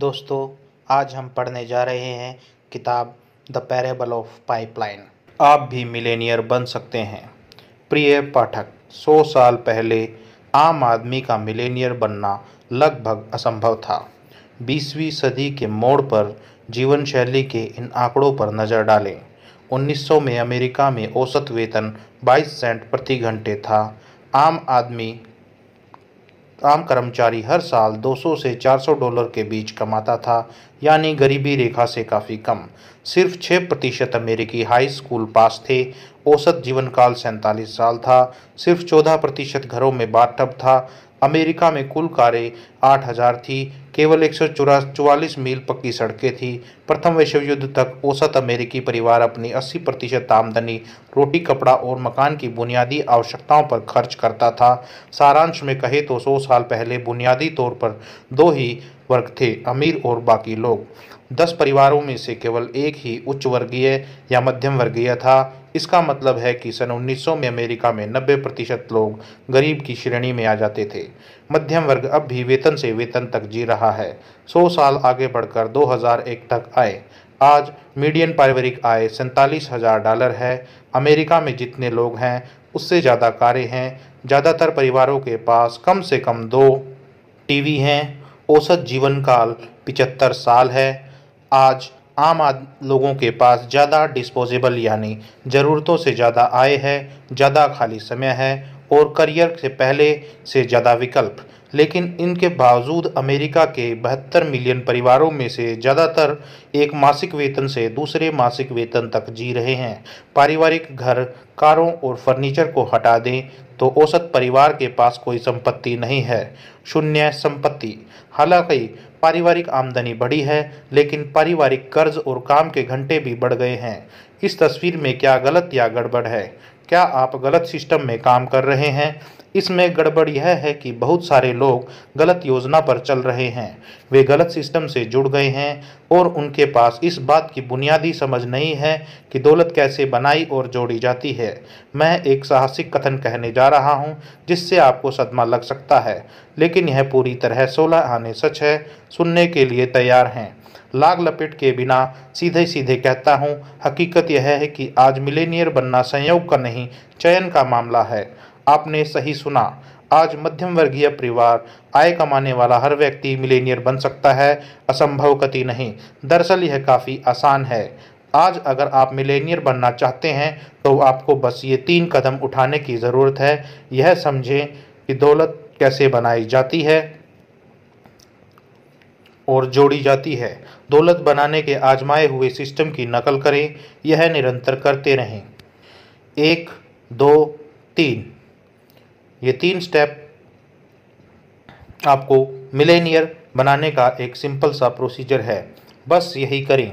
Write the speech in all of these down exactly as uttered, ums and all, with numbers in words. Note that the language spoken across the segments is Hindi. दोस्तों, आज हम पढ़ने जा रहे हैं किताब द पैरेबल ऑफ पाइपलाइन। आप भी मिलेनियर बन सकते हैं। प्रिय पाठक, सौ साल पहले आम आदमी का मिलेनियर बनना लगभग असंभव था। बीसवीं सदी के मोड़ पर जीवन शैली के इन आंकड़ों पर नज़र डालें। उन्नीस सौ में अमेरिका में औसत वेतन बाईस सेंट प्रति घंटे था। आम आदमी आम कर्मचारी हर साल दो सौ से चार सौ डॉलर के बीच कमाता था, यानी गरीबी रेखा से काफ़ी कम। सिर्फ छह प्रतिशत अमेरिकी हाई स्कूल पास थे। औसत जीवनकाल सैंतालीस साल था। सिर्फ चौदह प्रतिशत घरों में बाथटब था। अमेरिका में कुल कारें आठ हज़ार थी। केवल एक सौ चौवालीस मील पक्की सड़कें थी। प्रथम विश्व युद्ध तक औसत अमेरिकी परिवार अपनी अस्सी प्रतिशत आमदनी रोटी, कपड़ा और मकान की बुनियादी आवश्यकताओं पर खर्च करता था। सारांश में कहे तो सौ साल पहले बुनियादी तौर पर दो ही वर्ग थे, अमीर और बाकी लोग। दस परिवारों में से केवल एक ही उच्च वर्गीय या मध्यम वर्गीय था। इसका मतलब है कि सन उन्नीस सौ में अमेरिका में नब्बे प्रतिशत लोग गरीब की श्रेणी में आ जाते थे। मध्यम वर्ग अब भी वेतन से वेतन तक जी रहा है। सौ साल आगे बढ़कर दो हज़ार एक तक आए। आज मीडियन पारिवारिक आय सैंतालीस हज़ार डॉलर है। अमेरिका में जितने लोग हैं उससे ज़्यादा कारें हैं। ज़्यादातर परिवारों के पास कम से कम दो टीवी हैं। औसत जीवन काल पचहत्तर साल है। आज आम लोगों के पास ज़्यादा डिस्पोजेबल यानी ज़रूरतों से ज़्यादा आय है, ज़्यादा खाली समय है और करियर से पहले से ज़्यादा विकल्प। लेकिन इनके बावजूद अमेरिका के बहत्तर मिलियन परिवारों में से ज़्यादातर एक मासिक वेतन से दूसरे मासिक वेतन तक जी रहे हैं। पारिवारिक घर, कारों और फर्नीचर को हटा दें तो औसत परिवार के पास कोई संपत्ति नहीं है, शून्य संपत्ति। हालांकि पारिवारिक आमदनी बढ़ी है, लेकिन पारिवारिक कर्ज और काम के घंटे भी बढ़ गए हैं। इस तस्वीर में क्या गलत या गड़बड़ है? क्या आप गलत सिस्टम में काम कर रहे हैं? इसमें गड़बड़ यह है कि बहुत सारे लोग गलत योजना पर चल रहे हैं। वे गलत सिस्टम से जुड़ गए हैं और उनके पास इस बात की बुनियादी समझ नहीं है कि दौलत कैसे बनाई और जोड़ी जाती है। मैं एक साहसिक कथन कहने जा रहा हूं, जिससे आपको सदमा लग सकता है, लेकिन यह पूरी तरह सोलह आने सच है। सुनने के लिए तैयार हैं? लाग लपेट के बिना सीधे सीधे कहता हूं, हकीकत यह है कि आज मिलेनियर बनना संयोग का नहीं, चयन का मामला है। आपने सही सुना। आज मध्यम वर्गीय परिवार, आय कमाने वाला हर व्यक्ति मिलेनियर बन सकता है, असंभव कतई नहीं। दरअसल यह काफ़ी आसान है। आज अगर आप मिलेनियर बनना चाहते हैं तो आपको बस ये तीन कदम उठाने की ज़रूरत है। यह समझें कि दौलत कैसे बनाई जाती है और जोड़ी जाती है। दौलत बनाने के आजमाए हुए सिस्टम की नकल करें। यह निरंतर करते रहें। एक, दो, तीन, ये तीन स्टेप आपको मिलेनियर बनाने का एक सिंपल सा प्रोसीजर है। बस यही करें।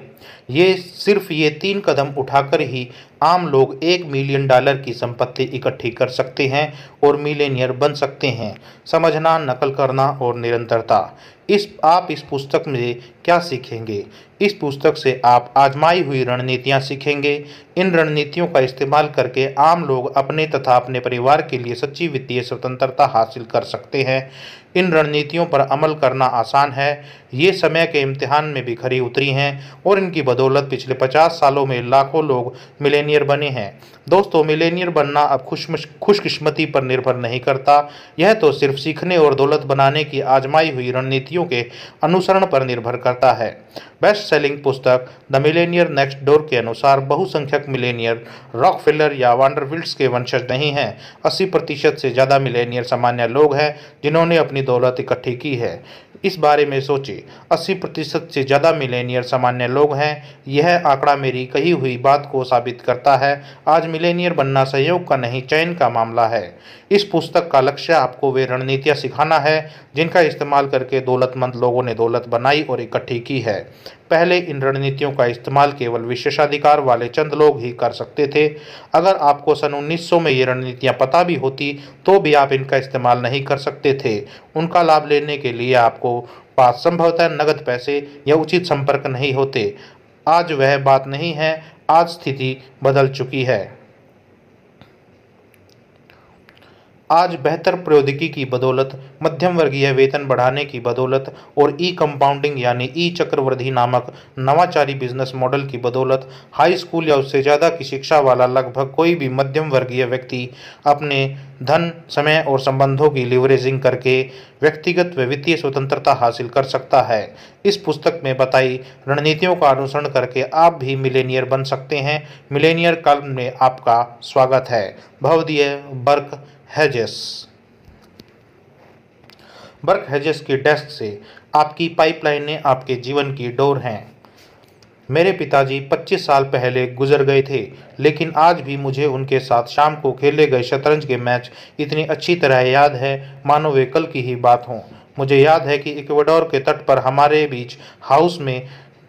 ये सिर्फ ये तीन कदम उठाकर ही आम लोग एक मिलियन डॉलर की संपत्ति इकट्ठी कर सकते हैं और मिलेनियर बन सकते हैं। समझना, नकल करना और निरंतरता। इस आप इस पुस्तक में क्या सीखेंगे? इस पुस्तक से आप आजमाई हुई रणनीतियां सीखेंगे। इन रणनीतियों का इस्तेमाल करके आम लोग अपने तथा अपने परिवार के लिए सच्ची वित्तीय स्वतंत्रता हासिल कर सकते हैं। इन रणनीतियों पर अमल करना आसान है। ये समय के इम्तिहान में भी खरी उतरी हैं और इनकी बदौलत पिछले पचास सालों में लाखों लोग मिलेनियर बने हैं। दोस्तों, मिलेनियर बनना अब खुश खुशकिस्मती पर निर्भर नहीं करता। यह तो सिर्फ सीखने और दौलत बनाने की आजमाई हुई रणनीतियों के अनुसरण पर निर्भर करता है। बेस्ट सेलिंग पुस्तक द मिलेनियर नेक्स्ट डोर के अनुसार बहुसंख्यक मिलेनियर रॉकफेलर या वांडरबिल्ट्स के वंशज नहीं हैं। अस्सी प्रतिशत से ज़्यादा मिलेनियर सामान्य लोग हैं जिन्होंने अपनी दौलत इकट्ठी की है। इस बारे में सोचें। अस्सी प्रतिशत से ज़्यादा मिलेनियर सामान्य लोग हैं। यह आंकड़ा मेरी कही हुई बात को साबित करता है। आज मिलेनियर बनना सहयोग का नहीं, चयन का मामला है। इस पुस्तक का लक्ष्य आपको वे रणनीतियाँ सिखाना है जिनका इस्तेमाल करके दौलतमंद लोगों ने दौलत बनाई और इकट्ठी की है। पहले इन रणनीतियों का इस्तेमाल केवल विशेषाधिकार वाले चंद लोग ही कर सकते थे। अगर आपको सन उन्नीस सौ में ये रणनीतियाँ पता भी होती तो भी आप इनका इस्तेमाल नहीं कर सकते थे। उनका लाभ लेने के लिए आपको पास संभवतः नगद पैसे या उचित संपर्क नहीं होते। आज वह बात नहीं है। आज स्थिति बदल चुकी है। आज बेहतर प्रौद्योगिकी की बदौलत, मध्यम वर्गीय वेतन बढ़ाने की बदौलत और ई कंपाउंडिंग यानी ई चक्रवृद्धि नामक नवाचारी बिजनेस मॉडल की बदौलत हाई स्कूल या उससे ज़्यादा की शिक्षा वाला लगभग कोई भी मध्यम वर्गीय व्यक्ति अपने धन, समय और संबंधों की लिवरेजिंग करके व्यक्तिगत व वित्तीय स्वतंत्रता हासिल कर सकता है। इस पुस्तक में बताई रणनीतियों का अनुसरण करके आप भी मिलेनियर बन सकते हैं। मिलेनियर कॉलम में आपका स्वागत है। भवदीय बर्क हैजेस। बर्क हैजेस की डेस्क से आपकी पाइपलाइनें आपके जीवन की डोर हैं। मेरे पिताजी पच्चीस साल पहले गुजर गए थे, लेकिन आज भी मुझे उनके साथ शाम को खेले गए शतरंज के मैच इतनी अच्छी तरह याद है मानो वे कल की ही बात हो। मुझे याद है कि इक्वाडोर के तट पर हमारे बीच हाउस में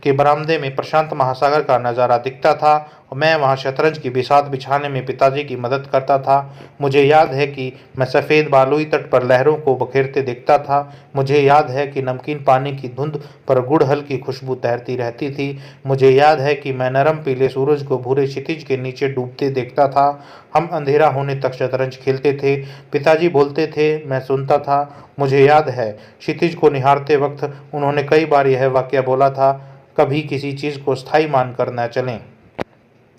के बरामदे में प्रशांत महासागर का नज़ारा दिखता था और मैं वहाँ शतरंज की बिसात बिछाने में पिताजी की मदद करता था। मुझे याद है कि मैं सफ़ेद बालुई तट पर लहरों को बखेरते देखता था। मुझे याद है कि नमकीन पानी की धुंध पर गुड़हल की खुशबू तैरती रहती थी। मुझे याद है कि मैं नरम पीले सूरज को भूरे क्षितिज के नीचे डूबते देखता था। हम अंधेरा होने तक शतरंज खेलते थे। पिताजी बोलते थे, मैं सुनता था। मुझे याद है क्षितिज को निहारते वक्त उन्होंने कई बार यह वाक्य बोला था, कभी किसी चीज़ को स्थायी मानकर न चलें।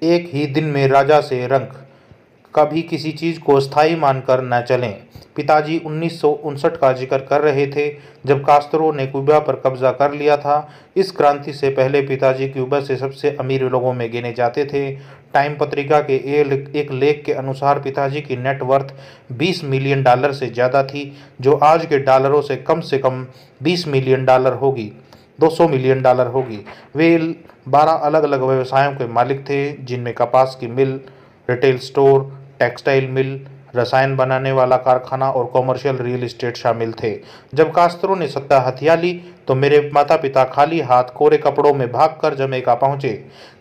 एक ही दिन में राजा से रंक। कभी किसी चीज़ को स्थायी मानकर न चलें। पिताजी उन्नीस सौ उनसठ का जिक्र कर रहे थे, जब कास्तरो ने क्यूबा पर कब्जा कर लिया था। इस क्रांति से पहले पिताजी क्यूबा से सबसे अमीर लोगों में गिने जाते थे। टाइम पत्रिका के एक लेख के अनुसार पिताजी की नेटवर्थ बीस मिलियन डॉलर से ज़्यादा थी, जो आज के डॉलरों से कम से कम बीस मिलियन डॉलर होगी, दो सौ मिलियन डॉलर होगी। वे बारह अलग अलग व्यवसायों के मालिक थे, जिनमें कपास की mill, retail store, textile mill, रसायन बनाने वाला कारखाना और कॉमर्शियल रियल एस्टेट शामिल थे। जब कास्तरो ने सत्ता हथिया ली तो मेरे माता पिता खाली हाथ कोरे कपड़ों में भागकर जमैका पहुंचे।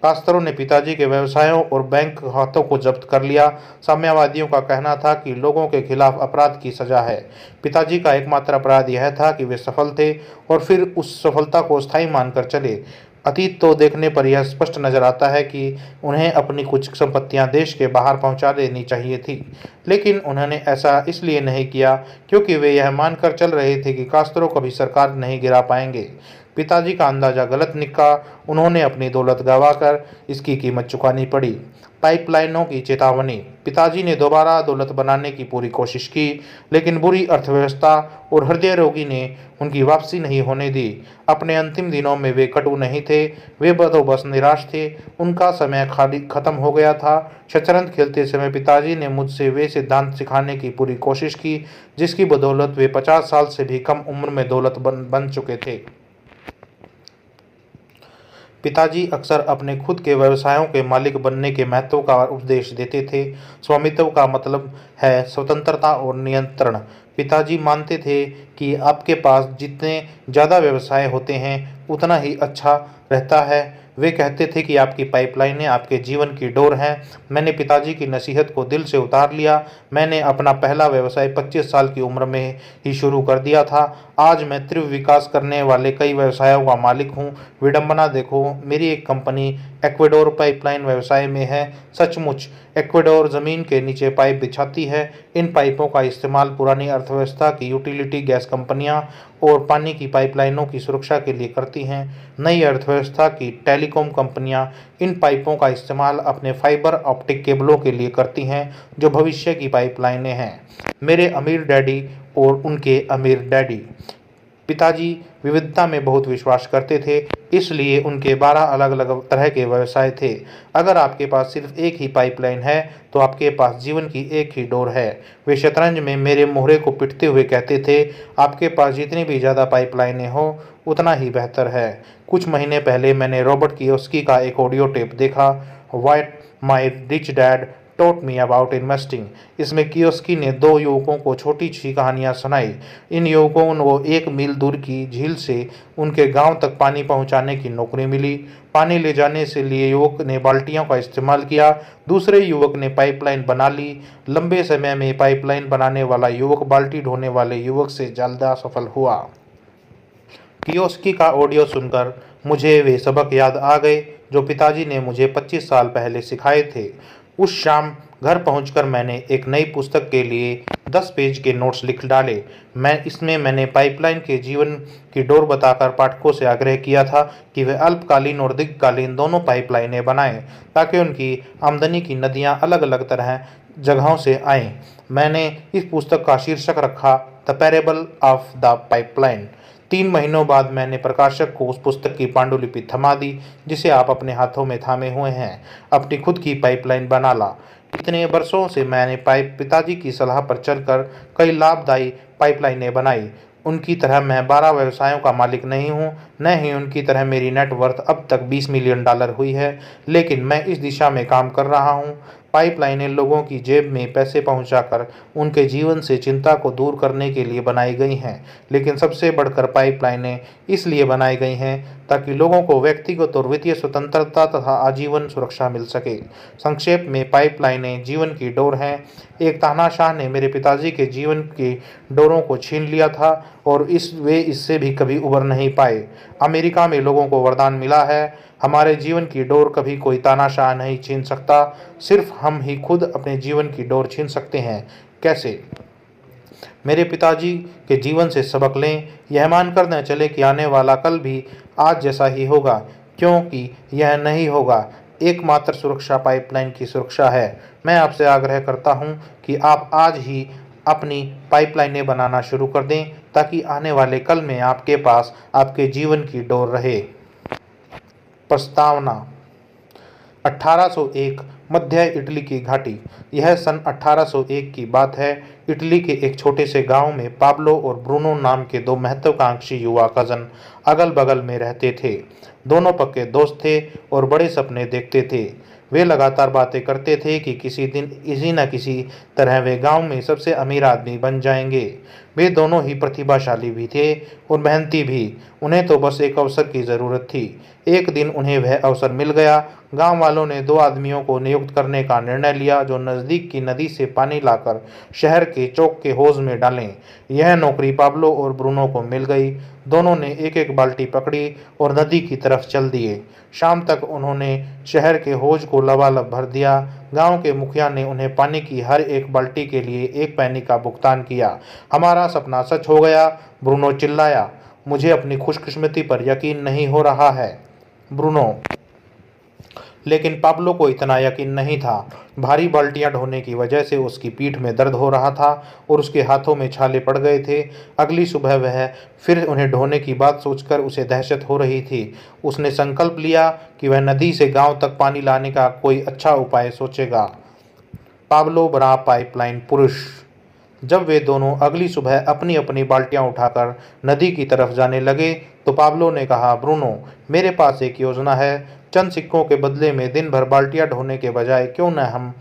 कास्तरो ने पिताजी के व्यवसायों और बैंक खातों को जब्त कर लिया। साम्यवादियों का कहना था कि लोगों के खिलाफ अपराध की सजा है। पिताजी का एकमात्र अपराध यह था कि वे सफल थे और फिर उस सफलता को स्थायी मानकर चले। अतीत तो देखने पर यह स्पष्ट नज़र आता है कि उन्हें अपनी कुछ संपत्तियां देश के बाहर पहुंचा देनी चाहिए थी, लेकिन उन्होंने ऐसा इसलिए नहीं किया क्योंकि वे यह मानकर चल रहे थे कि कास्तरों को भी सरकार नहीं गिरा पाएंगे। पिताजी का अंदाज़ा गलत निकला। उन्होंने अपनी दौलत गंवाकर इसकी कीमत चुकानी पड़ी। पाइपलाइनों की चेतावनी। पिताजी ने दोबारा दौलत बनाने की पूरी कोशिश की, लेकिन बुरी अर्थव्यवस्था और हृदय रोगी ने उनकी वापसी नहीं होने दी। अपने अंतिम दिनों में वे कटु नहीं थे, वे बदोबस निराश थे। उनका समय खाली खत्म हो गया था। शतरंज खेलते समय पिताजी ने मुझसे वे सिद्धांत सिखाने की पूरी कोशिश की, जिसकी बदौलत वे पचास साल से भी कम उम्र में दौलत बन बन चुके थे। पिताजी अक्सर अपने खुद के व्यवसायों के मालिक बनने के महत्व का उपदेश देते थे। स्वामित्व का मतलब है स्वतंत्रता और नियंत्रण। पिताजी मानते थे कि आपके पास जितने ज़्यादा व्यवसाय होते हैं उतना ही अच्छा रहता है। वे कहते थे कि आपकी पाइपलाइनें आपके जीवन की डोर हैं। मैंने पिताजी की नसीहत को दिल से उतार लिया। मैंने अपना पहला व्यवसाय पच्चीस साल की उम्र में ही शुरू कर दिया था। आज मैं तीव्र विकास करने वाले कई व्यवसायों का मालिक हूँ। विडंबना देखो, मेरी एक कंपनी इक्वाडोर पाइपलाइन व्यवसाय में है। सचमुच इक्वाडोर ज़मीन के नीचे पाइप बिछाती है। इन पाइपों का इस्तेमाल पुरानी अर्थव्यवस्था की यूटिलिटी गैस कंपनियाँ और पानी की पाइपलाइनों की सुरक्षा के लिए करती हैं। नई अर्थव्यवस्था की टेलीकॉम कंपनियां इन पाइपों का इस्तेमाल अपने फाइबर ऑप्टिक केबलों के लिए करती हैं, जो भविष्य की पाइपलाइनें हैं। मेरे अमीर डैडी और उनके अमीर डैडी। पिताजी विविधता में बहुत विश्वास करते थे, इसलिए उनके बारह अलग अलग तरह के व्यवसाय थे। अगर आपके पास सिर्फ एक ही पाइपलाइन है तो आपके पास जीवन की एक ही डोर है। वे शतरंज में मेरे मोहरे को पिटते हुए कहते थे, आपके पास जितनी भी ज़्यादा पाइपलाइनें हो उतना ही बेहतर है। कुछ महीने पहले मैंने रॉबर्ट कियोसाकी का एक ऑडियो टेप देखा, what my rich dad taught me about investing. इसमें कियोसाकी ने दो युवकों को छोटी सी कहानियाँ सुनाई। इन युवकों को एक मील दूर की झील से उनके गांव तक पानी पहुंचाने की नौकरी मिली। पानी ले जाने से लिए युवक ने बाल्टियों का इस्तेमाल किया, दूसरे युवक ने पाइपलाइन बना ली। लंबे समय में पाइपलाइन बनाने वाला युवक बाल्टी ढोने वाले युवक से ज़्यादा सफल हुआ। कियोसाकी का ऑडियो सुनकर मुझे वे सबक याद आ गए जो पिताजी ने मुझे पच्चीस साल पहले सिखाए थे। उस शाम घर पहुंचकर मैंने एक नई पुस्तक के लिए दस पेज के नोट्स लिख डाले। मैं इसमें मैंने पाइपलाइन के जीवन की डोर बताकर पाठकों से आग्रह किया था कि वे अल्पकालीन और दीर्घकालीन दोनों पाइपलाइनें बनाएं ताकि उनकी आमदनी की नदियां अलग अलग तरह जगहों से आएं। मैंने इस पुस्तक का शीर्षक रखा the parable of the pipeline. तीन महीनों बाद मैंने प्रकाशक को उस पुस्तक की पांडुलिपि थमा दी जिसे आप अपने हाथों में थामे हुए हैं। अपनी खुद की पाइपलाइन बना ला। इतने वर्षों से मैंने पाइप पिताजी की सलाह पर चलकर कई लाभदायी पाइपलाइनें बनाई। उनकी तरह मैं बारह व्यवसायों का मालिक नहीं हूं, न ही उनकी तरह मेरी नेटवर्थ अब तक बीस मिलियन डॉलर हुई है, लेकिन मैं इस दिशा में काम कर रहा हूं। पाइपलाइनें लोगों की जेब में पैसे पहुंचाकर उनके जीवन से चिंता को दूर करने के लिए बनाई गई हैं, लेकिन सबसे बढ़कर पाइपलाइनें इसलिए बनाई गई हैं ताकि लोगों को व्यक्तिगत और वित्तीय स्वतंत्रता तथा आजीवन सुरक्षा मिल सके। संक्षेप में, पाइपलाइनें जीवन की डोर हैं। एक तानाशाह ने मेरे पिताजी के जीवन की डोरों को छीन लिया था और इस वे इससे भी कभी उबर नहीं पाए। अमेरिका में लोगों को वरदान मिला है। हमारे जीवन की डोर कभी कोई तानाशाह नहीं छीन सकता, सिर्फ हम ही खुद अपने जीवन की डोर छीन सकते हैं। कैसे? मेरे पिताजी के जीवन से सबक लें, यह मानकर न चले कि आने वाला कल भी आज जैसा ही होगा, क्योंकि यह नहीं होगा। एकमात्र सुरक्षा पाइपलाइन की सुरक्षा है। मैं आपसे आग्रह करता हूं कि आप आज ही अपनी पाइपलाइनें बनाना शुरू कर दें ताकि आने वाले कल में आपके पास आपके जीवन की डोर रहे। प्रस्तावना। अठारह सौ एक, मध्य इटली की घाटी। यह सन अठारह सौ एक की बात है। इटली के एक छोटे से गांव में पाब्लो और ब्रूनो नाम के दो महत्वाकांक्षी युवा कजन अगल बगल में रहते थे। दोनों पक्के दोस्त थे और बड़े सपने देखते थे। वे लगातार बातें करते थे कि किसी दिन किसी न किसी तरह वे गांव में सबसे अमीर आदमी बन जाएंगे। वे दोनों ही प्रतिभाशाली भी थे और मेहनती भी। उन्हें तो बस एक अवसर की ज़रूरत थी। एक दिन उन्हें वह अवसर मिल गया। गांव वालों ने दो आदमियों को नियुक्त करने का निर्णय लिया जो नज़दीक की नदी से पानी लाकर शहर के चौक के हौज में डालें। यह नौकरी पाब्लो और ब्रूनो को मिल गई। दोनों ने एक एक बाल्टी पकड़ी और नदी की तरफ चल दिए। शाम तक उन्होंने शहर के हौज को लबालब भर दिया। गांव के मुखिया ने उन्हें पानी की हर एक बाल्टी के लिए एक पैनी का भुगतान किया। हमारा सपना सच हो गया, ब्रूनो चिल्लाया। मुझे अपनी खुशकिस्मती पर यकीन नहीं हो रहा है, ब्रूनो। लेकिन पाब्लो को इतना यकीन नहीं था। भारी बाल्टियां ढोने की वजह से उसकी पीठ में दर्द हो रहा था और उसके हाथों में छाले पड़ गए थे। अगली सुबह वह फिर उन्हें ढोने की बात सोचकर उसे दहशत हो रही थी। उसने संकल्प लिया कि वह नदी से गांव तक पानी लाने का कोई अच्छा उपाय सोचेगा। पाब्लो बना पाइपलाइन पुरुष। जब वे दोनों अगली सुबह अपनी अपनी बाल्टियां उठाकर नदी की तरफ जाने लगे तो पाब्लो ने कहा, ब्रूनो, मेरे पास एक योजना है। चंद सिक्कों के बदले में दिन भर बाल्टियां ढोने के बजाय क्यों न हम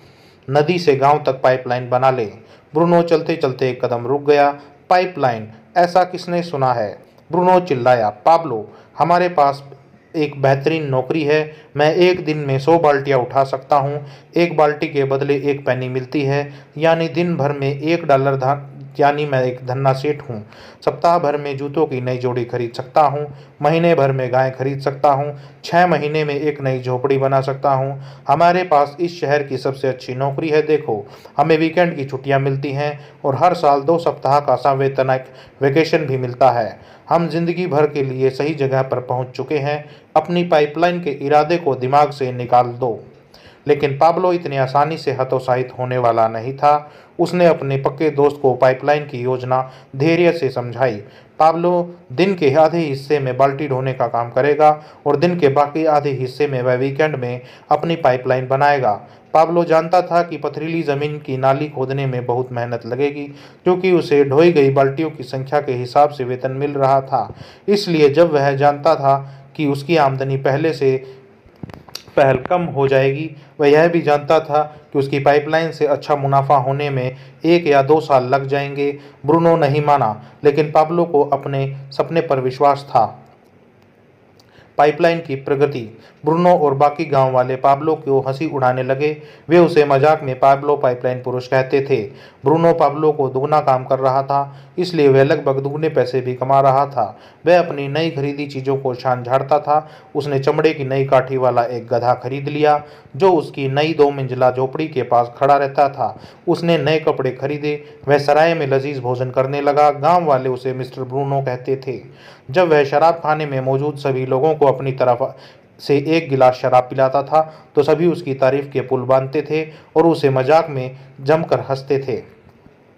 नदी से गांव तक पाइपलाइन बना लें। ब्रूनो चलते चलते एक कदम रुक गया। पाइपलाइन? ऐसा किसने सुना है, ब्रूनो चिल्लाया। पाब्लो, हमारे पास एक बेहतरीन नौकरी है। मैं एक दिन में सौ बाल्टियाँ उठा सकता हूँ। एक बाल्टी के बदले एक पैनी मिलती है, यानी दिन भर में एक डॉलर धान, यानी मैं एक धन्ना सेठ हूँ। सप्ताह भर में जूतों की नई जोड़ी खरीद सकता हूँ। महीने भर में गाय खरीद सकता हूँ। छः महीने में एक नई झोपड़ी बना सकता हूँ। हमारे पास इस शहर की सबसे अच्छी नौकरी है। देखो, हमें वीकेंड की छुट्टियाँ मिलती हैं और हर साल दो सप्ताह का संवैतनिक वेकेशन भी मिलता है। हम जिंदगी भर के लिए सही जगह पर पहुँच चुके हैं। अपनी पाइपलाइन के इरादे को दिमाग से निकाल दो। लेकिन पाब्लो इतनी आसानी से हतोत्साहित होने वाला नहीं था। उसने अपने पक्के दोस्त को पाइपलाइन की योजना धैर्य से समझाई। पाब्लो दिन के आधे हिस्से में बाल्टी ढोने का काम करेगा और दिन के बाकी आधे हिस्से में वह वीकेंड में अपनी पाइपलाइन बनाएगा। पाब्लो जानता था कि पथरीली ज़मीन की नाली खोदने में बहुत मेहनत लगेगी, क्योंकि उसे ढोई गई बाल्टियों की संख्या के हिसाब से वेतन मिल रहा था। इसलिए जब वह जानता था कि उसकी आमदनी पहले से पहल कम हो जाएगी, वह यह भी जानता था कि उसकी पाइपलाइन से अच्छा मुनाफा होने में एक या दो साल लग जाएंगे। ब्रूनो नहीं माना, लेकिन पाब्लो को अपने सपने पर विश्वास था। पाइपलाइन की प्रगति। ब्रूनो और बाकी गांव वाले पाब्लो को हंसी उड़ाने लगे। वे उसे मजाक में पाब्लो पाइपलाइन पुरुष कहते थे। ब्रूनो पाब्लो को दुगना काम कर रहा था, इसलिए वह लगभग दुगने पैसे भी कमा रहा था। वह अपनी नई खरीदी चीज़ों को छान झाड़ता था। उसने चमड़े की नई काठी वाला एक गधा खरीद लिया जो उसकी नई दो मंजिला झोपड़ी के पास खड़ा रहता था। उसने नए कपड़े खरीदे। वह सराय में लजीज भोजन करने लगा। गांव वाले उसे मिस्टर ब्रूनो कहते थे। जब वह शराब खाने में मौजूद सभी लोगों को अपनी तरफ से एक गिलास शराब पिलाता था तो सभी उसकी तारीफ के पुल बांधते थे और उसे मजाक में जमकर हंसते थे।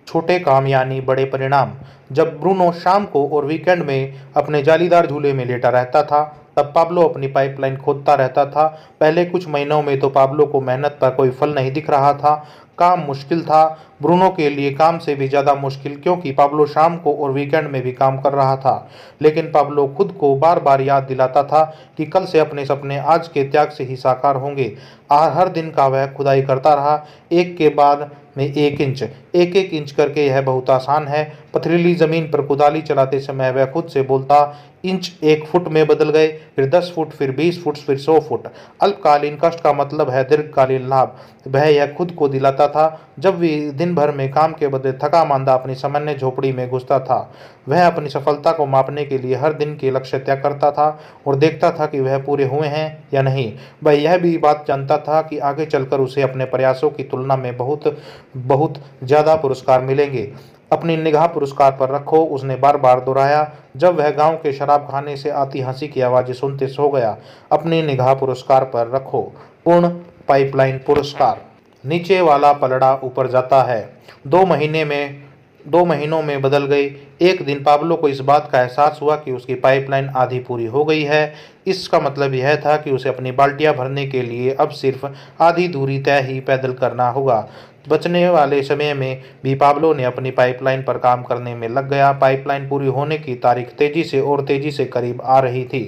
छोटे काम यानी बड़े परिणाम। जब ब्रूनो शाम को और वीकेंड में अपने जालीदार झूले में लेटा रहता था तब पाब्लो अपनी पाइपलाइन खोदता रहता था। पहले कुछ महीनों में तो पाब्लो को मेहनत पर कोई फल नहीं दिख रहा था। काम मुश्किल था, ब्रूनो के लिए काम से भी ज़्यादा मुश्किल, क्योंकि पाब्लो शाम को और वीकेंड में भी काम कर रहा था। लेकिन पाब्लो खुद को बार बार याद दिलाता था कि कल से अपने सपने आज के त्याग से ही साकार होंगे। आर हर दिन का वह खुदाई करता रहा, एक के बाद में एक इंच, एक एक इंच करके। यह बहुत आसान है। पथरीली ज़मीन पर कुदाली चलाते समय वह खुद से बोलता, इंच एक फुट में बदल गए, फिर दस फुट, फिर बीस फुट, फिर सौ फुट। अल्पकालीन कष्ट का मतलब है दीर्घकालीन लाभ, वह यह खुद को दिलाता था। जब भी दिन भर में काम के बदले थका मांदा अपनी सामान्य झोपड़ी में घुसता था, वह अपनी सफलता को मापने के लिए हर दिन के लक्ष्य तय करता था और देखता था कि वह पूरे हुए हैं या नहीं। वह यह भी बात जानता था कि आगे चलकर उसे अपने प्रयासों की तुलना में बहुत बहुत ज़्यादा पुरस्कार मिलेंगे। अपनी निगाह पुरस्कार पर रखो, उसने बार बार दोहराया। जब वह गांव के शराब खाने से आती हंसी की आवाज़ें सुनते सो गया। अपनी निगाह पुरस्कार पर रखो। पूर्ण पाइपलाइन पुरस्कार। नीचे वाला पलड़ा ऊपर जाता है। दो महीने में दो महीनों में बदल गए। एक दिन पाब्लो को इस बात का एहसास हुआ कि उसकी पाइपलाइन आधी पूरी हो गई है। इसका मतलब यह था कि उसे अपनी बाल्टियां भरने के लिए अब सिर्फ आधी दूरी तय ही पैदल करना होगा। बचने वाले समय में भी पाब्लो ने अपनी पाइपलाइन पर काम करने में लग गया। पाइपलाइन पूरी होने की तारीख तेज़ी से और तेज़ी से करीब आ रही थी।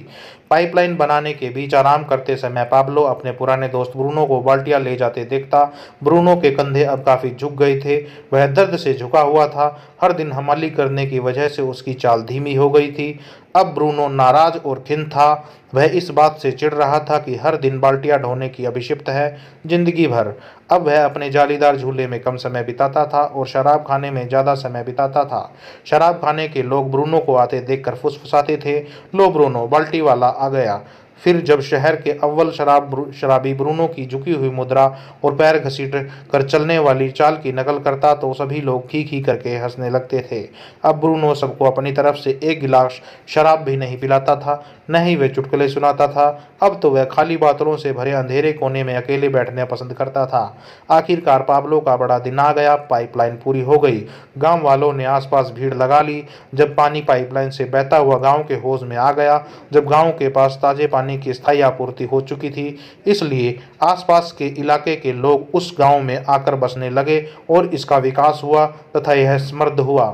पाइपलाइन बनाने के बीच आराम करते समय पाब्लो अपने पुराने दोस्त ब्रूनो को बाल्टियां ले जाते देखता। ब्रूनो के कंधे अब काफ़ी झुक गए थे। वह दर्द से झुका हुआ था। हर दिन हमाली करने की वजह से उसकी चाल धीमी हो गई थी। अब ब्रूनो नाराज और खिन्न था। वह इस बात से चिढ़ रहा था कि हर दिन बाल्टियां ढोने की अभिशिप्त है जिंदगी भर। अब वह अपने जालीदार झूले में कम समय बिताता था और शराब खाने में ज़्यादा समय बिताता था। शराब खाने के लोग ब्रूनो को आते देखकर फुसफुसाते थे, लो ब्रूनो, बाल्टी वाला आ गया। फिर जब शहर के अव्वल शराब शराबी ब्रूनो की झुकी हुई मुद्रा और पैर घसीट कर चलने वाली चाल की नकल करता तो सभी लोग खी खी करके हंसने लगते थे। अब ब्रूनो सबको अपनी तरफ से एक गिलास शराब भी नहीं पिलाता था, न ही वह चुटकुले सुनाता था। अब तो वह खाली बातलों से भरे अंधेरे कोने में अकेले बैठने पसंद करता था। आखिरकार पाब्लो का बड़ा दिन आ गया। पाइपलाइन पूरी हो गई। गाँव वालों ने आसपास भीड़ लगा ली। जब पानी पाइपलाइन से बहता हुआ गाँव के होज में आ गया, जब गाँव के पास ताजे पानी की स्थायी आपूर्ति हो चुकी थी, इसलिए आसपास के इलाके के लोग उस गांव में आकर बसने लगे और इसका विकास हुआ तथा यह समृद्ध हुआ।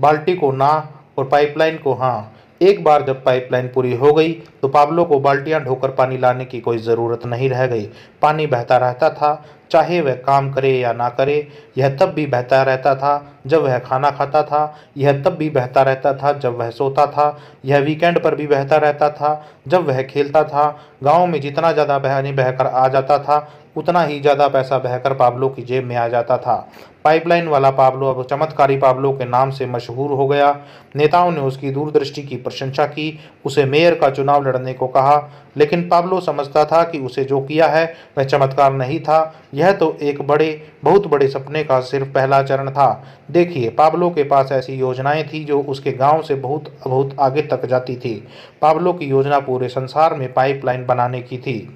बाल्टी को ना और पाइपलाइन को हाँ। एक बार जब पाइपलाइन पूरी हो गई तो पाब्लो को बाल्टियां ढोकर पानी लाने की कोई ज़रूरत नहीं रह गई। पानी बहता रहता था, चाहे वह काम करे या ना करे। यह तब भी बहता रहता था जब वह खाना खाता था। यह तब भी बहता रहता था जब वह सोता था। यह वीकेंड पर भी बहता रहता था जब वह खेलता था। गांव में जितना ज़्यादा पानी बहकर आ जाता था उतना ही ज़्यादा पैसा बहकर पाब्लो की जेब में आ जाता था। पाइपलाइन वाला पाब्लो अब चमत्कारी पाब्लो के नाम से मशहूर हो गया। नेताओं ने उसकी दूरदृष्टि की प्रशंसा की, उसे मेयर का चुनाव लड़ने को कहा। लेकिन पाब्लो समझता था कि उसे जो किया है वह चमत्कार नहीं था, यह तो एक बड़े बहुत बड़े सपने का सिर्फ पहला चरण था। देखिए, पाब्लो के पास ऐसी योजनाएं थी जो उसके गांव से बहुत बहुत आगे तक जाती थी। पाब्लो की योजना पूरे संसार में पाइपलाइन बनाने की थी।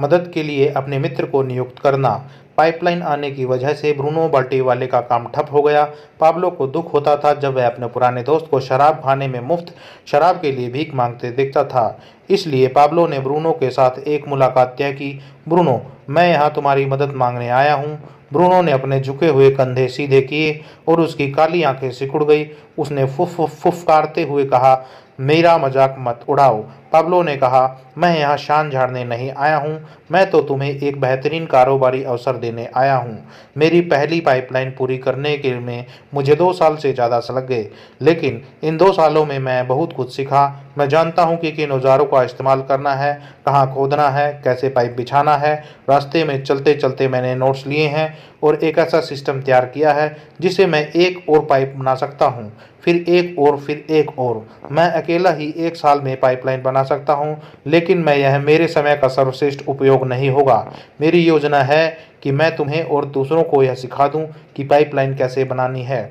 मदद के लिए अपने मित्र को नियुक्त करना। पाइपलाइन आने की वजह से ब्रूनो बाल्टी वाले का काम ठप हो गया। पाब्लो को दुख होता था जब वह अपने पुराने दोस्त को शराब खाने में मुफ्त शराब के लिए भीख मांगते देखता था। इसलिए पाब्लो ने ब्रूनो के साथ एक मुलाकात तय की। ब्रूनो, मैं यहाँ तुम्हारी मदद मांगने आया हूँ। ब्रूनो ने अपने झुके हुए कंधे सीधे किए और उसकी काली आंखें सिकुड़ गई। उसने फुफ फुफकारते हुए कहा, मेरा मजाक मत उड़ाओ। पाब्लो ने कहा, मैं यहाँ शान झाड़ने नहीं आया हूँ, मैं तो तुम्हें एक बेहतरीन कारोबारी अवसर देने आया हूँ। मेरी पहली पाइपलाइन पूरी करने के में मुझे दो साल से ज़्यादा लग गए, लेकिन इन दो सालों में मैं बहुत कुछ सीखा। मैं जानता हूं कि किन औजारों का इस्तेमाल करना है, कहां खोदना है, कैसे पाइप बिछाना है। रास्ते में चलते चलते मैंने नोट्स लिए हैं और एक ऐसा सिस्टम तैयार किया है जिसे मैं एक और पाइप बना सकता हूं, फिर एक और फिर एक और। मैं अकेला ही एक साल में पाइपलाइन बना सकता हूं, लेकिन मैं यह मेरे समय का सर्वश्रेष्ठ उपयोग नहीं होगा। मेरी योजना है कि मैं तुम्हें और दूसरों को यह सिखा दूं कि पाइपलाइन कैसे बनानी है।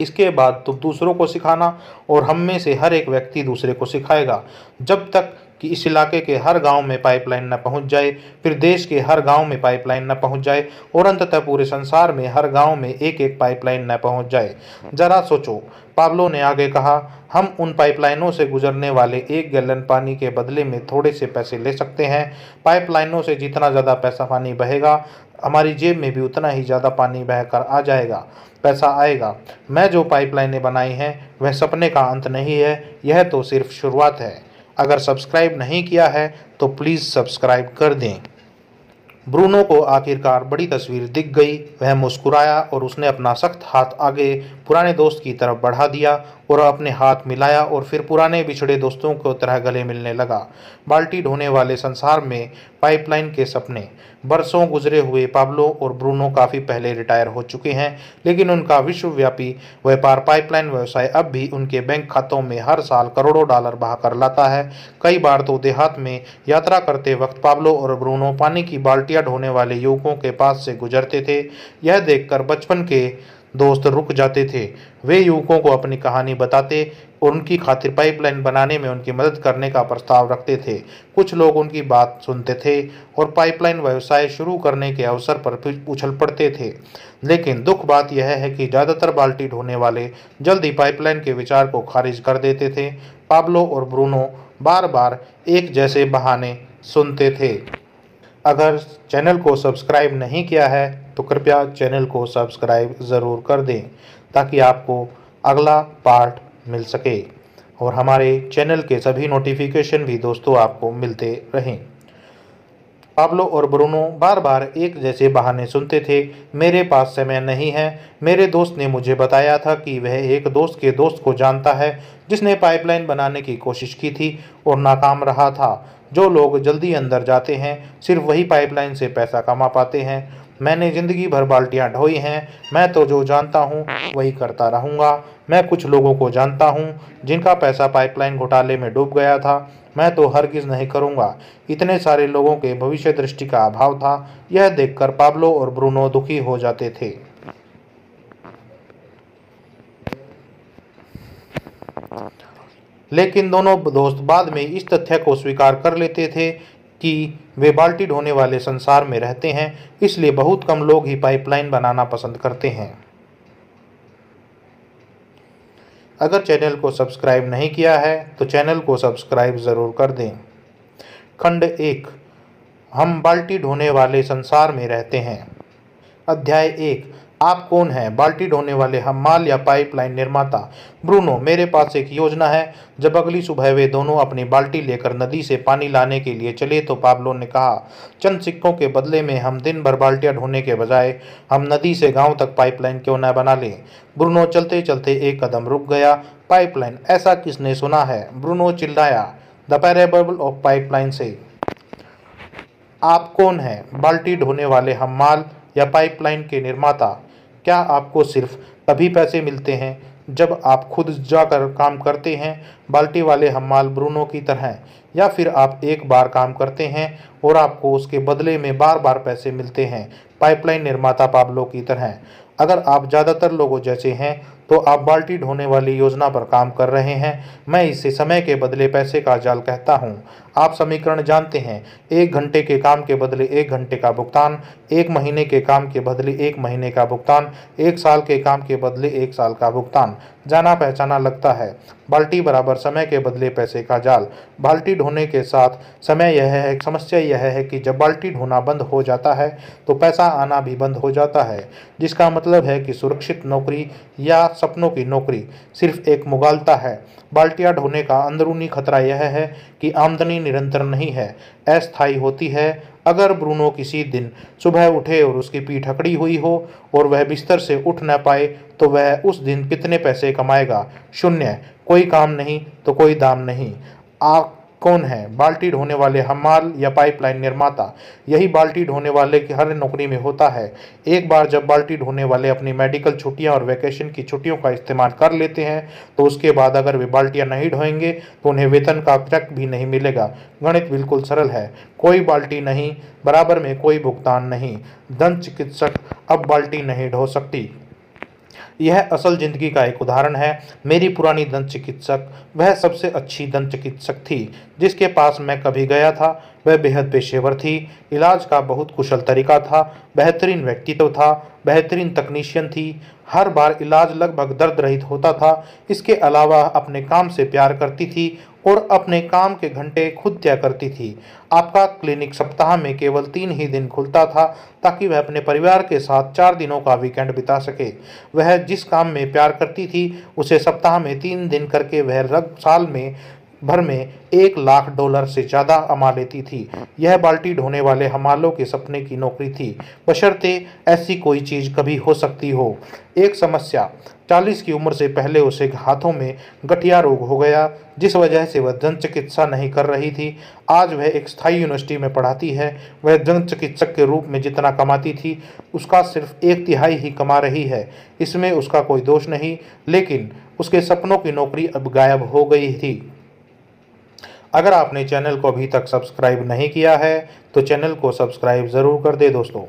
इसके बाद तुम दूसरों को सिखाना और हम में से हर एक व्यक्ति दूसरे को सिखाएगा, जब तक कि इस इलाके के हर गांव में पाइपलाइन न पहुंच जाए, फिर देश के हर गांव में पाइपलाइन न पहुंच जाए और अंततः पूरे संसार में हर गांव में एक एक पाइपलाइन न पहुंच जाए। जरा सोचो, पाब्लो ने आगे कहा, हम उन पाइपलाइनों से गुजरने वाले एक गैलन पानी के बदले में थोड़े से पैसे ले सकते हैं। पाइपलाइनों से जितना ज़्यादा पैसा पानी बहेगा, हमारी जेब में भी उतना ही ज़्यादा पानी बहकर आ जाएगा, पैसा आएगा। मैं जो पाइपलाइनें बनाई हैं वह सपने का अंत नहीं है, यह तो सिर्फ शुरुआत है। अगर सब्सक्राइब नहीं किया है तो प्लीज़ सब्सक्राइब कर दें। ब्रूनो को आखिरकार बड़ी तस्वीर दिख गई। वह मुस्कुराया और उसने अपना सख्त हाथ आगे पुराने दोस्त की तरफ बढ़ा दिया और अपने हाथ मिलाया और फिर पुराने बिछड़े दोस्तों को तरह गले मिलने लगा। बाल्टी ढोने वाले संसार में पाइपलाइन के सपने। बरसों गुजरे हुए पाब्लो और ब्रूनो काफ़ी पहले रिटायर हो चुके हैं, लेकिन उनका विश्वव्यापी व्यापार पाइपलाइन व्यवसाय अब भी उनके बैंक खातों में हर साल करोड़ों डॉलर बहाकर लाता है। कई बार तो देहात में यात्रा करते वक्त पाब्लो और ब्रूनो पानी की बाल्टियाँ ढोने वाले युवकों के पास से गुजरते थे। यह देखकर बचपन के दोस्त रुक जाते थे। वे युवकों को अपनी कहानी बताते और उनकी खातिर पाइपलाइन बनाने में उनकी मदद करने का प्रस्ताव रखते थे। कुछ लोग उनकी बात सुनते थे और पाइपलाइन व्यवसाय शुरू करने के अवसर पर उछल पड़ते थे, लेकिन दुख बात यह है कि ज़्यादातर बाल्टी ढोने वाले जल्द ही पाइपलाइन के विचार को खारिज कर देते थे। पाब्लो और ब्रूनो बार बार एक जैसे बहाने सुनते थे। अगर चैनल को सब्सक्राइब नहीं किया है तो कृपया चैनल को सब्सक्राइब ज़रूर कर दें ताकि आपको अगला पार्ट मिल सके और हमारे चैनल के सभी नोटिफिकेशन भी दोस्तों आपको मिलते रहें। पाब्लो और ब्रूनो बार बार एक जैसे बहाने सुनते थे। मेरे पास समय नहीं है। मेरे दोस्त ने मुझे बताया था कि वह एक दोस्त के दोस्त को जानता है जिसने पाइपलाइन बनाने की कोशिश की थी और नाकाम रहा था। जो लोग जल्दी अंदर जाते हैं सिर्फ वही पाइपलाइन से पैसा कमा पाते हैं। मैंने ज़िंदगी भर बाल्टियाँ ढोई हैं। मैं तो जो जानता हूँ वही करता रहूँगा। मैं कुछ लोगों को जानता हूँ जिनका पैसा पाइपलाइन घोटाले में डूब गया था। मैं तो हरगिज़ नहीं करूँगा। इतने सारे लोगों के भविष्य दृष्टि का अभाव था। यह देखकर पाब्लो और ब्रूनो दुखी हो जाते थे। लेकिन दोनों दोस्त बाद में इस तथ्य को स्वीकार कर लेते थे कि वे बाल्टी ढोने वाले संसार में रहते हैं, इसलिए बहुत कम लोग ही पाइपलाइन बनाना पसंद करते हैं। अगर चैनल को सब्सक्राइब नहीं किया है तो चैनल को सब्सक्राइब ज़रूर कर दें। खंड एक, हम बाल्टी ढोने वाले संसार में रहते हैं। अध्याय एक, आप कौन हैं? बाल्टी ढोने वाले, हमाल या पाइपलाइन निर्माता? ब्रूनो, मेरे पास एक योजना है। जब अगली सुबह वे दोनों अपनी बाल्टी लेकर नदी से पानी लाने के लिए चले तो पाब्लो ने कहा, चंद सिक्कों के बदले में हम दिन भर बाल्टियाँ ढोने के बजाय हम नदी से गांव तक पाइपलाइन क्यों न बना लें? ब्रूनो चलते चलते एक कदम रुक गया। पाइपलाइन, ऐसा किसने सुना है? ब्रूनो चिल्लाया द पैरेबल ऑफ पाइपलाइन से। आप कौन हैं? बाल्टी ढोने वाले, हमाल या पाइपलाइन के निर्माता। क्या आपको सिर्फ तभी पैसे मिलते हैं जब आप खुद जाकर काम करते हैं बाल्टी वाले हमाल ब्रूनो की तरह, या फिर आप एक बार काम करते हैं और आपको उसके बदले में बार बार पैसे मिलते हैं पाइपलाइन निर्माता पाब्लो की तरह? अगर आप ज़्यादातर लोगों जैसे हैं तो आप बाल्टी ढोने वाली योजना पर काम कर रहे हैं। मैं इसे समय के बदले पैसे का जाल कहता हूँ। आप समीकरण जानते हैं, एक घंटे के काम के बदले एक घंटे का भुगतान, एक महीने के काम के बदले एक महीने का भुगतान, एक साल के काम के बदले एक साल का भुगतान। जाना पहचाना लगता है। बाल्टी बराबर समय के बदले पैसे का जाल। बाल्टी ढोने के साथ समय यह है, समस्या यह है कि जब बाल्टी ढोना बंद हो जाता है तो पैसा आना भी बंद हो जाता है, जिसका मतलब है कि सुरक्षित नौकरी या सपनों की नौकरी सिर्फ एक मुगालता है। बाल्टियाँ ढोने का अंदरूनी खतरा यह है कि आमदनी निरंतर नहीं है, अस्थायी होती है। अगर ब्रूनो किसी दिन सुबह उठे और उसकी पीठ अकड़ी हुई हो और वह बिस्तर से उठ न पाए तो वह उस दिन कितने पैसे कमाएगा? शून्य। कोई काम नहीं तो कोई दाम नहीं। आ कौन है? बाल्टी ढोने वाले हमाल या पाइपलाइन निर्माता। यही बाल्टी ढोने वाले की हर नौकरी में होता है। एक बार जब बाल्टी ढोने वाले अपनी मेडिकल छुट्टियां और वैकेशन की छुट्टियों का इस्तेमाल कर लेते हैं तो उसके बाद अगर वे बाल्टियां नहीं ढोएंगे तो उन्हें वेतन का चेक भी नहीं मिलेगा। गणित बिल्कुल सरल है। कोई बाल्टी नहीं बराबर में कोई भुगतान नहीं। दंत चिकित्सक अब बाल्टी नहीं ढो सकती। यह असल जिंदगी का एक उदाहरण है। मेरी पुरानी दंत चिकित्सक वह सबसे अच्छी दंत चिकित्सक थी जिसके पास मैं कभी गया था। वह बेहद पेशेवर थी। इलाज का बहुत कुशल तरीका था। बेहतरीन व्यक्तित्व था। बेहतरीन तकनीशियन थी। हर बार इलाज लगभग दर्द रहित होता था। इसके अलावा अपने काम से प्यार करती थी और अपने काम के घंटे खुद तय करती थी। आपका क्लिनिक सप्ताह में केवल तीन ही दिन खुलता था ताकि वह अपने परिवार के साथ चार दिनों का वीकेंड बिता सके। वह जिस काम में प्यार करती थी उसे सप्ताह में तीन दिन करके वह रग साल में भर में एक लाख डॉलर से ज़्यादा कमा लेती थी। यह बाल्टी ढोने वाले हमालों के सपने की नौकरी थी, बशर्ते ऐसी कोई चीज़ कभी हो सकती हो। एक समस्या। चालीस की उम्र से पहले उसे हाथों में गठिया रोग हो गया जिस वजह से वह दंत चिकित्सा नहीं कर रही थी। आज वह एक स्थायी यूनिवर्सिटी में पढ़ाती है। वह दंत चिकित्सक के रूप में जितना कमाती थी उसका सिर्फ एक तिहाई ही कमा रही है। इसमें उसका कोई दोष नहीं, लेकिन उसके सपनों की नौकरी अब गायब हो गई थी। अगर आपने चैनल को अभी तक सब्सक्राइब नहीं किया है तो चैनल को सब्सक्राइब ज़रूर कर दे दोस्तों।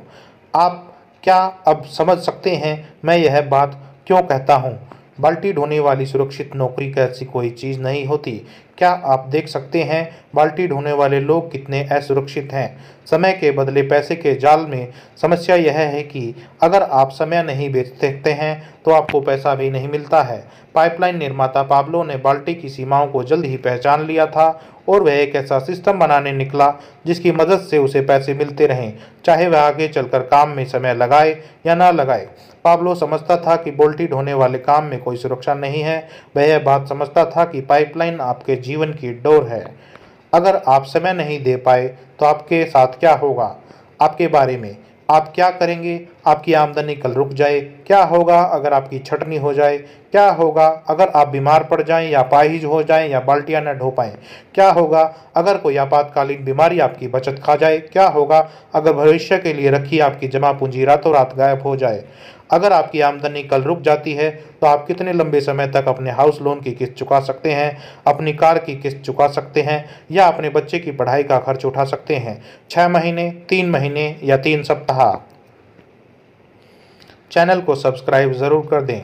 आप क्या अब समझ सकते हैं मैं यह बात क्यों कहता हूँ? बाल्टी ढोने वाली सुरक्षित नौकरी कैसी कोई चीज़ नहीं होती। क्या आप देख सकते हैं बाल्टी ढोने वाले लोग कितने असुरक्षित हैं? समय के बदले पैसे के जाल में समस्या यह है कि अगर आप समय नहीं बेच सकते हैं तो आपको पैसा भी नहीं मिलता है। पाइपलाइन निर्माता पाब्लो ने बाल्टी की सीमाओं को जल्द ही पहचान लिया था और वह एक ऐसा सिस्टम बनाने निकला जिसकी मदद से उसे पैसे मिलते रहें, चाहे वह आगे चलकर काम में समय लगाए या ना लगाए। पाब्लो समझता था कि बाल्टी ढोने वाले काम में कोई सुरक्षा नहीं है। वह यह बात समझता था कि पाइपलाइन आपके जीवन की डोर है। अगर आप समय नहीं दे पाए तो आपके साथ क्या होगा? आपके बारे में आप क्या करेंगे? आपकी आमदनी कल रुक जाए? क्या होगा अगर आपकी छटनी हो जाए? क्या होगा अगर आप बीमार पड़ जाएं या पाहिज हो जाएं या बाल्टियां न ढो पाएं? क्या होगा अगर कोई आपातकालीन बीमारी आपकी बचत खा जाए? क्या होगा अगर भविष्य के लिए रखी आपकी जमा पूंजी रातों रात गायब हो जाए? अगर आपकी आमदनी कल रुक जाती है तो आप कितने लंबे समय तक अपने हाउस लोन की किस्त चुका सकते हैं, अपनी कार की किस्त चुका सकते हैं या अपने बच्चे की पढ़ाई का खर्च उठा सकते हैं? छः महीने, तीन महीने या तीन सप्ताह? चैनल को सब्सक्राइब ज़रूर कर दें।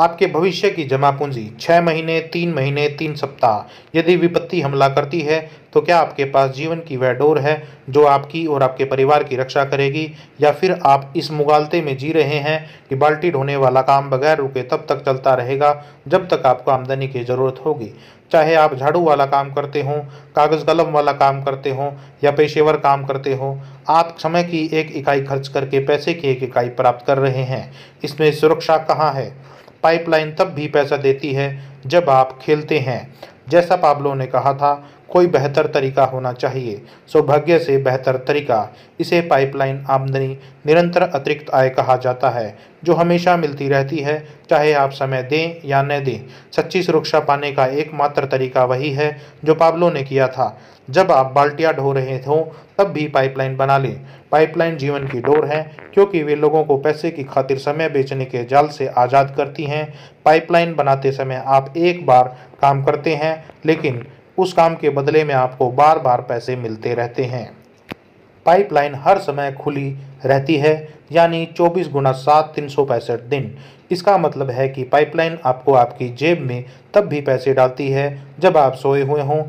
आपके भविष्य की जमा पूंजी छः महीने, तीन महीने, तीन सप्ताह। यदि विपत्ति हमला करती है तो क्या आपके पास जीवन की वह डोर है जो आपकी और आपके परिवार की रक्षा करेगी, या फिर आप इस मुगालते में जी रहे हैं कि बाल्टी ढोने वाला काम बगैर रुके तब तक चलता रहेगा जब तक आपको आमदनी की ज़रूरत होगी? चाहे आप झाड़ू वाला काम करते हों, कागज़ कलम वाला काम करते हों या पेशेवर काम करते हों, आप समय की एक इकाई खर्च करके पैसे की एक इकाई प्राप्त कर रहे हैं। इसमें सुरक्षा कहाँ है? पाइपलाइन तब भी पैसा देती है जब आप खेलते हैं। जैसा पाब्लो ने कहा था, कोई बेहतर तरीका होना चाहिए। सौभाग्य से बेहतर तरीका। इसे पाइपलाइन आमदनी, निरंतर अतिरिक्त आय कहा जाता है, जो हमेशा मिलती रहती है चाहे आप समय दें या न दें। सच्ची सुरक्षा पाने का एकमात्र तरीका वही है जो पाब्लो ने किया था। जब आप बाल्टियां ढो रहे हों तब भी पाइपलाइन बना लें। पाइपलाइन जीवन की डोर है क्योंकि वे लोगों को पैसे की खातिर समय बेचने के जाल से आज़ाद करती हैं। पाइपलाइन बनाते समय आप एक बार काम करते हैं लेकिन उस काम के बदले में आपको बार बार पैसे मिलते रहते हैं। पाइपलाइन हर समय खुली रहती है, यानी चौबीस गुना सात, तीन सौ पैंसठ दिन। इसका मतलब है कि पाइपलाइन आपको आपकी जेब में तब भी पैसे डालती है जब आप सोए हुए हों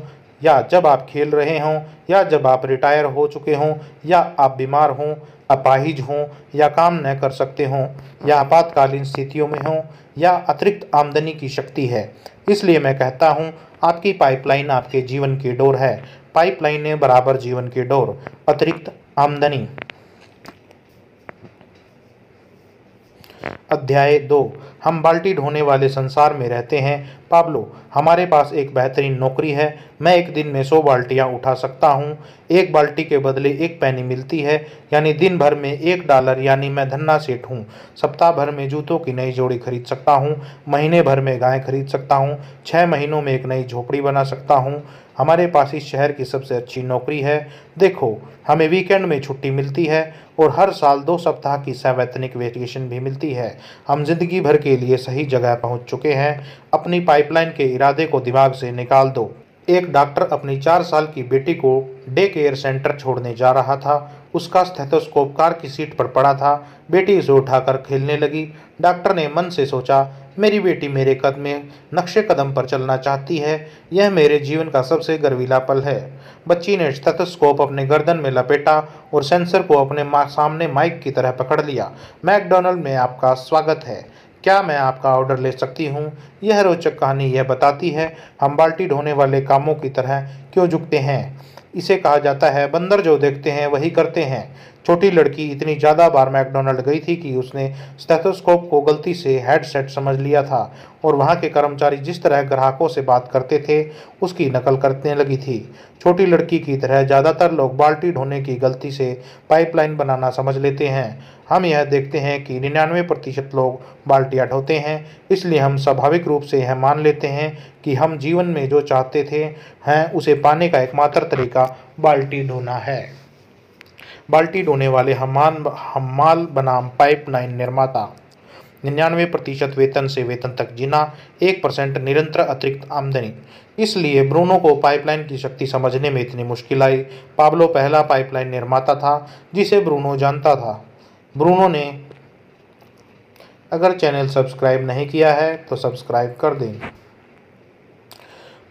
या जब आप खेल रहे हों या जब आप रिटायर हो चुके हों या आप बीमार हों, अपाहिज हों या काम न कर सकते हों या आपातकालीन स्थितियों में हों या अतिरिक्त आमदनी की शक्ति है। इसलिए मैं कहता हूँ आपकी पाइपलाइन आपके जीवन की डोर है। पाइपलाइन ने बराबर जीवन की डोर, अतिरिक्त आमदनी। अध्याय दो, हम बाल्टी ढोने वाले संसार में रहते हैं। पाब्लो, हमारे पास एक बेहतरीन नौकरी है। मैं एक दिन में सौ बाल्टियाँ उठा सकता हूँ। एक बाल्टी के बदले एक पैनी मिलती है, यानी दिन भर में एक डॉलर, यानी मैं धन्ना सेठ हूँ। सप्ताह भर में जूतों की नई जोड़ी खरीद सकता हूँ। महीने भर में गाय खरीद सकता हूँ। छः महीनों में एक नई झोपड़ी बना सकता हूँ। हमारे पास इस शहर की सबसे अच्छी नौकरी है। देखो, हमें वीकेंड में छुट्टी मिलती है और हर साल दो सप्ताह की सवैतनिक वेकेशन भी मिलती है। हम जिंदगी भर के लिए सही जगह पहुंच चुके हैं। अपनी पाइपलाइन के इरादे को दिमाग से निकाल दो। एक डॉक्टर अपनी चार साल की बेटी को डे केयर सेंटर छोड़ने जा रहा था। उसका स्टेथोस्कोप कार की सीट पर पड़ा था। बेटी उसे उठाकर खेलने लगी। डॉक्टर ने मन से सोचा, मेरी बेटी मेरे कदम में नक्शे कदम पर चलना चाहती है। यह मेरे जीवन का सबसे गर्वीला पल है। बच्ची ने स्टेथोस्कोप अपने गर्दन में लपेटा और सेंसर को अपने सामने माइक की तरह पकड़ लिया। मैकडोनल्ड में आपका स्वागत है, क्या मैं आपका ऑर्डर ले सकती हूँ? यह रोचक कहानी यह बताती है हम बाल्टी ढोने वाले कामों की तरह क्यों झुकते हैं। इसे कहा जाता है बंदर जो देखते हैं वही करते हैं। छोटी लड़की इतनी ज़्यादा बार मैकडोनल्ड गई थी कि उसने स्टेथोस्कोप को गलती से हेडसेट समझ लिया था और वहां के कर्मचारी जिस तरह ग्राहकों से बात करते थे उसकी नकल करने लगी थी। छोटी लड़की की तरह ज़्यादातर लोग बाल्टी ढोने की गलती से पाइपलाइन बनाना समझ लेते हैं। हम यह देखते हैं कि निन्यानवे प्रतिशत लोग बाल्टियाँ ढोते हैं, इसलिए हम स्वाभाविक रूप से यह मान लेते हैं कि हम जीवन में जो चाहते थे हैं उसे पाने का एकमात्र तरीका बाल्टी ढोना है। बाल्टी ढोने वाले हमान हमाल बनाम पाइपलाइन निर्माता। निन्यानवे प्रतिशत वेतन से वेतन तक जीना, एक परसेंट निरंतर अतिरिक्त आमदनी। इसलिए ब्रूनो को पाइपलाइन की शक्ति समझने में इतनी मुश्किल आई। पाब्लो पहला पाइपलाइन निर्माता था जिसे ब्रूनो जानता था। ब्रूनो ने अगर चैनल सब्सक्राइब नहीं किया है तो सब्सक्राइब कर दें।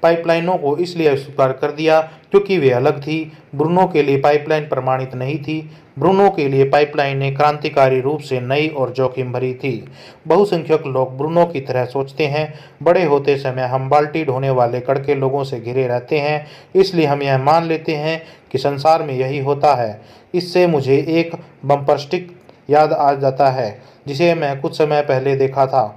पाइपलाइनों को इसलिए अस्वीकार कर दिया क्योंकि वे अलग थी। ब्रूनो के लिए पाइपलाइन प्रमाणित नहीं थी। ब्रूनो के लिए पाइपलाइन ने क्रांतिकारी रूप से नई और जोखिम भरी थी। बहुसंख्यक लोग ब्रूनो की तरह सोचते हैं। बड़े होते समय हम बाल्टी ढोने वाले कड़के लोगों से घिरे रहते हैं, इसलिए हम यह मान लेते हैं कि संसार में यही होता है। इससे मुझे एक बम्पर स्टिक याद आ जाता है जिसे मैं कुछ समय पहले देखा था।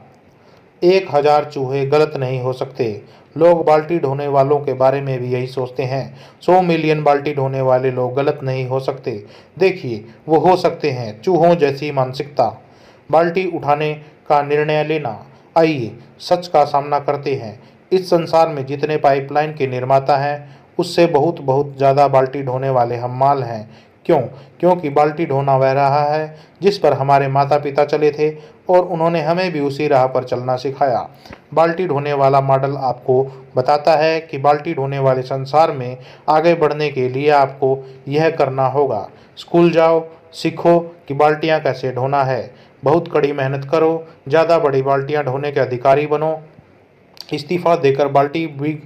एक हज़ार चूहे गलत नहीं हो सकते। लोग बाल्टी ढोने वालों के बारे में भी यही सोचते हैं। सौ मिलियन बाल्टी ढोने वाले लोग गलत नहीं हो सकते। देखिए, वो हो सकते हैं। चूहों जैसी मानसिकता। बाल्टी उठाने का निर्णय लेना। आइए सच का सामना करते हैं। इस संसार में जितने पाइपलाइन के निर्माता हैं उससे बहुत बहुत ज़्यादा बाल्टी ढोने वाले हमाल हैं। क्यों? क्योंकि बाल्टी ढोना वह रहा है जिस पर हमारे माता पिता चले थे और उन्होंने हमें भी उसी राह पर चलना सिखाया। बाल्टी ढोने वाला मॉडल आपको बताता है कि बाल्टी ढोने वाले संसार में आगे बढ़ने के लिए आपको यह करना होगा। स्कूल जाओ, सीखो कि बाल्टियाँ कैसे ढोना है। बहुत कड़ी मेहनत करो, ज़्यादा बड़ी बाल्टियाँ ढोने के अधिकारी बनो। इस्तीफा देकर बाल्टी बिग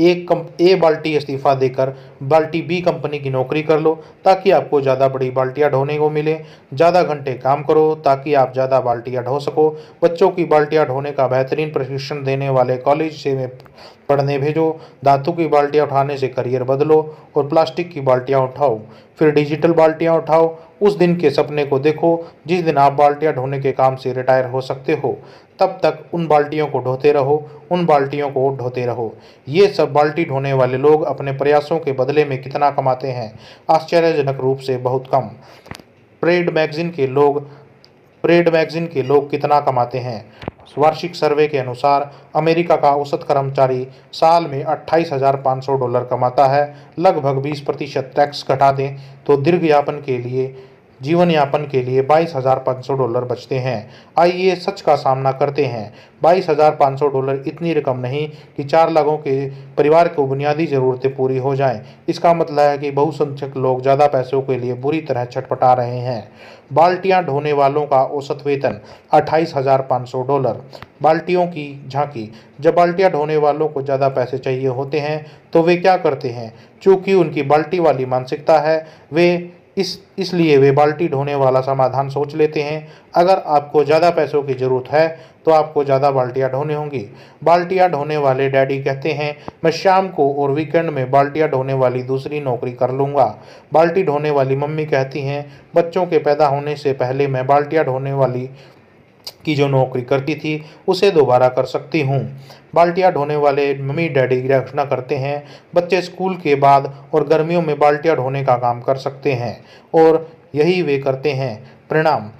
एक कम ए बाल्टी इस्तीफा देकर बाल्टी बी कंपनी की नौकरी कर लो ताकि आपको ज़्यादा बड़ी बाल्टियाँ ढोने को मिले। ज़्यादा घंटे काम करो ताकि आप ज़्यादा बाल्टियाँ ढो सको। बच्चों की बाल्टियाँ ढोने का बेहतरीन प्रशिक्षण देने वाले कॉलेज से में पढ़ने भेजो। धातु की बाल्टियाँ उठाने से करियर बदलो और प्लास्टिक की बाल्टियाँ उठाओ, फिर डिजिटल बाल्टियाँ उठाओ। उस दिन के सपने को देखो जिस दिन आप बाल्टियाँ ढोने के काम से रिटायर हो सकते हो। तब तक उन बाल्टियों को ढोते रहो, उन बाल्टियों को ढोते रहो। ये सब बाल्टी ढोने वाले लोग अपने प्रयासों के बदले में कितना कमाते हैं? आश्चर्यजनक रूप से बहुत कम। परेड मैगजीन के लोग परेड मैगजीन के लोग कितना कमाते हैं? वार्षिक सर्वे के अनुसार अमेरिका का औसत कर्मचारी साल में अट्ठाईस हज़ार पाँच सौ डॉलर कमाता है। लगभग बीस प्रतिशत टैक्स घटा दें तो दीर्घ यापन के लिए जीवन यापन के लिए बाईस हज़ार पाँच सौ डॉलर बचते हैं। आइए सच का सामना करते हैं। बाईस हज़ार पाँच सौ डॉलर इतनी रकम नहीं कि चार लोगों के परिवार को बुनियादी ज़रूरतें पूरी हो जाएं। इसका मतलब है कि बहुसंख्यक लोग ज़्यादा पैसों के लिए बुरी तरह छटपटा रहे हैं। बाल्टियां ढोने वालों का औसत वेतन अट्ठाईस हज़ार पाँच सौ डॉलर। बाल्टियों की झांकी। जब बाल्टियां ढोने वालों को ज़्यादा पैसे चाहिए होते हैं तो वे क्या करते हैं? चूँकि उनकी बाल्टी वाली मानसिकता है, वे इस इसलिए वे बाल्टी ढोने वाला समाधान सोच लेते हैं। अगर आपको ज़्यादा पैसों की ज़रूरत है तो आपको ज़्यादा बाल्टियाँ ढोनी होंगी। बाल्टियाँ ढोने वाले डैडी कहते हैं, मैं शाम को और वीकेंड में बाल्टियाँ ढोने वाली दूसरी नौकरी कर लूँगा। बाल्टी ढोने वाली मम्मी कहती हैं, बच्चों के पैदा होने से पहले मैं बाल्टियाँ ढोने वाली की जो नौकरी करती थी उसे दोबारा कर सकती हूँ। बाल्टियाँ ढोने वाले मम्मी डैडी की रचना करते हैं। बच्चे स्कूल के बाद और गर्मियों में बाल्टियाँ ढोने का काम कर सकते हैं और यही वे करते हैं। परिणाम,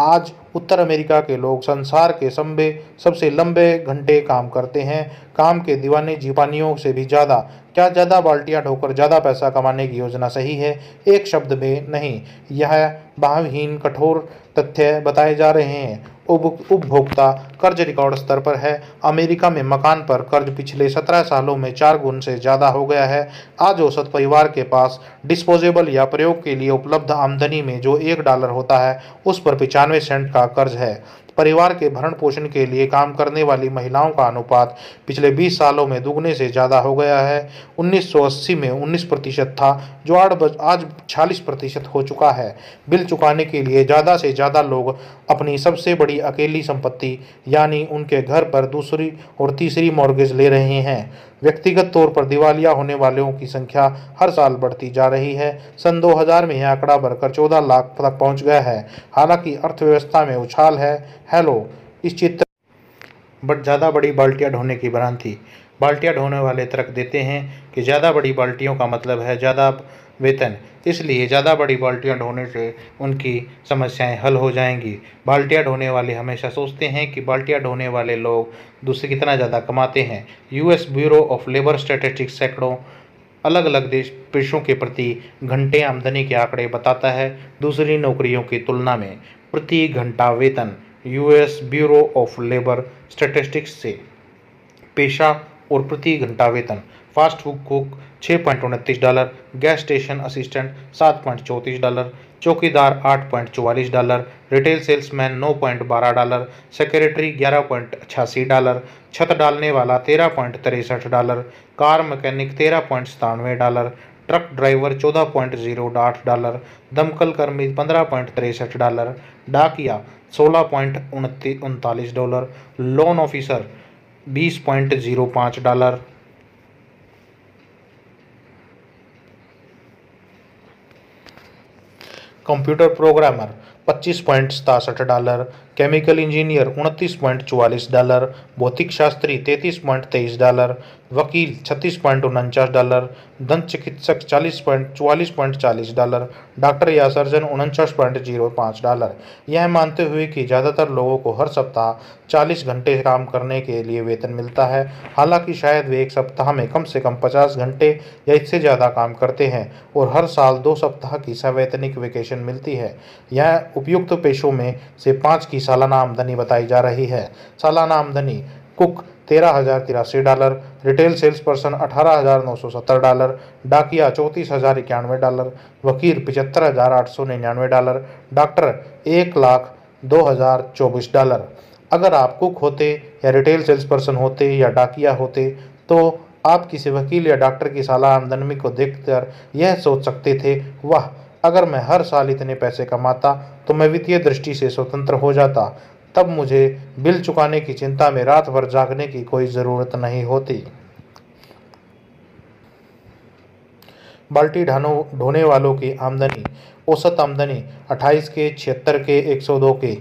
आज उत्तर अमेरिका के लोग संसार के सम्बे सबसे लंबे घंटे काम करते हैं, काम के दीवाने जापानियों से भी ज़्यादा। क्या ज़्यादा बाल्टियाँ ढोकर ज़्यादा पैसा कमाने की योजना सही है? एक शब्द में नहीं। यह भावहीन कठोर तथ्य बताए जा रहे हैं। उपभोक्ता कर्ज रिकॉर्ड स्तर पर है। अमेरिका में मकान पर कर्ज पिछले सत्रह सालों में चार गुना से ज़्यादा हो गया है। आज औसत परिवार के पास डिस्पोजेबल या प्रयोग के लिए उपलब्ध आमदनी में जो एक डॉलर होता है उस पर पचानवे सेंट का कर्ज है। परिवार के भरण पोषण के लिए काम करने वाली महिलाओं का अनुपात पिछले बीस सालों में दुगने से ज़्यादा हो गया है। उन्नीस सौ अस्सी में उन्नीस प्रतिशत था जो आज छियालीस प्रतिशत हो चुका है। बिल चुकाने के लिए ज़्यादा से ज़्यादा लोग अपनी सबसे बड़ी अकेली संपत्ति यानी उनके घर पर दूसरी और तीसरी मॉर्गेज ले रहे हैं। व्यक्तिगत तौर पर दिवालिया होने वालों की संख्या हर साल बढ़ती जा रही है। सन दो हज़ार में यह आंकड़ा बढ़कर चौदह लाख तक पहुंच गया है। हालांकि अर्थव्यवस्था में उछाल है। हेलो, इस चित्र बट ज़्यादा बड़ी बाल्टियाँ ढोने की भ्रांति। बाल्टियाँ ढोने वाले तर्क देते हैं कि ज़्यादा बड़ी बाल्टियों का मतलब है ज़्यादा वेतन, इसलिए ज़्यादा बड़ी बाल्टियाँ ढोने से उनकी समस्याएं हल हो जाएंगी। बाल्टियाँ ढोने वाले हमेशा सोचते हैं कि बाल्टियाँ ढोने वाले लोग दूसरे कितना ज़्यादा कमाते हैं। US bureau of labour statistics सैकड़ों अलग अलग देश पेशों के प्रति घंटे आमदनी के आंकड़े बताता है, दूसरी नौकरियों की तुलना में प्रति घंटा वेतन। US bureau of labour statistics से पेशा और प्रति घंटा वेतन। फास्ट फूड कुक छः पॉइंट उनतीस डॉलर, गैस स्टेशन असिस्टेंट सात पॉइंट चौंतीस डॉलर, चौकीदार आठ पॉइंट चौवालीस डॉलर, रिटेल सेल्समैन नौ पॉइंट बारह डॉलर, सेक्रेटरी ग्यारह पॉइंट छियासी डॉलर, छत डालने वाला तेरह पॉइंट तिरसठ डॉलर, कार मैकेनिक तेरह पॉइंट सतानवे डॉलर, ट्रक ड्राइवर चौदह पॉइंट शून्य आठ डॉलर, दमकल कर्मी पंद्रह पॉइंट तिरसठ डॉलर, डाकिया सोलह पॉइंट उनतालीस डॉलर, लोन ऑफिसर बीस पॉइंट शून्य पाँच डॉलर। कंप्यूटर प्रोग्रामर पच्चीस पॉइंट सतासठ डॉलर, केमिकल इंजीनियर उनतीस पॉइंट चौवालीस डॉलर, भौतिक शास्त्री तैंतीस पॉइंट तेईस डॉलर, वकील छत्तीस पॉइंट उनचास डॉलर, दंत चिकित्सक चालीस पॉइंट चौवालीस पॉइंट चालीस डॉलर, डॉक्टर या सर्जन उनचास पॉइंट शून्य पाँच डॉलर। यह मानते हुए कि ज़्यादातर लोगों को हर सप्ताह चालीस घंटे काम करने के लिए वेतन मिलता है, हालांकि शायद वे एक सप्ताह में कम से कम पचास घंटे या इससे ज़्यादा काम करते हैं और हर साल दो सप्ताह की सवैतनिक वेकेशन मिलती है। यह उपयुक्त पेशों में से पाँच की सालाना आमदनी बताई जा रही है। सालाना आमदनी कुक तेरह हज़ार तिरासी डॉलर, रिटेल सेल्स पर्सन अठारह हज़ार नौ सौ सत्तर डॉलर, डाकिया चौंतीस हज़ार इक्यानवे डॉलर, वकील पचहत्तर हज़ार आठ सौ निन्यानवे डॉलर, डॉक्टर एक लाख दो हज़ार चौबीस डॉलर। अगर आप कुक होते या रिटेल सेल्स पर्सन होते या डाकिया होते तो आप किसी वकील या डॉक्टर की सालाना आमदनी को देखकर यह सोच सकते थे, वाह, अगर मैं हर साल इतने पैसे कमाता तो मैं वित्तीय दृष्टि से स्वतंत्र हो जाता, तब मुझे बिल चुकाने की चिंता में रात भर जागने की कोई ज़रूरत नहीं होती। बाल्टी ढोने वालों की आमदनी। औसत आमदनी अट्ठाईस के छिहत्तर के एक सौ दो के,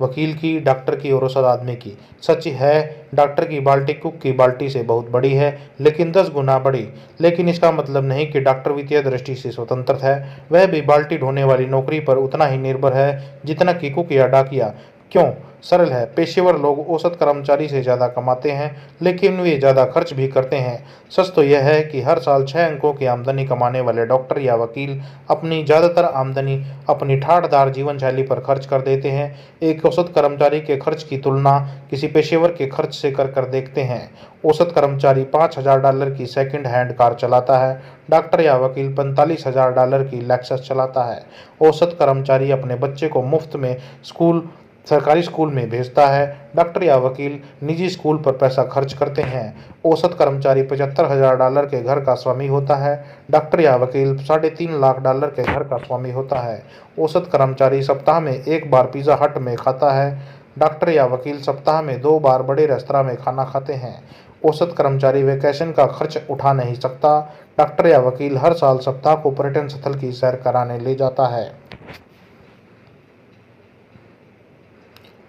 वकील की, डॉक्टर की और औसत आदमी की। सच है, डॉक्टर की बाल्टी कुक की बाल्टी से बहुत बड़ी है, लेकिन दस गुना बड़ी। लेकिन इसका मतलब नहीं कि डॉक्टर वित्तीय दृष्टि से स्वतंत्र है। वह भी बाल्टी ढोने वाली नौकरी पर उतना ही निर्भर है जितना कि कुक या डाकिया। क्यों? सरल है, पेशेवर लोग औसत कर्मचारी से ज़्यादा कमाते हैं लेकिन वे ज़्यादा खर्च भी करते हैं। सच तो यह है कि हर साल छः अंकों की आमदनी कमाने वाले डॉक्टर या वकील अपनी ज़्यादातर आमदनी अपनी ठाठदार जीवनशैली पर खर्च कर देते हैं। एक औसत कर्मचारी के खर्च की तुलना किसी पेशेवर के खर्च से कर कर देखते हैं। औसत कर्मचारी पाँच हज़ार डॉलर की सेकेंड हैंड कार चलाता है, डॉक्टर या वकील पैंतालीस हज़ार डॉलर की लेक्सस चलाता है। औसत कर्मचारी अपने बच्चे को मुफ्त में स्कूल सरकारी स्कूल में भेजता है, डॉक्टर या वकील निजी स्कूल पर पैसा खर्च करते हैं। औसत कर्मचारी पचहत्तर हज़ार डॉलर के घर का स्वामी होता है, डॉक्टर या वकील साढ़े तीन लाख डॉलर के घर का स्वामी होता है। औसत कर्मचारी सप्ताह में एक बार पिज़्ज़ा हट में खाता है, डॉक्टर या वकील सप्ताह में दो बार बड़े रेस्तरा में खाना खाते हैं। औसत कर्मचारी वैकेशन का खर्च उठा नहीं सकता, डॉक्टर या वकील हर साल सप्ताह को पर्यटन स्थल की सैर कराने ले जाता है।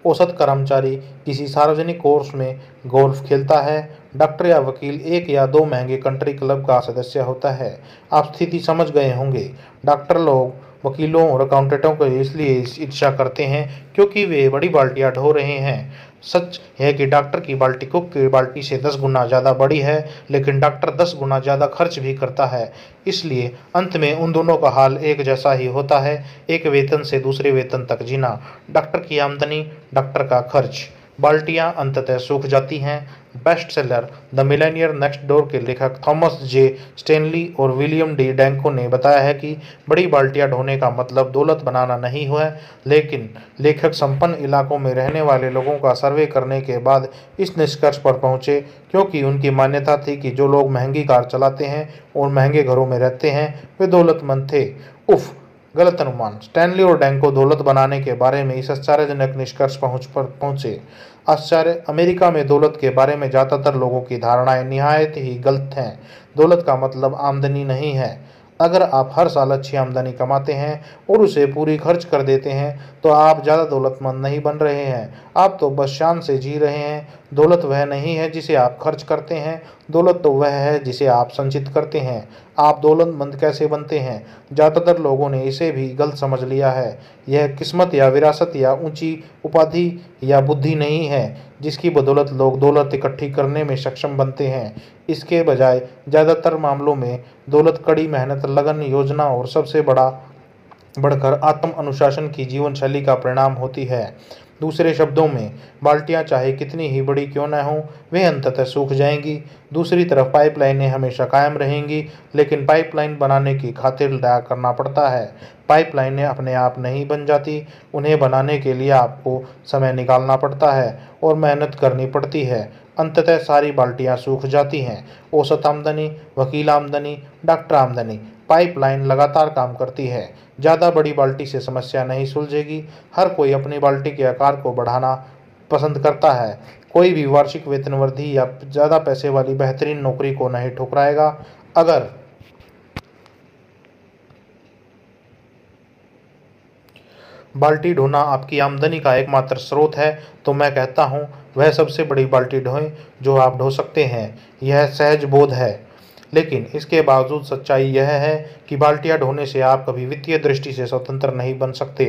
औसत कर्मचारी किसी सार्वजनिक कोर्स में गोल्फ खेलता है। डॉक्टर या वकील एक या दो महंगे कंट्री क्लब का सदस्य होता है। आप स्थिति समझ गए होंगे। डॉक्टर लोग वकीलों और अकाउंटेंटों को इसलिए ईर्ष्या करते हैं क्योंकि वे बड़ी बाल्टियाँ ढो रहे हैं। सच है कि डॉक्टर की बाल्टी कुक की बाल्टी से दस गुना ज़्यादा बड़ी है, लेकिन डॉक्टर दस गुना ज़्यादा खर्च भी करता है। इसलिए अंत में उन दोनों का हाल एक जैसा ही होता है, एक वेतन से दूसरे वेतन तक जीना। डॉक्टर की आमदनी, डॉक्टर का खर्च, बाल्टियां अंततः सूख जाती हैं। Best seller the Millionaire next door के लेखक थॉमस जे स्टैनली और विलियम डी डैंको ने बताया है कि बड़ी बाल्टियां ढोने का मतलब दौलत बनाना नहीं है, लेकिन लेखक संपन्न इलाकों में रहने वाले लोगों का सर्वे करने के बाद इस निष्कर्ष पर पहुंचे, क्योंकि उनकी मान्यता थी कि जो लोग महंगी कार चलाते हैं और महंगे घरों में रहते हैं वे दौलतमंद थे। उफ, गलत अनुमान। स्टैनली और डैंको दौलत बनाने के बारे में इस आश्चर्यजनक निष्कर्ष पहुंच पर पहुंचे। आश्चर्य, अमेरिका में दौलत के बारे में ज़्यादातर लोगों की धारणाएं निहायत ही गलत हैं। दौलत का मतलब आमदनी नहीं है। अगर आप हर साल अच्छी आमदनी कमाते हैं और उसे पूरी खर्च कर देते हैं तो आप ज़्यादा दौलतमंद नहीं बन रहे हैं, आप तो बस शान से जी रहे हैं। दौलत वह नहीं है जिसे आप खर्च करते हैं, दौलत तो वह है जिसे आप संचित करते हैं। आप दौलतमंद कैसे बनते हैं? ज़्यादातर लोगों ने इसे भी गलत समझ लिया है। यह किस्मत या विरासत या ऊंची उपाधि या बुद्धि नहीं है जिसकी बदौलत लोग दौलत इकट्ठी करने में सक्षम बनते हैं। इसके बजाय ज़्यादातर मामलों में दौलत कड़ी मेहनत, लगन, योजना और सबसे बड़ा बढ़कर आत्म अनुशासन की जीवन शैली का परिणाम होती है। दूसरे शब्दों में, बाल्टियां चाहे कितनी ही बड़ी क्यों न हों, वे अंततः सूख जाएंगी। दूसरी तरफ पाइपलाइनें हमेशा कायम रहेंगी, लेकिन पाइपलाइन बनाने की खातिर दाया करना पड़ता है। पाइपलाइनें अपने आप नहीं बन जाती, उन्हें बनाने के लिए आपको समय निकालना पड़ता है और मेहनत करनी पड़ती है। अंततः सारी बाल्टियां सूख जाती हैं। औसत आमदनी, वकील आमदनी, डॉक्टर आमदनी, पाइपलाइन लगातार काम करती है। ज़्यादा बड़ी बाल्टी से समस्या नहीं सुलझेगी। हर कोई अपनी बाल्टी के आकार को बढ़ाना पसंद करता है। कोई भी वार्षिक वेतन वृद्धि या ज़्यादा पैसे वाली बेहतरीन नौकरी को नहीं ठुकराएगा। अगर बाल्टी ढोना आपकी आमदनी का एकमात्र स्रोत है तो मैं कहता हूँ वह सबसे बड़ी बाल्टी ढोएं जो आप ढो सकते हैं। यह सहज बोध है, लेकिन इसके बावजूद सच्चाई यह है कि बाल्टियां ढोने से आप कभी वित्तीय दृष्टि से स्वतंत्र नहीं बन सकते।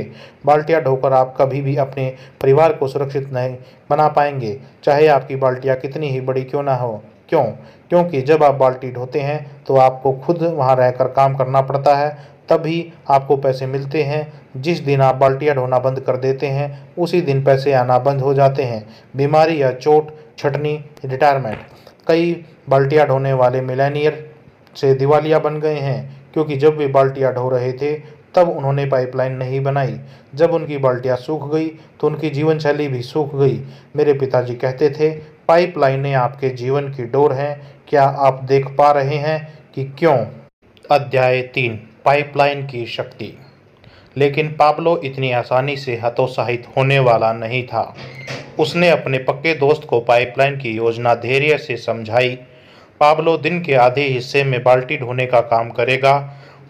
बाल्टियां ढोकर आप कभी भी अपने परिवार को सुरक्षित नहीं बना पाएंगे, चाहे आपकी बाल्टियां कितनी ही बड़ी क्यों ना हो। क्यों? क्योंकि जब आप बाल्टी ढोते हैं तो आपको खुद वहां रहकर काम करना पड़ता है, तभी आपको पैसे मिलते हैं। जिस दिन आप बाल्टियां ढोना बंद कर देते हैं उसी दिन पैसे आना बंद हो जाते हैं। बीमारी या चोट, छटनी, रिटायरमेंट। कई बाल्टियां ढोने वाले मिलेनियर से दिवालिया बन गए हैं क्योंकि जब वे बाल्टियां ढो रहे थे तब उन्होंने पाइपलाइन नहीं बनाई। जब उनकी बाल्टियां सूख गई तो उनकी जीवन शैली भी सूख गई। मेरे पिताजी कहते थे, पाइपलाइनें आपके जीवन की डोर हैं। क्या आप देख पा रहे हैं कि क्यों? अध्याय तीन, पाइपलाइन की शक्ति। लेकिन पाब्लो इतनी आसानी से हतोत्साहित होने वाला नहीं था। उसने अपने पक्के दोस्त को पाइपलाइन की योजना धैर्य से समझाई। पाब्लो दिन के आधे हिस्से में बाल्टी ढोने का काम करेगा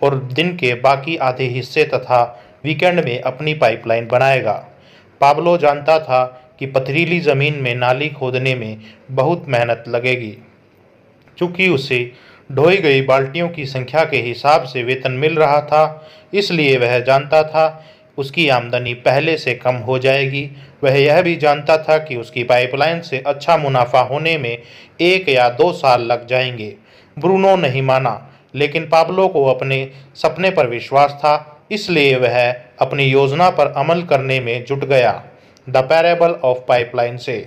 और दिन के बाकी आधे हिस्से तथा वीकेंड में अपनी पाइपलाइन बनाएगा। पाब्लो जानता था कि पथरीली ज़मीन में नाली खोदने में बहुत मेहनत लगेगी। चूँकि उसे ढोई गई बाल्टियों की संख्या के हिसाब से वेतन मिल रहा था, इसलिए वह जानता था उसकी आमदनी पहले से कम हो जाएगी। वह यह भी जानता था कि उसकी पाइपलाइन से अच्छा मुनाफा होने में एक या दो साल लग जाएंगे। ब्रूनो नहीं माना, लेकिन पाब्लो को अपने सपने पर विश्वास था, इसलिए वह अपनी योजना पर अमल करने में जुट गया। द पैरेबल ऑफ पाइपलाइन से।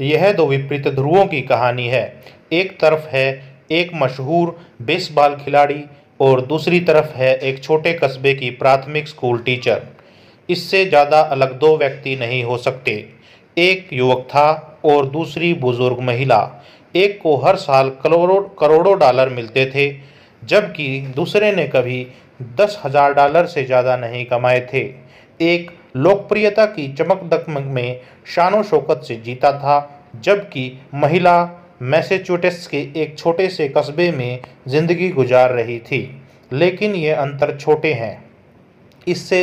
यह दो विपरीत ध्रुवों की कहानी है। एक तरफ है एक मशहूर बेसबॉल खिलाड़ी और दूसरी तरफ है एक छोटे कस्बे की प्राथमिक स्कूल टीचर। इससे ज़्यादा अलग दो व्यक्ति नहीं हो सकते। एक युवक था और दूसरी बुजुर्ग महिला। एक को हर साल करोड़ों करोड़ों डॉलर मिलते थे, जबकि दूसरे ने कभी दस हज़ार डॉलर से ज़्यादा नहीं कमाए थे। एक लोकप्रियता की चमकदमक में शानो शौकत से जीता था, जबकि महिला मैसेच्यूसेट्स के एक छोटे से कस्बे में ज़िंदगी गुजार रही थी। लेकिन ये अंतर छोटे हैं। इससे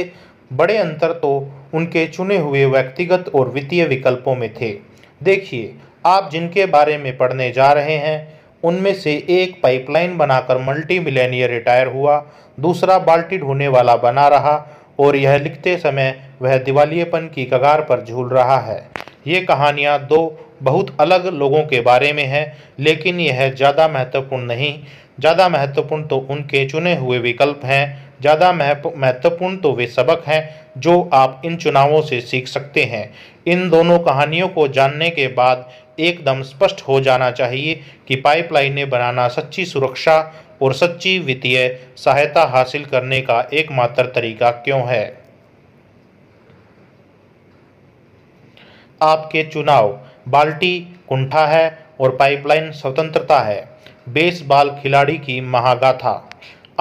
बड़े अंतर तो उनके चुने हुए व्यक्तिगत और वित्तीय विकल्पों में थे। देखिए, आप जिनके बारे में पढ़ने जा रहे हैं उनमें से एक पाइपलाइन बनाकर मल्टी मिलियनियर रिटायर हुआ, दूसरा बाल्टी ढोने वाला बना रहा और यह लिखते समय वह दिवालियेपन की कगार पर झूल रहा है। ये कहानियाँ दो बहुत अलग लोगों के बारे में है, लेकिन यह ज़्यादा महत्वपूर्ण नहीं। ज़्यादा महत्वपूर्ण तो उनके चुने हुए विकल्प हैं। ज़्यादा महत्वपूर्ण तो वे सबक हैं जो आप इन चुनावों से सीख सकते हैं। इन दोनों कहानियों को जानने के बाद एकदम स्पष्ट हो जाना चाहिए कि पाइपलाइनें बनाना सच्ची सुरक्षा और सच्ची वित्तीय सहायता हासिल करने का एकमात्र तरीका क्यों है। आपके चुनाव बाल्टी कुंठा है और पाइपलाइन स्वतंत्रता है। बेसबॉल खिलाड़ी की महागाथा।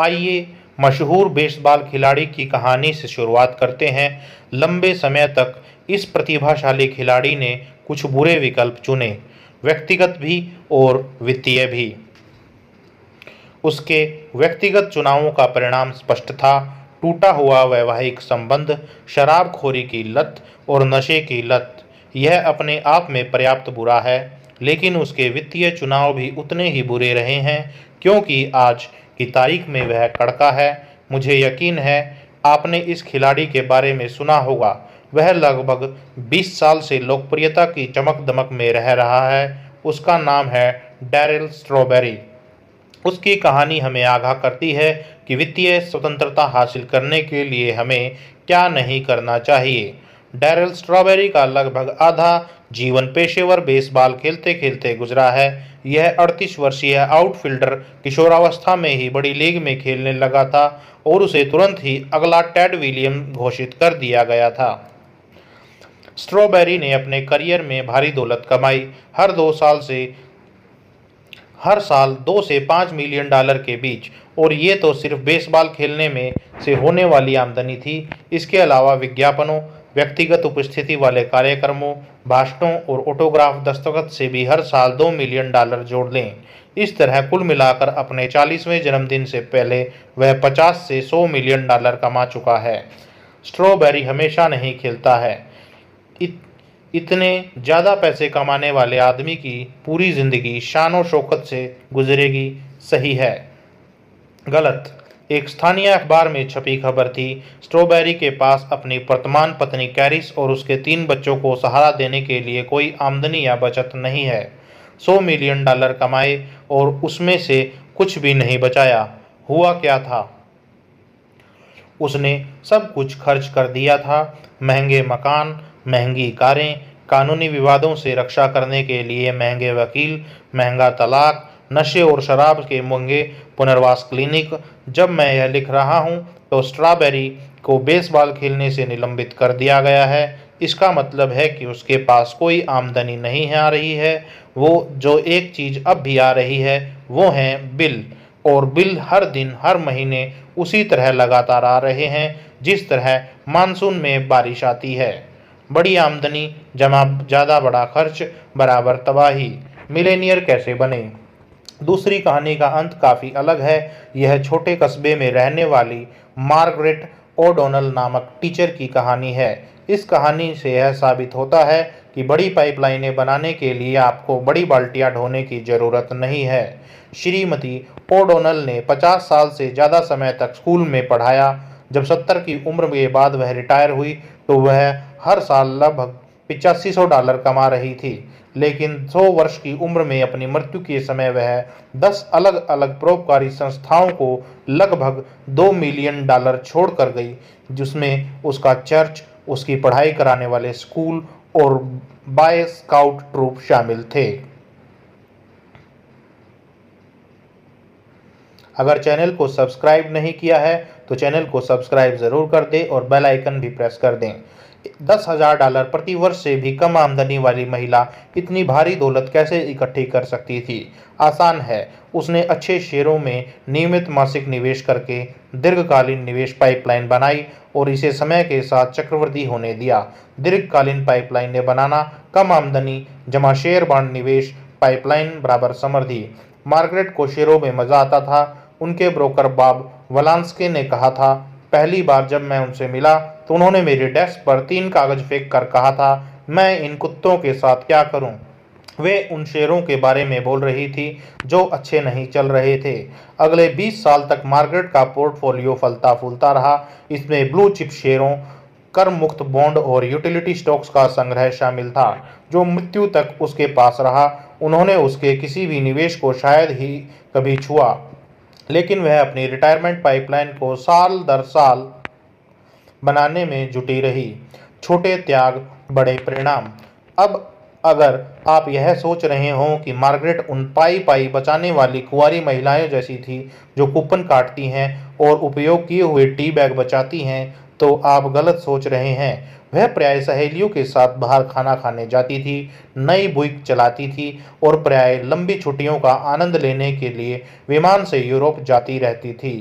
आइए मशहूर बेसबॉल खिलाड़ी की कहानी से शुरुआत करते हैं। लंबे समय तक इस प्रतिभाशाली खिलाड़ी ने कुछ बुरे विकल्प चुने, व्यक्तिगत भी और वित्तीय भी। उसके व्यक्तिगत चुनावों का परिणाम स्पष्ट था। टूटा हुआ वैवाहिक संबंध, शराबखोरी की लत और नशे की लत। यह अपने आप में पर्याप्त बुरा है, लेकिन उसके वित्तीय चुनाव भी उतने ही बुरे रहे हैं, क्योंकि आज की तारीख में वह कड़का है। मुझे यकीन है आपने इस खिलाड़ी के बारे में सुना होगा। वह लगभग बीस साल से लोकप्रियता की चमक दमक में रह रहा है। उसका नाम है डैरेल स्ट्रॉबेरी। उसकी कहानी हमें आगाह करती है कि वित्तीय स्वतंत्रता हासिल करने के लिए हमें क्या नहीं करना चाहिए। डैरेल स्ट्रॉबेरी का लगभग आधा जीवन पेशेवर बेसबॉल खेलते खेलते गुजरा है। यह अड़तीस वर्षीय आउटफील्डर किशोरावस्था में ही बड़ी लीग में खेलने लगा था और उसे तुरंत ही अगला टेड विलियम घोषित कर दिया गया था। स्ट्रॉबेरी ने अपने करियर में भारी दौलत कमाई। हर दो साल से हर साल दो से पाँच मिलियन डॉलर के बीच, और ये तो सिर्फ बेसबॉल खेलने में से होने वाली आमदनी थी। इसके अलावा विज्ञापनों, व्यक्तिगत उपस्थिति वाले कार्यक्रमों, भाषणों और ऑटोग्राफ दस्तखत से भी हर साल दो मिलियन डॉलर जोड़ लें। इस तरह कुल मिलाकर अपने चालीसवें जन्मदिन से पहले वह पचास से सौ मिलियन डॉलर कमा चुका है। स्ट्रॉबेरी हमेशा नहीं खेलता है। इत, इतने ज़्यादा पैसे कमाने वाले आदमी की पूरी जिंदगी शान और शौकत से गुजरेगी। सही है? गलत? एक स्थानीय अखबार में छपी खबर थी। स्ट्रॉबेरी के पास अपनी वर्तमान पत्नी कैरिस और उसके तीन बच्चों को सहारा देने के लिए कोई आमदनी या बचत नहीं है। सौ मिलियन डॉलर कमाए और उसमें से कुछ भी नहीं बचाया। हुआ क्या था? उसने सब कुछ खर्च कर दिया था। महंगे मकान, महंगी कारें, कानूनी विवादों से रक्षा करने के लिए महंगे वकील, महंगा तलाक, नशे और शराब के महंगे पुनर्वास क्लिनिक। जब मैं यह लिख रहा हूं, तो स्ट्रॉबेरी को बेसबॉल खेलने से निलंबित कर दिया गया है। इसका मतलब है कि उसके पास कोई आमदनी नहीं आ रही है। वो जो एक चीज़ अब भी आ रही है वो है बिल, और बिल हर दिन, हर महीने उसी तरह लगातार आ रहे हैं जिस तरह मानसून में बारिश आती है। बड़ी आमदनी जमा ज़्यादा बड़ा खर्च बराबर तबाही। मिलेनियर कैसे बने? दूसरी कहानी का अंत काफ़ी अलग है। यह छोटे कस्बे में रहने वाली मार्गरेट ओडोनल नामक टीचर की कहानी है। इस कहानी से यह साबित होता है कि बड़ी पाइपलाइनें बनाने के लिए आपको बड़ी बाल्टियां ढोने की ज़रूरत नहीं है। श्रीमती ओडोनल ने पचास साल से ज़्यादा समय तक स्कूल में पढ़ाया। जब सत्तर की उम्र के बाद वह रिटायर हुई तो वह हर साल लगभग पिचासी सौ डॉलर कमा रही थी, लेकिन सौ वर्ष की उम्र में अपनी मृत्यु के समय वह दस अलग अलग परोपकारी संस्थाओं को लगभग दो मिलियन डॉलर छोड़ कर गई, जिसमें उसका चर्च, उसकी पढ़ाई कराने वाले स्कूल और बॉय स्काउट ट्रूप शामिल थे। अगर चैनल को सब्सक्राइब नहीं किया है तो चैनल को सब्सक्राइब ज़रूर कर दें और बेल आइकन भी प्रेस कर दें। दस हजार डॉलर प्रति वर्ष से भी कम आमदनी वाली महिला इतनी भारी दौलत कैसे इकट्ठी कर सकती थी? आसान है। उसने अच्छे शेयरों में नियमित मासिक निवेश करके दीर्घकालीन निवेश पाइपलाइन बनाई और इसे समय के साथ चक्रवृद्धि होने दिया। दीर्घकालीन पाइपलाइनें बनाना, कम आमदनी जमा शेयर बांड निवेश पाइपलाइन बराबर समृद्धि। मार्गरेट को शेयरों में मजा आता था। उनके ब्रोकर बॉब वलांस्के ने कहा था, पहली बार जब मैं उनसे मिला तो उन्होंने मेरे डेस्क पर तीन कागज फेंक कर कहा था, मैं इन कुत्तों के साथ क्या करूं? वे उन शेयरों के बारे में बोल रही थी जो अच्छे नहीं चल रहे थे। अगले बीस साल तक मार्केट का पोर्टफोलियो फलता फूलता रहा। इसमें ब्लू चिप शेयरों, कर मुक्त बॉन्ड और यूटिलिटी स्टॉक्स का संग्रह शामिल था जो मृत्यु तक उसके पास रहा। उन्होंने उसके किसी भी निवेश को शायद ही कभी छुआ, लेकिन वह अपनी रिटायरमेंट पाइपलाइन को साल दर साल बनाने में जुटी रही। छोटे त्याग, बड़े परिणाम। अब अगर आप यह सोच रहे हों कि मार्गरेट उन पाई पाई बचाने वाली कुंवारी महिलाएं जैसी थी जो कूपन काटती हैं और उपयोग किए हुए टी बैग बचाती हैं, तो आप गलत सोच रहे हैं। वह प्राय सहेलियों के साथ बाहर खाना खाने जाती थी, नई बुइक चलाती थी और प्राय लंबी छुट्टियों का आनंद लेने के लिए विमान से यूरोप जाती रहती थी।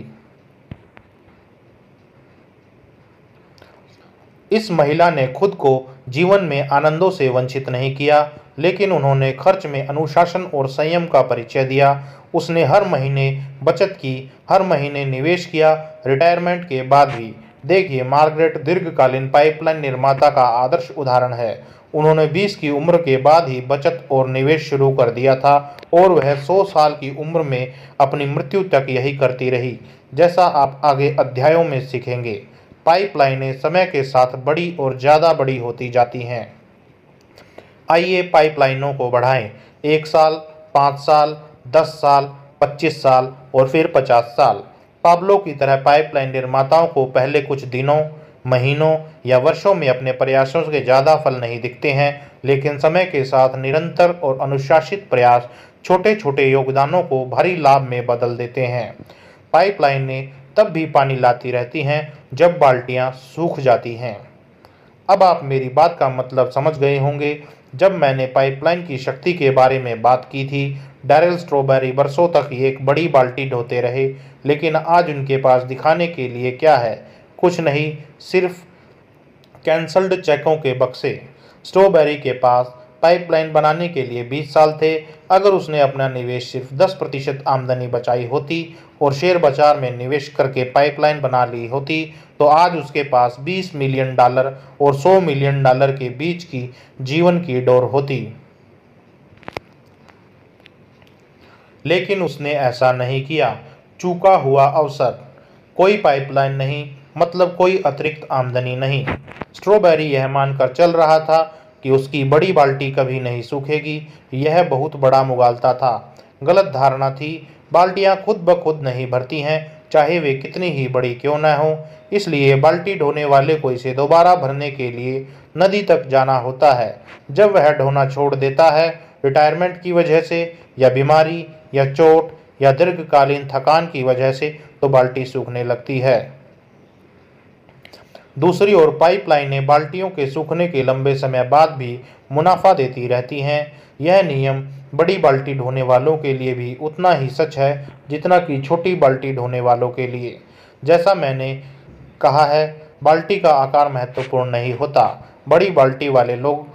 इस महिला ने खुद को जीवन में आनंदों से वंचित नहीं किया, लेकिन उन्होंने खर्च में अनुशासन और संयम का परिचय दिया। उसने हर महीने बचत की, हर महीने निवेश किया, रिटायरमेंट के बाद भी। देखिए, मार्गरेट दीर्घकालीन पाइपलाइन निर्माता का आदर्श उदाहरण है। उन्होंने बीस की उम्र के बाद ही बचत और निवेश शुरू कर दिया था और वह सौ साल की उम्र में अपनी मृत्यु तक यही करती रही, जैसा आप आगे अध्यायों में सीखेंगे। पाइपलाइनें समय के साथ बड़ी और ज़्यादा बड़ी होती जाती हैं। आइए पाइपलाइनों को बढ़ाएं। एक साल, पाँच साल, दस साल, पच्चीस साल और फिर पचास साल। पाब्लो की तरह पाइपलाइन निर्माताओं को पहले कुछ दिनों, महीनों या वर्षों में अपने प्रयासों के ज़्यादा फल नहीं दिखते हैं, लेकिन समय के साथ निरंतर और अनुशासित प्रयास छोटे छोटे योगदानों को भारी लाभ में बदल देते हैं। पाइपलाइनें तब भी पानी लाती रहती हैं जब बाल्टियां सूख जाती हैं। अब आप मेरी बात का मतलब समझ गए होंगे। जब मैंने पाइपलाइन की शक्ति के बारे में बात की थी, डैरल स्ट्रॉबेरी बरसों तक ये एक बड़ी बाल्टी ढोते रहे, लेकिन आज उनके पास दिखाने के लिए क्या है? कुछ नहीं, सिर्फ कैंसल्ड चेकों के बक्से। स्ट्रॉबेरी के पास पाइपलाइन बनाने के लिए बीस साल थे। अगर उसने अपना निवेश सिर्फ दस प्रतिशत आमदनी बचाई होती और शेयर बाजार में निवेश करके पाइपलाइन बना ली होती, तो आज उसके पास बीस मिलियन डॉलर और सौ मिलियन डॉलर के बीच की जीवन की डोर होती। लेकिन उसने ऐसा नहीं किया। चूका हुआ अवसर। कोई पाइपलाइन नहीं, मतलब कोई अतिरिक्त आमदनी नहीं। स्ट्रॉबेरी यह मानकर चल रहा था कि उसकी बड़ी बाल्टी कभी नहीं सूखेगी। यह बहुत बड़ा मुगालता था। गलत धारणा थी। बाल्टियां खुद ब खुद नहीं भरती हैं, चाहे वे कितनी ही बड़ी क्यों न हो। इसलिए बाल्टी ढोने वाले को इसे दोबारा भरने के लिए नदी तक जाना होता है। जब वह ढोना छोड़ देता है, रिटायरमेंट की वजह से या बीमारी या चोट या दीर्घकालीन थकान की वजह से, तो बाल्टी सूखने लगती है। दूसरी ओर पाइपलाइनें बाल्टियों के सूखने के लंबे समय बाद भी मुनाफा देती रहती हैं। यह नियम बड़ी बाल्टी ढोने वालों के लिए भी उतना ही सच है जितना कि छोटी बाल्टी ढोने वालों के लिए। जैसा मैंने कहा है, बाल्टी का आकार महत्वपूर्ण नहीं होता। बड़ी बाल्टी वाले लोग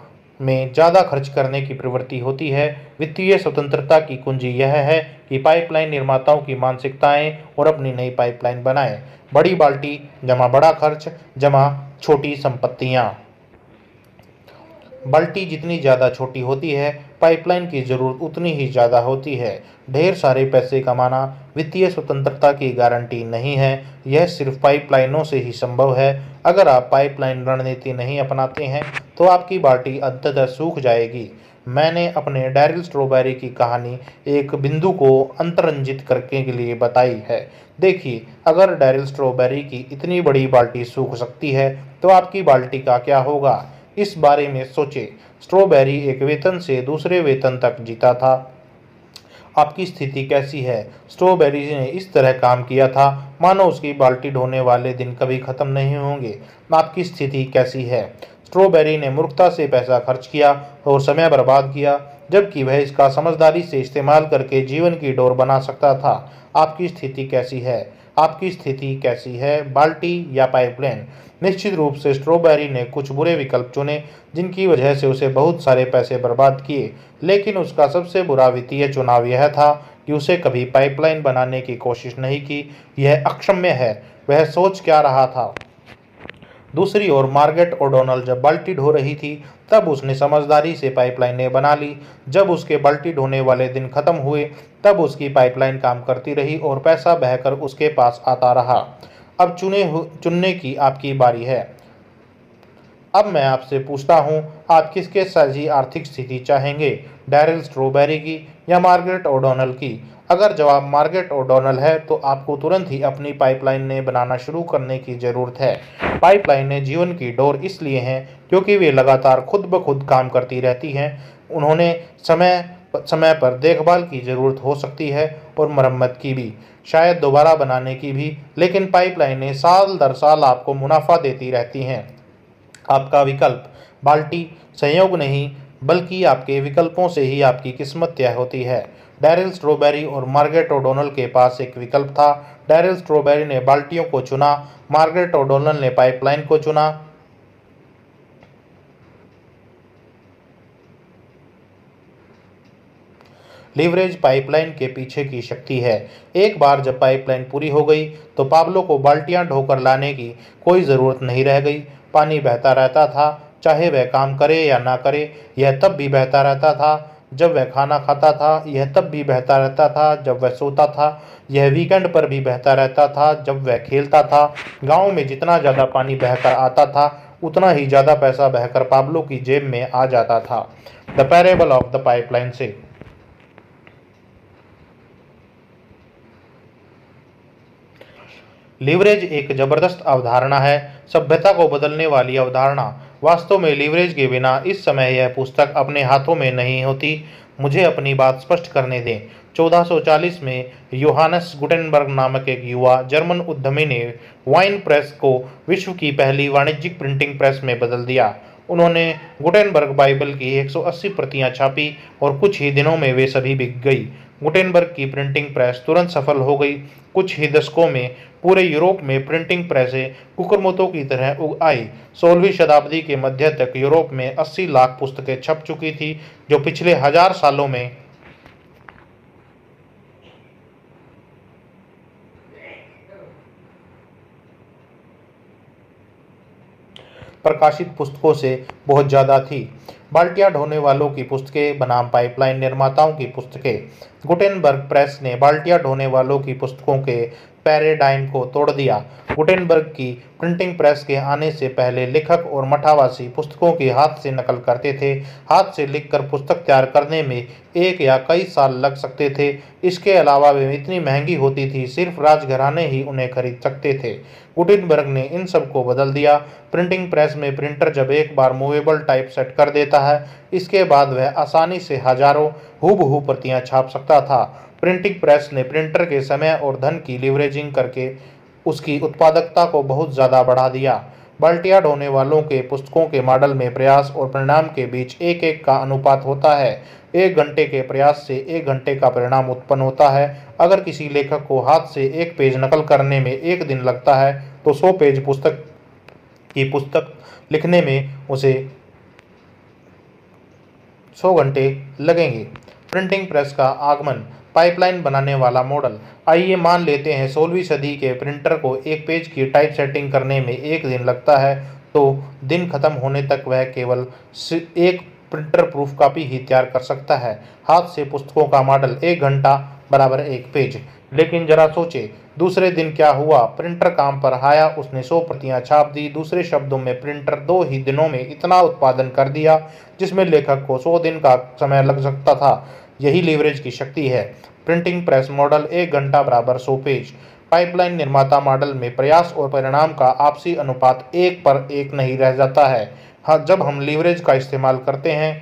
में ज़्यादा खर्च करने की प्रवृत्ति होती है। वित्तीय स्वतंत्रता की कुंजी यह है कि पाइपलाइन निर्माताओं की मानसिकताएं और अपनी नई पाइपलाइन बनाएं। बड़ी बाल्टी जमा बड़ा खर्च जमा छोटी संपत्तियां। बाल्टी जितनी ज़्यादा छोटी होती है, पाइपलाइन की ज़रूरत उतनी ही ज़्यादा होती है। ढेर सारे पैसे कमाना वित्तीय स्वतंत्रता की गारंटी नहीं है। यह सिर्फ पाइपलाइनों से ही संभव है। अगर आप पाइपलाइन रणनीति नहीं अपनाते हैं तो आपकी बाल्टी अंततः सूख जाएगी। मैंने अपने डैरल स्ट्रॉबेरी की कहानी एक बिंदु को अंतरंजित करने के लिए बताई है। देखिए, अगर डैरल स्ट्रॉबेरी की इतनी बड़ी बाल्टी सूख सकती है तो आपकी बाल्टी का क्या होगा? इस बारे में सोचें। स्ट्रॉबेरी एक वेतन से दूसरे वेतन तक जीता था। आपकी स्थिति कैसी है? स्ट्रॉबेरी ने इस तरह काम किया था मानो उसकी बाल्टी ढोने वाले दिन कभी ख़त्म नहीं होंगे। आपकी स्थिति कैसी है? स्ट्रॉबेरी ने मूर्खता से पैसा खर्च किया और समय बर्बाद किया, जबकि वह इसका समझदारी से इस्तेमाल करके जीवन की डोर बना सकता था। आपकी स्थिति कैसी है? आपकी स्थिति कैसी है, बाल्टी या पाइपलाइन? निश्चित रूप से स्ट्रॉबेरी ने कुछ बुरे विकल्प चुने जिनकी वजह से उसे बहुत सारे पैसे बर्बाद किए, लेकिन उसका सबसे बुरा वित्तीय चुनाव यह था कि उसे कभी पाइपलाइन बनाने की कोशिश नहीं की, यह अक्षम्य है। वह सोच क्या रहा था। दूसरी ओर मार्गरेट ओडोनल जब बल्टिड हो रही थी तब उसने समझदारी से पाइपलाइनें बना ली। जब उसके बल्टिड होने वाले दिन खत्म हुए तब उसकी पाइपलाइन काम करती रही और पैसा बहकर उसके पास आता रहा। अब चुने चुनने की आपकी बारी है। अब मैं आपसे पूछता हूँ, आप किसके साझी आर्थिक स्थिति चाहेंगे, डैरिल स्ट्रॉबेरी की या मार्गरेट ओडोनल की? अगर जवाब मार्गरेट ओडोनल है तो आपको तुरंत ही अपनी पाइपलाइनें बनाना शुरू करने की ज़रूरत है। पाइपलाइनें जीवन की डोर इसलिए हैं क्योंकि वे लगातार खुद ब खुद काम करती रहती हैं। उन्होंने समय समय पर देखभाल की ज़रूरत हो सकती है और मरम्मत की भी, शायद दोबारा बनाने की भी, लेकिन पाइपलाइनें साल दर साल आपको मुनाफा देती रहती हैं। आपका विकल्प बाल्टी संयोग नहीं बल्कि आपके विकल्पों से ही आपकी किस्मत तय होती है। डैरिल स्ट्रॉबेरी और मार्गरेट ओडोनल के पास एक विकल्प था। डैरिल स्ट्रॉबेरी ने बाल्टियों को चुना, मार्गरेट ओडोनल ने पाइपलाइन को चुना। लीवरेज पाइपलाइन के पीछे की शक्ति है। एक बार जब पाइपलाइन पूरी हो गई तो पाब्लो को बाल्टियां ढोकर लाने की कोई ज़रूरत नहीं रह गई। पानी बहता रहता था, चाहे वह काम करे या ना करे, यह तब भी बहता रहता था। जब वह खाना खाता था, यह तब भी बहता रहता था। जब वह सोता था, यह वीकेंड पर भी बहता रहता था। जब वह खेलता था, गांव में जितना ज़्यादा पानी बहकर आता था उतना ही ज़्यादा पैसा बहकर पाब्लो की जेब में आ जाता था। The parable of the pipeline से। लीवरेज एक ज़बरदस्त अवधारणा है, सभ्यता को बदलने वाली अवधारणा। वास्तव में लीवरेज के बिना इस समय यह पुस्तक अपने हाथों में नहीं होती। मुझे अपनी बात स्पष्ट करने दें। चौदह सौ चालीस में योहानस गुटेनबर्ग नामक एक युवा जर्मन उद्यमी ने वाइन प्रेस को विश्व की पहली वाणिज्यिक प्रिंटिंग प्रेस में बदल दिया। उन्होंने गुटेनबर्ग बाइबल की एक सौ अस्सी प्रतियां छापी और कुछ ही दिनों में वे सभी बिक गई। गुटेनबर्ग की प्रिंटिंग प्रेस तुरंत सफल हो गई। कुछ ही दशकों में पूरे यूरोप में प्रिंटिंग प्रेसें कुकरमुत्तों की तरह उग आई। सोलहवीं शताब्दी के मध्य तक यूरोप में अस्सी लाख पुस्तकें छप चुकी थी, जो पिछले हजार सालों में प्रकाशित पुस्तकों से बहुत ज़्यादा थी। बाल्टियां ढोने वालों की पुस्तकें बनाम पाइपलाइन निर्माताओं की पुस्तकें। गुटेनबर्ग प्रेस ने बाल्टियां ढोने वालों की पुस्तकों के पैराडाइम को तोड़ दिया। गुटेनबर्ग की प्रिंटिंग प्रेस के आने से पहले लेखक और मठावासी पुस्तकों की हाथ से नकल करते थे। हाथ से लिखकर पुस्तक तैयार करने में एक या कई साल लग सकते थे। इसके अलावा वे इतनी महंगी होती थी सिर्फ राजघराने ही उन्हें खरीद सकते थे। गुटेनबर्ग ने इन सब को बदल दिया। प्रिंटिंग प्रेस में प्रिंटर जब एक बार मूवेबल टाइप सेट कर देता है, इसके बाद वह आसानी से हजारों हूबहू प्रतियां छाप सकता था। प्रिंटिंग प्रेस ने प्रिंटर के समय और धन की लीवरेजिंग करके उसकी उत्पादकता को बहुत ज़्यादा बढ़ा दिया। बाल्टियां ढोने वालों के पुस्तकों के मॉडल में प्रयास और परिणाम के बीच एक एक का अनुपात होता है। एक घंटे के प्रयास से एक घंटे का परिणाम उत्पन्न होता है। अगर किसी लेखक को हाथ से एक पेज नकल करने में एक दिन लगता है तो सौ पेज पुस्तक की पुस्तक लिखने में उसे सौ घंटे लगेंगे। प्रिंटिंग प्रेस का आगमन, पाइपलाइन बनाने वाला मॉडल। आइए मान लेते हैं सोलहवीं सदी के प्रिंटर को एक पेज की टाइप सेटिंग करने में एक दिन लगता है, तो दिन खत्म होने तक वह केवल एक प्रिंटर प्रूफ कापी ही तैयार कर सकता है। हाथ से पुस्तकों का मॉडल एक घंटा बराबर एक पेज। लेकिन जरा सोचे, दूसरे दिन क्या हुआ? प्रिंटर काम पर आया, उसने सौ प्रतियां छाप दी। दूसरे शब्दों में प्रिंटर दो ही दिनों में इतना उत्पादन कर दिया जिसमें लेखक को सौ दिन का समय लग सकता था। यही लीवरेज की शक्ति है। प्रिंटिंग प्रेस मॉडल एक घंटा बराबर सौ पेज। पाइपलाइन निर्माता मॉडल में प्रयास और परिणाम का आपसी अनुपात एक पर एक नहीं रह जाता है। हाँ, जब हम लीवरेज का इस्तेमाल करते हैं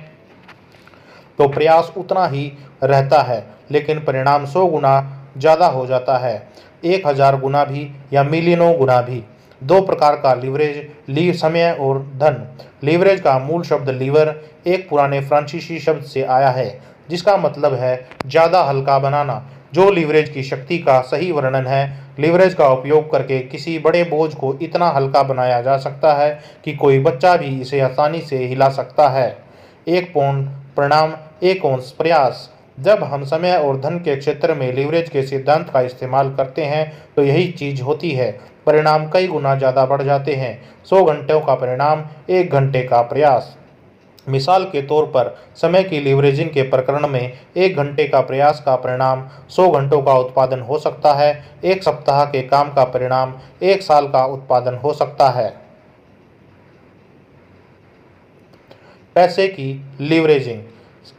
तो प्रयास उतना ही रहता है लेकिन परिणाम सौ गुना ज़्यादा हो जाता है, एक हज़ार गुना भी या मिलियनों गुना भी। दो प्रकार का लीवरेज, लीव समय और धन। लीवरेज का मूल शब्द लीवर एक पुराने फ्रांसीसी शब्द से आया है जिसका मतलब है ज़्यादा हल्का बनाना, जो लीवरेज की शक्ति का सही वर्णन है। लीवरेज का उपयोग करके किसी बड़े बोझ को इतना हल्का बनाया जा सकता है कि कोई बच्चा भी इसे आसानी से हिला सकता है। एक पौंड परिणाम, एक औंस प्रयास। जब हम समय और धन के क्षेत्र में लीवरेज के सिद्धांत का इस्तेमाल करते हैं तो यही चीज़ होती है। परिणाम कई गुना ज़्यादा बढ़ जाते हैं। सौ घंटों का परिणाम एक घंटे का प्रयास। मिसाल के तौर पर समय की लीवरेजिंग के प्रकरण में एक घंटे का प्रयास का परिणाम सौ घंटों का उत्पादन हो सकता है। एक सप्ताह के काम का परिणाम एक साल का उत्पादन हो सकता है। पैसे की लीवरेजिंग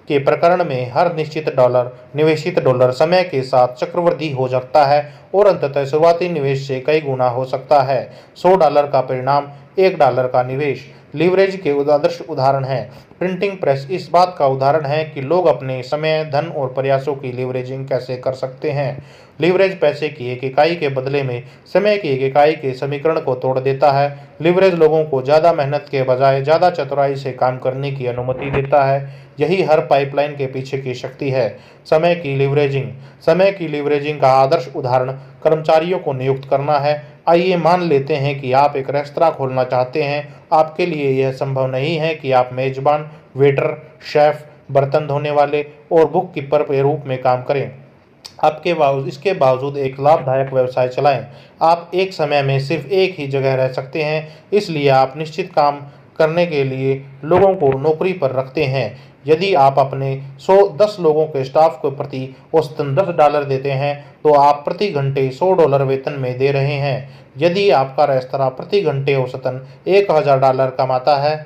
के प्रकरण में हर निश्चित डॉलर निवेशित डॉलर समय के साथ चक्रवृद्धि हो सकता है और अंततः शुरुआती निवेश से कई गुना हो सकता है। सौ डॉलर का परिणाम एक डॉलर का निवेश लीवरेज के आदर्श उदाहरण है। प्रिंटिंग प्रेस इस बात का उदाहरण है कि लोग अपने समय, धन और प्रयासों की लीवरेजिंग कैसे कर सकते हैं। लीवरेज पैसे की एक इकाई के बदले में समय की एक इकाई के समीकरण को तोड़ देता है। लीवरेज लोगों को ज़्यादा मेहनत के बजाय ज़्यादा चतुराई से काम करने की अनुमति देता है। यही हर पाइपलाइन के पीछे की शक्ति है। समय की लीवरेजिंग समय की लीवरेजिंग का आदर्श उदाहरण कर्मचारियों को नियुक्त करना है। आइए मान लेते हैं कि आप एक रेस्तरां खोलना चाहते हैं। आपके लिए यह संभव नहीं है कि आप मेजबान, वेटर, शेफ, बर्तन धोने वाले और बुक कीपर के रूप में काम करें। आपके बावजूद इसके बावजूद एक लाभदायक व्यवसाय चलाएं। आप एक समय में सिर्फ एक ही जगह रह सकते हैं, इसलिए आप निश्चित काम करने के लिए लोगों को नौकरी पर रखते हैं। यदि आप अपने सौ दस लोगों के स्टाफ को प्रति औसतन दस डॉलर देते हैं तो आप प्रति घंटे सौ डॉलर वेतन में दे रहे हैं। यदि आपका रेस्तरां प्रति घंटे औसतन एक हज़ार डॉलर कमाता है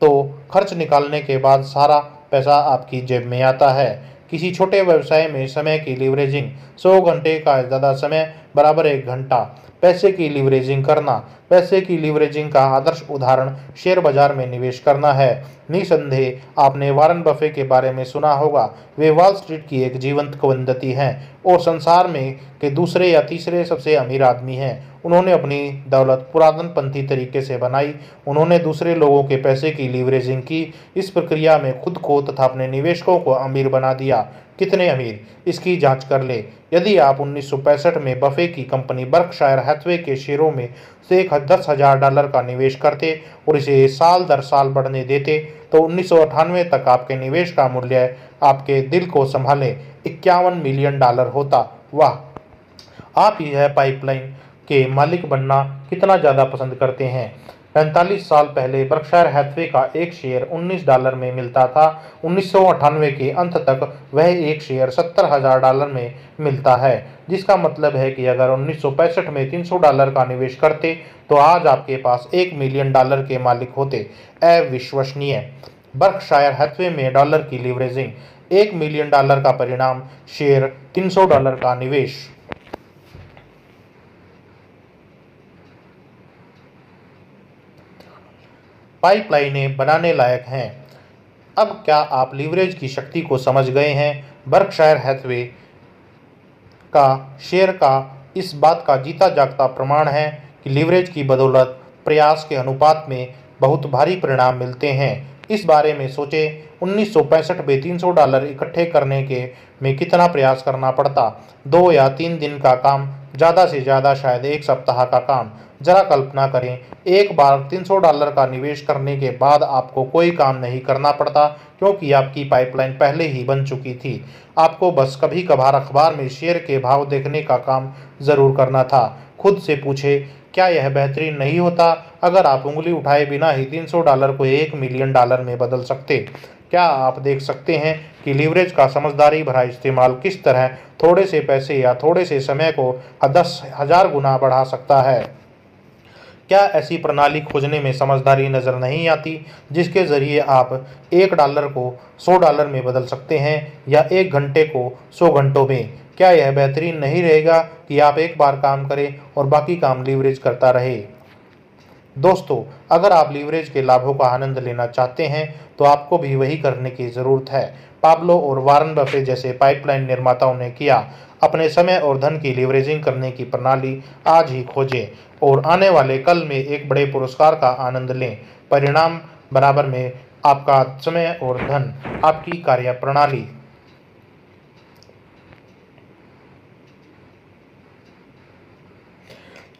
तो खर्च निकालने के बाद सारा पैसा आपकी जेब में आता है। किसी छोटे व्यवसाय में समय की लीवरेजिंग सौ घंटे का ज़्यादा समय बराबर एक घंटा। पैसे की लीवरेजिंग करना पैसे की लीवरेजिंग का आदर्श उदाहरण शेयर बाजार में निवेश करना है। निसंदेह आपने वारन बफे के बारे में सुना होगा। वे वॉल स्ट्रीट की एक जीवंत किंवदंती हैं और संसार में के दूसरे या तीसरे सबसे अमीर आदमी हैं। उन्होंने अपनी दौलत पुरातनपंथी तरीके से बनाई। उन्होंने दूसरे लोगों के पैसे की लीवरेजिंग की। इस प्रक्रिया में खुद को तथा अपने निवेशकों को अमीर बना दिया। कितने अमीर, इसकी जांच कर ले। यदि आप उन्नीस सौ पैंसठ में बफे की कंपनी बर्कशायर हैथवे के शेयरों में से दस हज़ार डॉलर का निवेश करते और इसे साल दर साल बढ़ने देते तो उन्नीस सौ अट्ठानवे तक आपके निवेश का मूल्य आपके दिल को संभाले इक्यावन मिलियन डॉलर होता। वाह, आप यह पाइपलाइन के मालिक बनना कितना ज़्यादा पसंद करते हैं। पैंतालीस साल पहले बर्कशायर हैथवे का एक शेयर उन्नीस डॉलर में मिलता था। उन्नीस सौ अट्ठानवे के अंत तक वह एक शेयर सत्तर हज़ार डॉलर में मिलता है, जिसका मतलब है कि अगर उन्नीस सौ पैंसठ में तीन सौ डॉलर का निवेश करते तो आज आपके पास एक मिलियन डॉलर के मालिक होते। अविश्वसनीय। बर्कशायर हैथवे में डॉलर की लीवरेजिंग। एक मिलियन डॉलर का परिणाम शेयर, तीन सौ डॉलर का निवेश। पाइपलाइनें बनाने लायक हैं। अब क्या आप लीवरेज की शक्ति को समझ गए हैं? बर्कशायर हैथवे का शेयर का इस बात का जीता जागता प्रमाण है कि लीवरेज की बदौलत प्रयास के अनुपात में बहुत भारी परिणाम मिलते हैं। इस बारे में सोचें, उन्नीस सौ पैंसठ में तीन सौ डॉलर इकट्ठे करने के में कितना प्रयास करना पड़ता। दो या तीन दिन का काम, ज़्यादा से ज़्यादा शायद एक सप्ताह का काम। जरा कल्पना करें, एक बार तीन सौ डॉलर का निवेश करने के बाद आपको कोई काम नहीं करना पड़ता क्योंकि आपकी पाइपलाइन पहले ही बन चुकी थी। आपको बस कभी कभार अखबार में शेयर के भाव देखने का काम ज़रूर करना था। खुद से पूछें, क्या यह बेहतरीन नहीं होता अगर आप उंगली उठाए बिना ही तीन सौ डॉलर को एक मिलियन डॉलर में बदल सकते। क्या आप देख सकते हैं कि लीवरेज का समझदारी भरा इस्तेमाल किस तरह थोड़े से पैसे या थोड़े से समय को दस हज़ार गुना बढ़ा सकता है। क्या ऐसी प्रणाली खोजने में समझदारी नज़र नहीं आती जिसके ज़रिए आप एक डॉलर को सौ डॉलर में बदल सकते हैं या एक घंटे को सौ घंटों में? क्या यह बेहतरीन नहीं रहेगा कि आप एक बार काम करें और बाकी काम लीवरेज करता रहे? दोस्तों, अगर आप लीवरेज के लाभों का आनंद लेना चाहते हैं तो आपको भी वही करने की ज़रूरत है। पाब्लो और वारन बफे जैसे पाइपलाइन निर्माताओं ने किया। अपने समय और धन की लीवरेजिंग करने की प्रणाली आज ही खोजें और आने वाले कल में एक बड़े पुरस्कार का आनंद लें। परिणाम बराबर में आपका समय और धन, आपकी कार्य प्रणाली।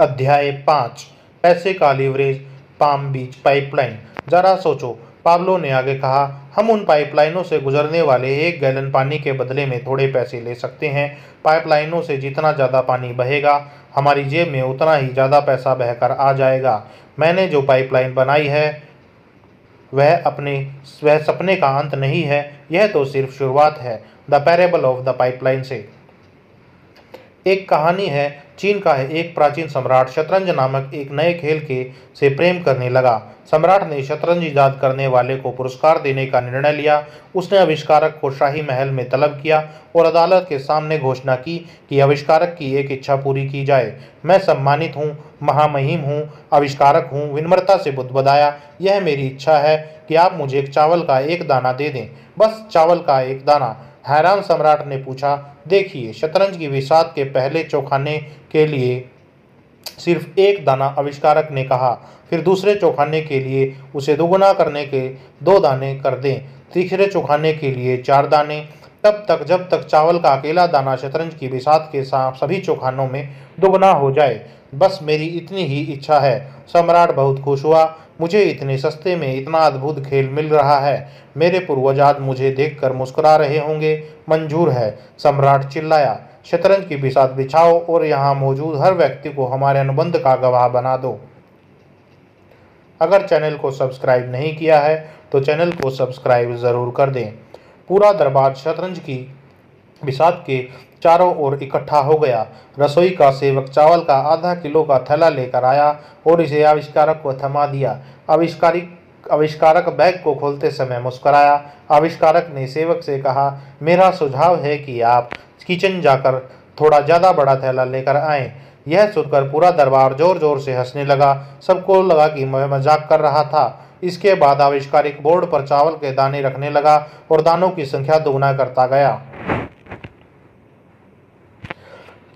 अध्याय पाँच, पैसे का लीवरेज, पाम बीच पाइपलाइन। जरा सोचो, पाब्लो ने आगे कहा, हम उन पाइपलाइनों से गुजरने वाले एक गैलन पानी के बदले में थोड़े पैसे ले सकते हैं। पाइपलाइनों से जितना ज़्यादा पानी बहेगा, हमारी जेब में उतना ही ज़्यादा पैसा बहकर आ जाएगा। मैंने जो पाइपलाइन बनाई है वह अपने वह सपने का अंत नहीं है, यह तो सिर्फ शुरुआत है। The parable of the pipeline से एक कहानी है। चीन का है एक प्राचीन सम्राट शतरंज नामक एक नए खेल के से प्रेम करने लगा। सम्राट ने शतरंज इजाद करने वाले को पुरस्कार देने का निर्णय लिया। उसने आविष्कारक को शाही महल में तलब किया और अदालत के सामने घोषणा की कि आविष्कारक की एक इच्छा पूरी की जाए। मैं सम्मानित हूँ, महामहिम हूँ, आविष्कारक हूँ, विनम्रता से बुदबुदाया, यह मेरी इच्छा है कि आप मुझे चावल का एक दाना दे दें, बस चावल का एक दाना। हैरान सम्राट ने पूछा, देखिए, शतरंज की विसात के पहले चौखाने के लिए सिर्फ एक दाना, आविष्कारक ने कहा, फिर दूसरे चौखाने के लिए उसे दोगुना करने के दो दाने कर दें, तीसरे चौखाने के लिए चार दाने, तब तक जब तक चावल का अकेला दाना शतरंज की विसात के साथ सभी चौखानों में दोगुना हो जाए। बस मेरी इतनी ही इच्छा है। सम्राट बहुत खुश हुआ, मुझे इतने सस्ते में इतना अद्भुत खेल मिल रहा है, मेरे पूर्वज आज मुझे देखकर मुस्कुरा रहे होंगे, मंजूर है। सम्राट चिल्लाया, शतरंज की बिसात बिछाओ और यहाँ मौजूद हर व्यक्ति को हमारे अनुबंध का गवाह बना दो। अगर चैनल को सब्सक्राइब नहीं किया है तो चैनल को सब्सक्राइब ज़रूर कर दें। पूरा दरबार शतरंज की बिसात के चारों ओर इकट्ठा हो गया। रसोई का सेवक चावल का आधा किलो का थैला लेकर आया और इसे आविष्कारक को थमा दिया। आविष्कारिक आविष्कारक बैग को खोलते समय मुस्कराया। आविष्कारक ने सेवक से कहा, मेरा सुझाव है कि आप किचन जाकर थोड़ा ज़्यादा बड़ा थैला लेकर आएं। यह सुनकर पूरा दरबार जोर जोर से हंसने लगा। सबको लगा कि मैं मजाक कर रहा था। इसके बाद आविष्कारिक बोर्ड पर चावल के दाने रखने लगा और दानों की संख्या दोगुना करता गया।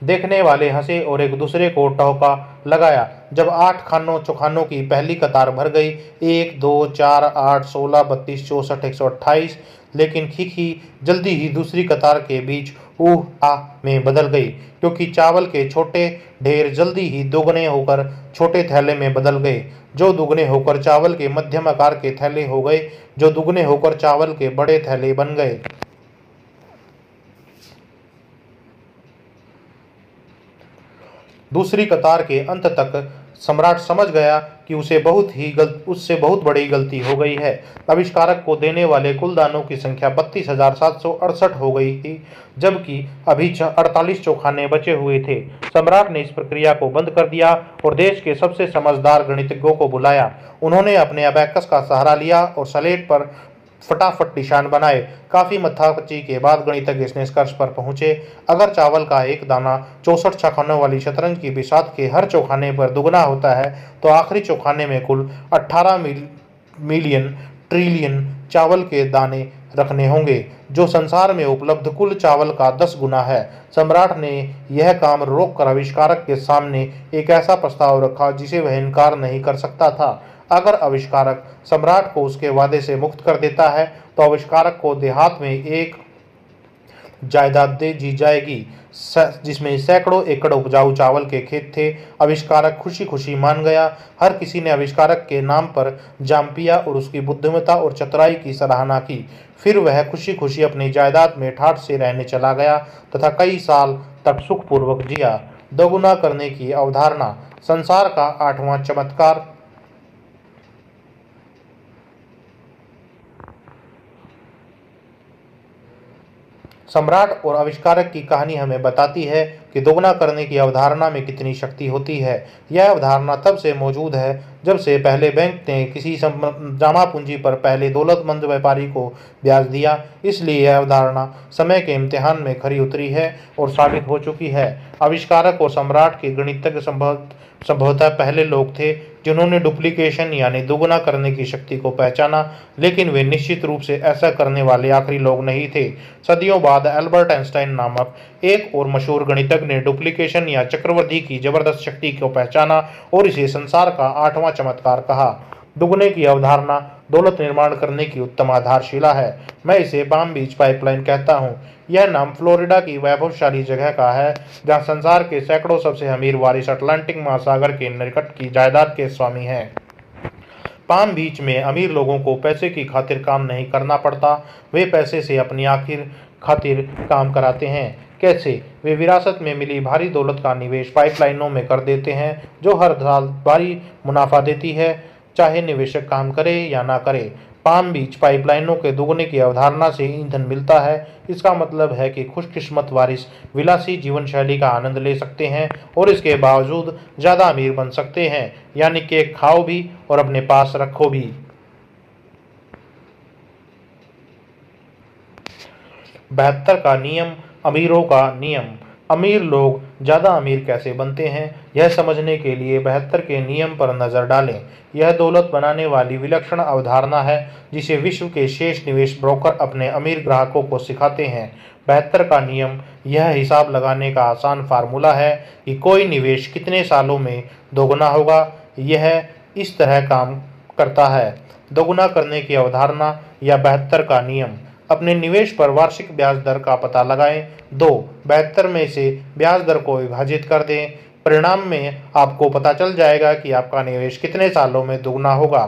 देखने वाले हंसे और एक दूसरे को टोका लगाया। जब आठ खानों चौखानों की पहली कतार भर गई, एक दो चार आठ सोलह बत्तीस चौसठ एक सौ अट्ठाईस, लेकिन खीखी जल्दी ही दूसरी कतार के बीच ऊह आ में बदल गई, क्योंकि चावल के छोटे ढेर जल्दी ही दोगुने होकर छोटे थैले में बदल गए, जो दुगने होकर चावल के मध्यम आकार के थैले हो गए, जो दुगने होकर चावल के बड़े थैले बन गए। दूसरी कतार के अंत तक सम्राट समझ गया कि उसे बहुत ही गलत उससे बहुत बड़ी गलती हो गई है। आविष्कारक को देने वाले कुल दानों की संख्या बत्तीस हजार सात सौ अड़सठ हो गई थी, जबकि अभी अड़तालीस चौखाने बचे हुए थे। सम्राट ने इस प्रक्रिया को बंद कर दिया और देश के सबसे समझदार गणितज्ञों को बुलाया। उन्होंने अपने अबैकस का सहारा लिया और स्लेट पर फटाफट निशान बनाए। काफ़ी मत्थाकची के बाद गणितज्ञ इस निष्कर्ष पर पहुंचे, अगर चावल का एक दाना चौसठ चौखानों वाली शतरंज की बिसात के हर चौखाने पर दुगना होता है, तो आखिरी चौखाने में कुल अठारह मिल, मिलियन ट्रिलियन चावल के दाने रखने होंगे, जो संसार में उपलब्ध कुल चावल का दस गुना है। सम्राट ने यह काम रोक कर आविष्कारक के सामने एक ऐसा प्रस्ताव रखा जिसे वह इनकार नहीं कर सकता था। अगर आविष्कारक सम्राट को उसके वादे से मुक्त कर देता है तो आविष्कारक को देहात में एक जायदाद दे दी जाएगी, जिसमें सैकड़ों एकड़ उपजाऊ चावल के खेत थे। आविष्कारक खुशी खुशी मान गया। हर किसी ने आविष्कारक के नाम पर जाम्पिया और उसकी बुद्धिमता और चतुराई की सराहना की। फिर वह खुशी खुशी अपनी जायदाद में ठाठ से रहने चला गया तथा कई साल तक सुखपूर्वक जिया। दोगुना करने की अवधारणा संसार का आठवां चमत्कार। सम्राट और आविष्कारक की कहानी हमें बताती है कि दोगुना करने की अवधारणा में कितनी शक्ति होती है। यह अवधारणा तब से मौजूद है जब से पहले बैंक ने किसी जमा पूंजी पर पहले दौलतमंद व्यापारी को ब्याज दिया। इसलिए यह अवधारणा समय के इम्तिहान में खरी उतरी है और साबित हो चुकी है। आविष्कारक और सम्राट के गणितज्ञ संभव संभवतः पहले लोग थे जिन्होंने डुप्लीकेशन यानी दोगुना करने की शक्ति को पहचाना, लेकिन वे निश्चित रूप से ऐसा करने वाले आखिरी लोग नहीं थे। सदियों बाद अल्बर्ट आइंस्टाइन नामक एक और मशहूर गणितज्ञ ने डुप्लीकेशन या चक्रवृद्धि की जबरदस्त शक्ति को पहचाना और इसे संसार का आठवां चमत्कार कहा। दुगने की अवधारणा दौलत निर्माण करने की उत्तम आधारशिला है। मैं इसे पाम बीच पाइपलाइन कहता हूँ। यह नाम फ्लोरिडा की वैभवशाली जगह का है, जहाँ संसार के सैकड़ों सबसे अमीर वारिस अटलांटिक महासागर के निकट की जायदाद के स्वामी हैं। पाम बीच में अमीर लोगों को पैसे की खातिर काम नहीं करना पड़ता, वे पैसे से अपनी आखिर खातिर काम कराते हैं। कैसे? वे विरासत में मिली भारी दौलत का निवेश पाइपलाइनों में कर देते हैं जो हर साल भारी मुनाफा देती है, चाहे निवेशक काम करे या ना करे। पाम बीच पाइपलाइनों के दोगुने की अवधारणा से ईंधन मिलता है। इसका मतलब है कि खुशकिस्मत वारिस विलासी जीवन शैली का आनंद ले सकते हैं और इसके बावजूद ज़्यादा अमीर बन सकते हैं, यानी केक खाओ भी और अपने पास रखो भी। बहत्तर का नियम, अमीरों का नियम। अमीर लोग ज़्यादा अमीर कैसे बनते हैं, यह समझने के लिए बहत्तर के नियम पर नज़र डालें। यह दौलत बनाने वाली विलक्षण अवधारणा है जिसे विश्व के शेष निवेश ब्रोकर अपने अमीर ग्राहकों को सिखाते हैं। बहत्तर का नियम यह हिसाब लगाने का आसान फार्मूला है कि कोई निवेश कितने सालों में दोगुना होगा। यह इस तरह काम करता है। दोगुना करने की अवधारणा या बहत्तर का नियम। अपने निवेश पर वार्षिक ब्याज दर का पता लगाएं। दो, बहत्तर में से ब्याज दर को विभाजित कर दें। परिणाम में आपको पता चल जाएगा कि आपका निवेश कितने सालों में दुगना होगा।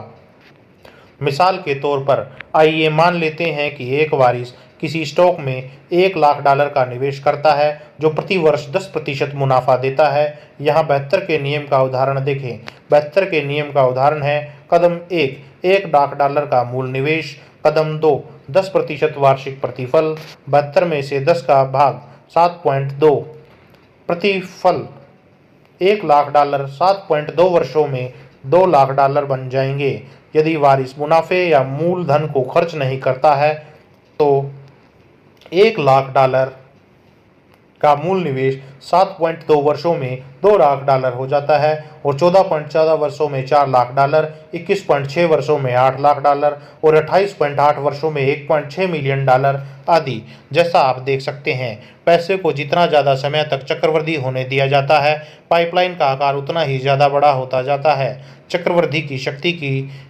मिसाल के तौर पर आइए मान लेते हैं कि एक वारिस किसी स्टॉक में एक लाख डॉलर का निवेश करता है जो प्रति वर्ष दस प्रतिशत मुनाफा देता है। यहाँ बहत्तर के नियम का उदाहरण देखें। बहत्तर के नियम का उदाहरण है कदम एक, एक लाख डॉलर का मूल निवेश। कदम दो, दस प्रतिशत वार्षिक प्रतिफल। बहत्तर में से दस का भाग सात पॉइंट दो प्रतिफल, एक लाख डॉलर सात पॉइंट दो वर्षों में दो लाख डॉलर बन जाएंगे। यदि वारिस मुनाफे या मूलधन को खर्च नहीं करता है तो एक लाख डॉलर का मूल निवेश सात पॉइंट दो वर्षों में दो लाख डॉलर हो जाता है और चौदह पॉइंट चौदह वर्षों में चार लाख डॉलर, इक्कीस पॉइंट छः वर्षों में आठ लाख डॉलर और अट्ठाईस पॉइंट आठ वर्षों में एक पॉइंट छः मिलियन डॉलर आदि। जैसा आप देख सकते हैं, पैसे को जितना ज़्यादा समय तक चक्रवृद्धि होने दिया जाता है, पाइपलाइन का आकार उतना ही ज़्यादा बड़ा होता जाता है। चक्रवृद्धि की शक्ति की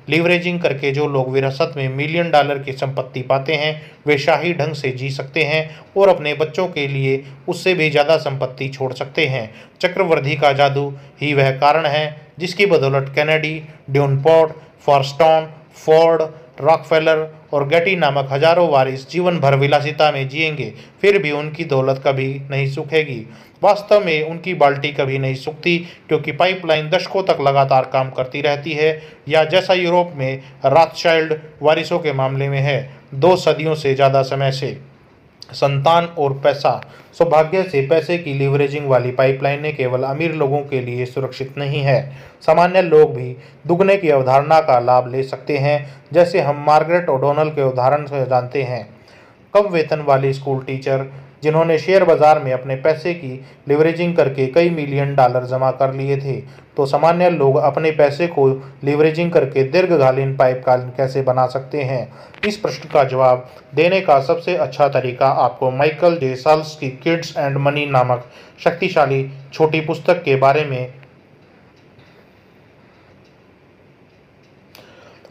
लीवरेजिंग करके जो लोग विरासत में मिलियन डॉलर की संपत्ति पाते हैं वे शाही ढंग से जी सकते हैं और अपने बच्चों के लिए उससे भी ज़्यादा संपत्ति छोड़ सकते हैं। चक्रवृद्धि का जादू ही वह कारण है जिसकी बदौलत कैनेडी, ड्यूनपोर्ट, फॉरस्टॉन, फोर्ड, रॉकफेलर और गेटी नामक हजारों वारिस जीवन भर विलासिता में जिएंगे, फिर भी उनकी दौलत कभी नहीं सूखेगी। वास्तव में उनकी बाल्टी कभी नहीं सूखती क्योंकि पाइपलाइन दशकों तक लगातार काम करती रहती है, या जैसा यूरोप में रॉथचाइल्ड वारिसों के मामले में है, दो सदियों से ज़्यादा समय से। संतान और पैसा। सौभाग्य से पैसे की लीवरेजिंग वाली पाइपलाइनें केवल अमीर लोगों के लिए सुरक्षित नहीं है, सामान्य लोग भी दुगने की अवधारणा का लाभ ले सकते हैं, जैसे हम मार्गरेट ओडोनल के उदाहरण से जानते हैं। कम वेतन वाले स्कूल टीचर जिन्होंने शेयर बाजार में अपने पैसे की लीवरेजिंग करके कई मिलियन डॉलर जमा कर लिए थे, तो सामान्य लोग अपने पैसे को लीवरेजिंग करके दीर्घकालीन पाइपलाइन कैसे बना सकते हैं? इस प्रश्न का जवाब देने का सबसे अच्छा तरीका आपको माइकल जे सिल्स की किड्स एंड मनी नामक शक्तिशाली छोटी पुस्तक के बारे में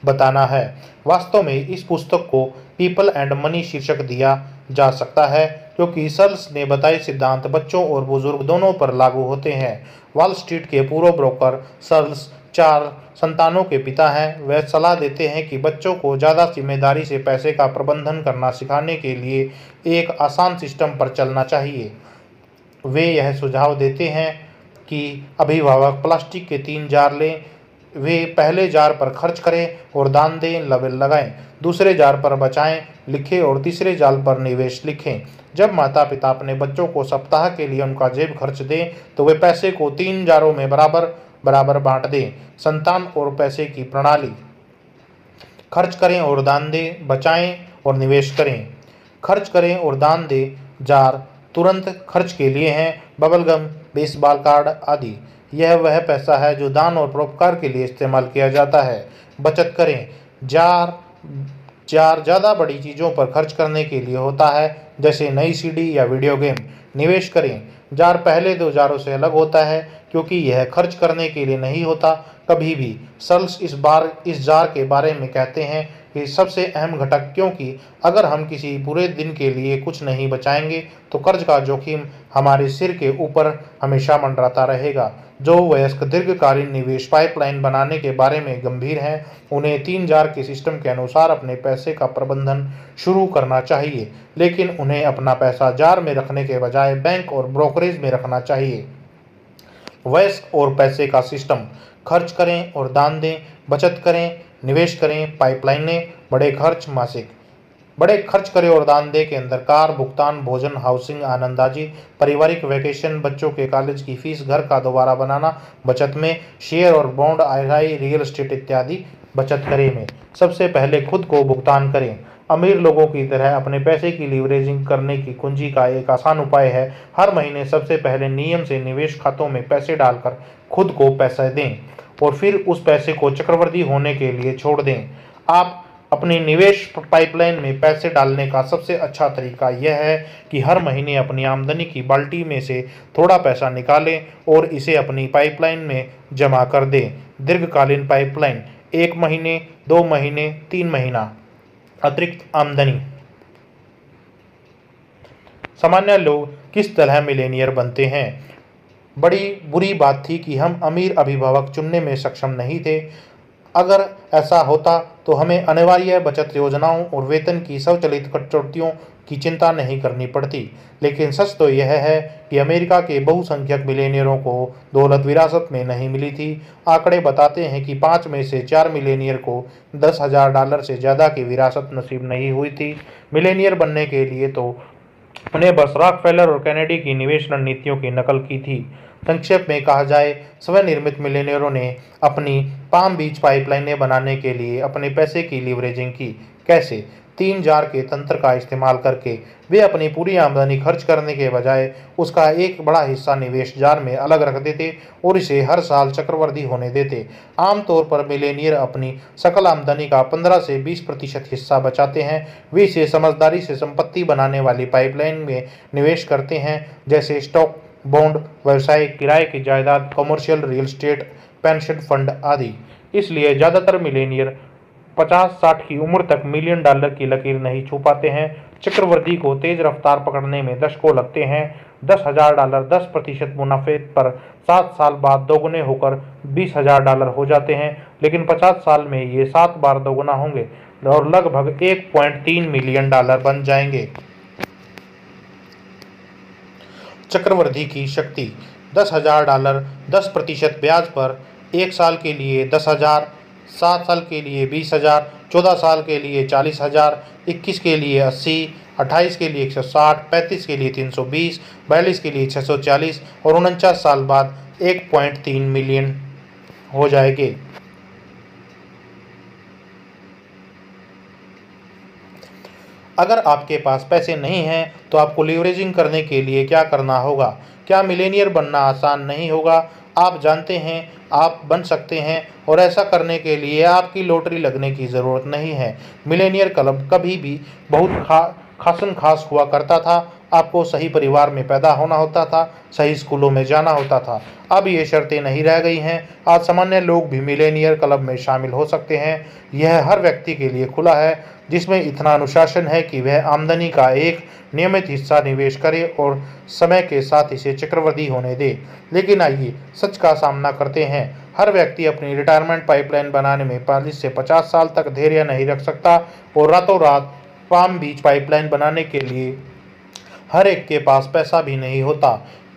बताना है। वास्तव में इस पुस्तक को पीपल एंड मनी शीर्षक दिया जा सकता है क्योंकि सिल्स ने बताए सिद्धांत बच्चों और बुजुर्ग दोनों पर लागू होते हैं। वॉल स्ट्रीट के पूर्व ब्रोकर सिल्स चार संतानों के पिता हैं। वह सलाह देते हैं कि बच्चों को ज़्यादा जिम्मेदारी से पैसे का प्रबंधन करना सिखाने के लिए एक आसान सिस्टम पर चलना चाहिए। वे यह सुझाव देते हैं कि अभिभावक प्लास्टिक के तीन जार लें, वे पहले जार पर खर्च करें और दान दें, लेबल लगाएं, दूसरे जार पर बचाएं लिखें और तीसरे जार पर निवेश लिखें। जब माता पिता अपने बच्चों को सप्ताह के लिए उनका जेब खर्च दें तो वे पैसे को तीन जारों में बराबर बराबर बांट दें। संतान और पैसे की प्रणाली। खर्च करें और दान दें, बचाएं और निवेश करें। खर्च करें और दान दें जार तुरंत खर्च के लिए हैं, बबलगम, बेसबॉल कार्ड आदि। यह वह पैसा है जो दान और परोपकार के लिए इस्तेमाल किया जाता है। बचत करें। जार जार ज़्यादा बड़ी चीज़ों पर खर्च करने के लिए होता है, जैसे नई सीडी या वीडियो गेम। निवेश करें। जार पहले दो जारों से अलग होता है क्योंकि यह खर्च करने के लिए नहीं होता कभी भी। सल्स इस बार इस जार के बारे में कहते हैं कि सबसे अहम घटक, क्योंकि अगर हम किसी पूरे दिन के लिए कुछ नहीं बचाएंगे तो कर्ज का जोखिम हमारे सिर के ऊपर हमेशा मंडराता रहेगा। जो वयस्क दीर्घकालीन निवेश पाइपलाइन बनाने के बारे में गंभीर हैं, उन्हें तीन जार के सिस्टम के अनुसार अपने पैसे का प्रबंधन शुरू करना चाहिए, लेकिन उन्हें अपना पैसा जार में रखने के बजाय बैंक और ब्रोकरेज में रखना चाहिए। वयस्क और पैसे का सिस्टम, खर्च करें और दान दें, बचत करें, निवेश करें, पाइपलाइनें, बड़े खर्च मासिक, बड़े खर्च करें और दान दें के अंदर कार, भुगतान, भोजन, हाउसिंग, आनंदाजी, पारिवारिक वैकेशन, बच्चों के कॉलेज की फीस, घर का दोबारा बनाना, बचत में शेयर और बॉन्ड, आरआई, रियल एस्टेट इत्यादि। बचत करें में सबसे पहले खुद को भुगतान करें। अमीर लोगों की तरह अपने पैसे की लीवरेजिंग करने की कुंजी का एक आसान उपाय है, हर महीने सबसे पहले नियम से निवेश खातों में पैसे डालकर खुद को पैसे दें और फिर उस पैसे को चक्रवर्ती होने के लिए छोड़ दें। आप अपनी निवेश पाइपलाइन में पैसे डालने का सबसे अच्छा तरीका यह है कि हर महीने अपनी आमदनी की बाल्टी में से थोड़ा पैसा निकालें और इसे अपनी पाइपलाइन में जमा कर दें। दीर्घकालीन पाइपलाइन, एक महीने, दो महीने, तीन महीना। अतिरिक्त आमदनी। सामान्य लोग किस तरह मिलेनियर बनते हैं? बड़ी बुरी बात थी कि हम अमीर अभिभावक चुनने में सक्षम नहीं थे। अगर ऐसा होता तो हमें अनिवार्य बचत योजनाओं और वेतन की स्वचालित कटौतियों की चिंता नहीं करनी पड़ती। लेकिन सच तो यह है कि अमेरिका के बहुसंख्यक मिलेनियरों को दौलत विरासत में नहीं मिली थी। आंकड़े बताते हैं कि पाँच में से चार मिलेनियर को दस हज़ार डॉलर से ज़्यादा की विरासत नसीब नहीं हुई थी। मिलेनियर बनने के लिए तो उन्हें बस रॉकफेलर और कैनेडी की निवेश रणनीतियों की नकल की थी। संक्षेप में कहा जाए, स्वनिर्मित मिलेनियरों ने अपनी पाम बीच पाइपलाइनें बनाने के लिए अपने पैसे की लीवरेजिंग की। कैसे? तीन जार के तंत्र का इस्तेमाल करके। वे अपनी पूरी आमदनी खर्च करने के बजाय उसका एक बड़ा हिस्सा निवेश जार में अलग रख देते और इसे हर साल चक्रवर्ती होने देते। आमतौर पर मिलेनियर अपनी सकल आमदनी का पंद्रह से बीस प्रतिशत हिस्सा बचाते हैं। वे इसे समझदारी से संपत्ति बनाने वाली पाइपलाइन में निवेश करते हैं, जैसे स्टॉक, बॉन्ड, व्यवसाय, किराए की जायदाद, commercial real estate, pension fund आदि। इसलिए ज़्यादातर मिलेनियर पचास साठ की उम्र तक मिलियन डॉलर की लकीर नहीं छू पाते हैं। चक्रवर्ती को तेज रफ्तार पकड़ने में दशकों लगते हैं। दस हज़ार डॉलर दस प्रतिशत मुनाफे पर सात साल बाद दोगुने होकर बीस हज़ार डॉलर हो जाते हैं, लेकिन पचास साल में ये सात बार दोगुना होंगे और लगभग एक पॉइंट तीन मिलियन डॉलर बन जाएंगे। चक्रवर्ती की शक्ति। दस हज़ार डॉलर दस प्रतिशत ब्याज पर, एक साल के लिए दस हज़ार, सात साल के लिए बीस हज़ार, चौदह साल के लिए चालीस हज़ार, इक्कीस के लिए अस्सी, अट्ठाईस के लिए एक सौ साठ, पैंतीस के लिए तीन सौ बीस, बयालीस के लिए छः सौ चालीस और उनचास साल बाद एक पॉइंट तीन मिलियन हो जाएंगे। अगर आपके पास पैसे नहीं हैं तो आपको लीवरेजिंग करने के लिए क्या करना होगा? क्या मिलेनियर बनना आसान नहीं होगा? आप जानते हैं आप बन सकते हैं और ऐसा करने के लिए आपकी लॉटरी लगने की ज़रूरत नहीं है। मिलेनियर क्लब कभी भी बहुत खा खासन खास हुआ करता था। आपको सही परिवार में पैदा होना होता था, सही स्कूलों में जाना होता था। अब ये शर्तें नहीं रह गई हैं। आज सामान्य लोग भी मिलेनियर क्लब में शामिल हो सकते हैं। यह हर व्यक्ति के लिए खुला है जिसमें इतना अनुशासन है कि वह आमदनी का एक नियमित हिस्सा निवेश करे और समय के साथ इसे चक्रवर्ती होने दे। लेकिन आइए सच का सामना करते हैं। हर व्यक्ति अपनी रिटायरमेंट पाइपलाइन बनाने में चालीस से पचास साल तक धैर्य नहीं रख सकता और रातों रात पाम बीच पाइपलाइन बनाने के लिए हर एक के पास पैसा भी नहीं होता।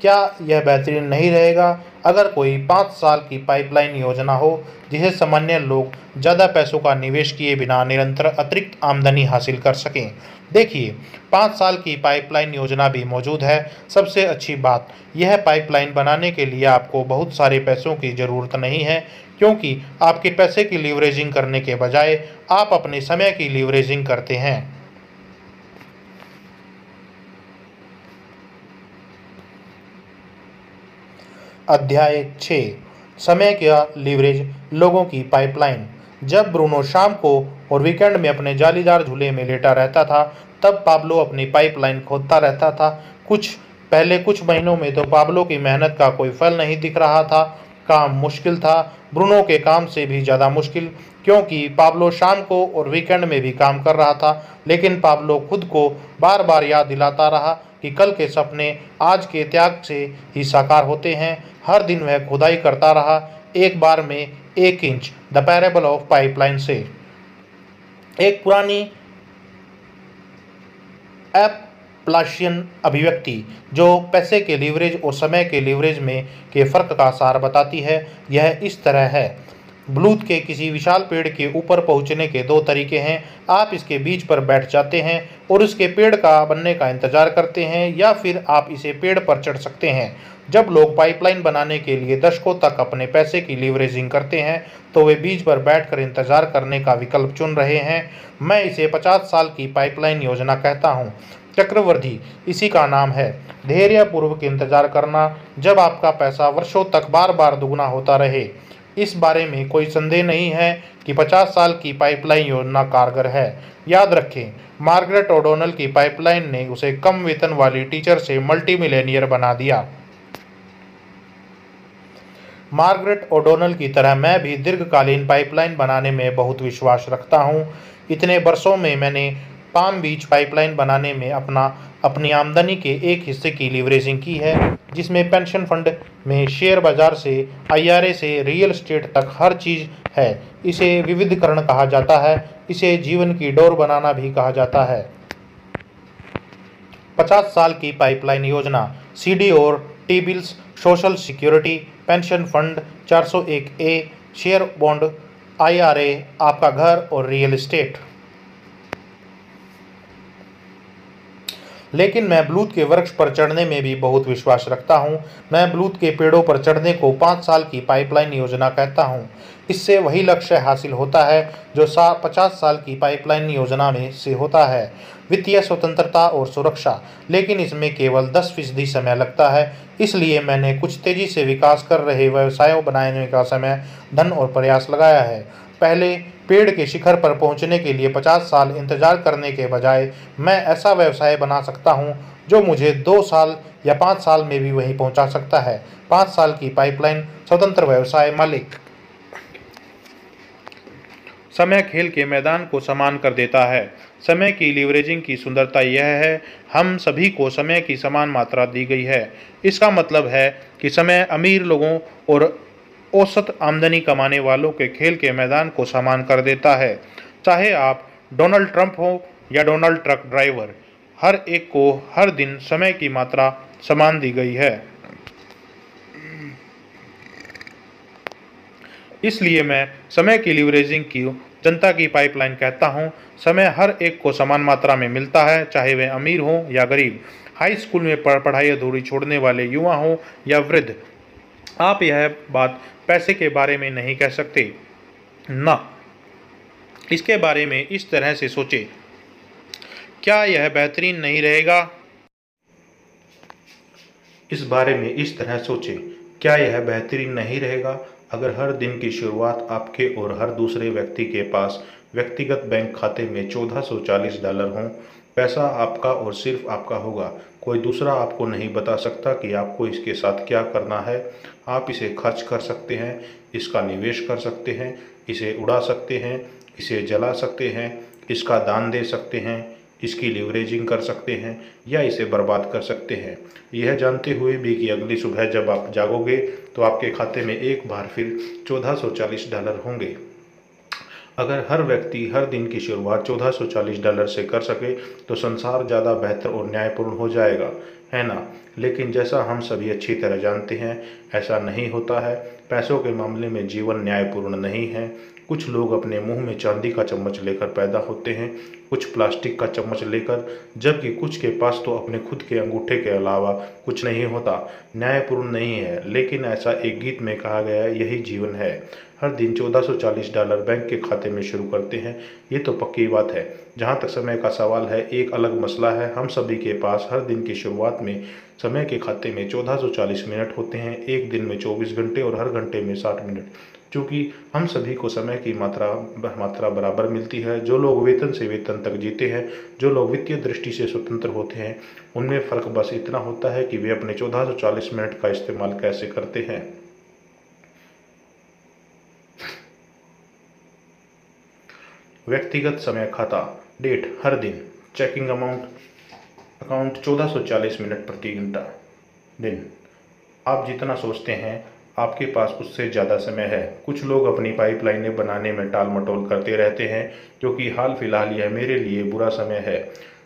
क्या यह बेहतरीन नहीं रहेगा अगर कोई पाँच साल की पाइपलाइन योजना हो जिसे सामान्य लोग ज़्यादा पैसों का निवेश किए बिना निरंतर अतिरिक्त आमदनी हासिल कर सकें? देखिए, पाँच साल की पाइपलाइन योजना भी मौजूद है। सबसे अच्छी बात यह पाइपलाइन बनाने के लिए आपको बहुत सारे पैसों की ज़रूरत नहीं है, क्योंकि आपके पैसे की लीवरेजिंग करने के बजाय आप अपने समय की लीवरेजिंग करते हैं। अध्याय छः, समय का लीवरेज, लोगों की पाइपलाइन। जब ब्रूनो शाम को और वीकेंड में अपने जालीदार झूले में लेटा रहता था, तब पाब्लो अपनी पाइपलाइन खोदता रहता था। कुछ पहले कुछ महीनों में तो पाब्लो की मेहनत का कोई फल नहीं दिख रहा था। काम मुश्किल था, ब्रूनो के काम से भी ज़्यादा मुश्किल, क्योंकि पाब्लो शाम को और वीकेंड में भी काम कर रहा था। लेकिन पाब्लो खुद को बार बार याद दिलाता रहा कि कल के सपने आज के त्याग से ही साकार होते हैं। हर दिन वह खुदाई करता रहा, एक बार में एक inch. The parable of pipeline से। एक पुरानी ऐप प्लाशियन अभिव्यक्ति जो पैसे के लीवरेज और समय के लीवरेज में के फ़र्क का सार बताती है, यह इस तरह है। ब्लूथ के किसी विशाल पेड़ के ऊपर पहुंचने के दो तरीके हैं। आप इसके बीच पर बैठ जाते हैं और इसके पेड़ का बनने का इंतज़ार करते हैं, या फिर आप इसे पेड़ पर चढ़ सकते हैं। जब लोग पाइपलाइन बनाने के लिए दशकों तक अपने पैसे की लीवरेजिंग करते हैं, तो वे बीच पर बैठकर इंतजार करने का विकल्प चुन रहे हैं। मैं इसे पचास साल की पाइपलाइन योजना कहता हूँ। चक्रवृद्धि इसी का नाम है। धैर्यपूर्वक इंतजार करना, जब आपका पैसा वर्षों तक बार बार दुगना होता रहे। इस बारे में कोई संदेह नहीं है कि पचास साल की पाइपलाइन योजना कारगर है। याद रखें, मार्गरेट ओडोनल की पाइपलाइन ने उसे कम वेतन वाली टीचर से मल्टी मिलियनियर बना दिया। मार्गरेट ओडोनल की तरह मैं भी दीर्घकालीन पाइपलाइन बनाने में बहुत विश्वास रखता हूँ। इतने बरसों में मैंने पाम बीच पाइपलाइन बनाने में अपना अपनी आमदनी के एक हिस्से की लीवरेजिंग की है, जिसमें पेंशन फंड में शेयर बाजार से आईआरए से रियल एस्टेट तक हर चीज़ है। इसे विविधीकरण कहा जाता है। इसे जीवन की डोर बनाना भी कहा जाता है। पचास साल की पाइपलाइन योजना, सीडी और T bills, social security, pension fund, चार सौ एक ए, शेयर बॉन्ड, आईआरए, आपका घर और रियल एस्टेट। लेकिन मैं ब्लूथ के वृक्ष पर चढ़ने में भी बहुत विश्वास रखता हूँ। मैं ब्लूथ के पेड़ों पर चढ़ने को पाँच साल की पाइपलाइन योजना कहता हूँ। इससे वही लक्ष्य हासिल होता है जो सा पचास साल की पाइपलाइन योजना में से होता है। वित्तीय स्वतंत्रता और सुरक्षा, लेकिन इसमें केवल दस फीसदी समय लगता है। इसलिए मैंने कुछ तेज़ी से विकास कर रहे व्यवसायों बनाने का समय, धन और प्रयास लगाया है। पहले पेड़ के शिखर पर पहुंचने के लिए पचास साल इंतजार करने के बजाय मैं ऐसा व्यवसाय बना सकता हूं जो मुझे दो साल या पाँच साल में भी वहीं पहुंचा सकता है। पाँच साल की पाइपलाइन, स्वतंत्र व्यवसाय मालिक। समय खेल के मैदान को समान कर देता है। समय की लीवरेजिंग की सुंदरता यह है, हम सभी को समय की समान मात्रा दी गई है। इसका मतलब है कि समय अमीर लोगों और औसत आमदनी कमाने वालों के खेल के मैदान को समान कर देता है। चाहे आप डोनाल्ड ट्रंप हो या डोनाल्ड ट्रक ड्राइवर, हर एक को हर दिन समय की मात्रा समान दी गई है। इसलिए मैं समय की लीवरेजिंग की जनता की पाइपलाइन कहता हूँ। समय हर एक को समान मात्रा में मिलता है, चाहे वे अमीर हों या गरीब, हाई स्कूल में पढ़ाई अधूरी छोड़ने वाले युवा हों या वृद्ध। आप यह बात पैसे के बारे में नहीं कह सकते ना। इसके बारे में इस तरह से सोचें, क्या यह बेहतरीन नहीं रहेगा? इस बारे में इस तरह सोचें, क्या यह बेहतरीन नहीं रहेगा अगर हर दिन की शुरुआत आपके और हर दूसरे व्यक्ति के पास व्यक्तिगत बैंक खाते में चौदह सौ चालीस डॉलर हों? पैसा आपका और सिर्फ आपका होगा। कोई दूसरा आपको नहीं बता सकता कि आपको इसके साथ क्या करना है। आप इसे खर्च कर सकते हैं, इसका निवेश कर सकते हैं, इसे उड़ा सकते हैं, इसे जला सकते हैं, इसका दान दे सकते हैं, इसकी लीवरेजिंग कर सकते हैं, या इसे बर्बाद कर सकते हैं, यह जानते हुए भी कि अगली सुबह जब आप जागोगे तो आपके खाते में एक बार फिर चौदह सौ चालीस डॉलर होंगे। अगर हर व्यक्ति हर दिन की शुरुआत चौदह सौ चालीस डॉलर से कर सके तो संसार ज़्यादा बेहतर और न्यायपूर्ण हो जाएगा, है ना? लेकिन जैसा हम सभी अच्छी तरह जानते हैं, ऐसा नहीं होता है। पैसों के मामले में जीवन न्यायपूर्ण नहीं है। कुछ लोग अपने मुंह में चांदी का चम्मच लेकर पैदा होते हैं, कुछ प्लास्टिक का चम्मच लेकर, जबकि कुछ के पास तो अपने खुद के अंगूठे के अलावा कुछ नहीं होता। न्यायपूर्ण नहीं है, लेकिन ऐसा एक गीत में कहा गया, यही जीवन है। हर दिन चौदह सौ चालीस डॉलर बैंक के खाते में शुरू करते हैं, ये तो पक्की बात है। जहाँ तक समय का सवाल है, एक अलग मसला है। हम सभी के पास हर दिन की शुरुआत में समय के खाते में चौदह सौ चालीस मिनट होते हैं, एक दिन में चौबीस घंटे और हर घंटे में साठ मिनट। चूँकि हम सभी को समय की मात्रा मात्रा बराबर मिलती है, जो लोग वेतन से वेतन तक जीते हैं, जो लोग वित्तीय दृष्टि से स्वतंत्र होते हैं, उनमें फ़र्क बस इतना होता है कि वे अपने चौदह सौ चालीस मिनट का इस्तेमाल कैसे करते हैं। व्यक्तिगत समय खाता, डेट हर दिन, चेकिंग अमाउंट, अकाउंट चौदह सौ चालीस मिनट प्रति घंटा। दिन, आप जितना सोचते हैं आपके पास उससे ज़्यादा समय है। कुछ लोग अपनी पाइपलाइनें बनाने में टाल मटोल करते रहते हैं, जो कि हाल फिलहाल यह मेरे लिए बुरा समय है।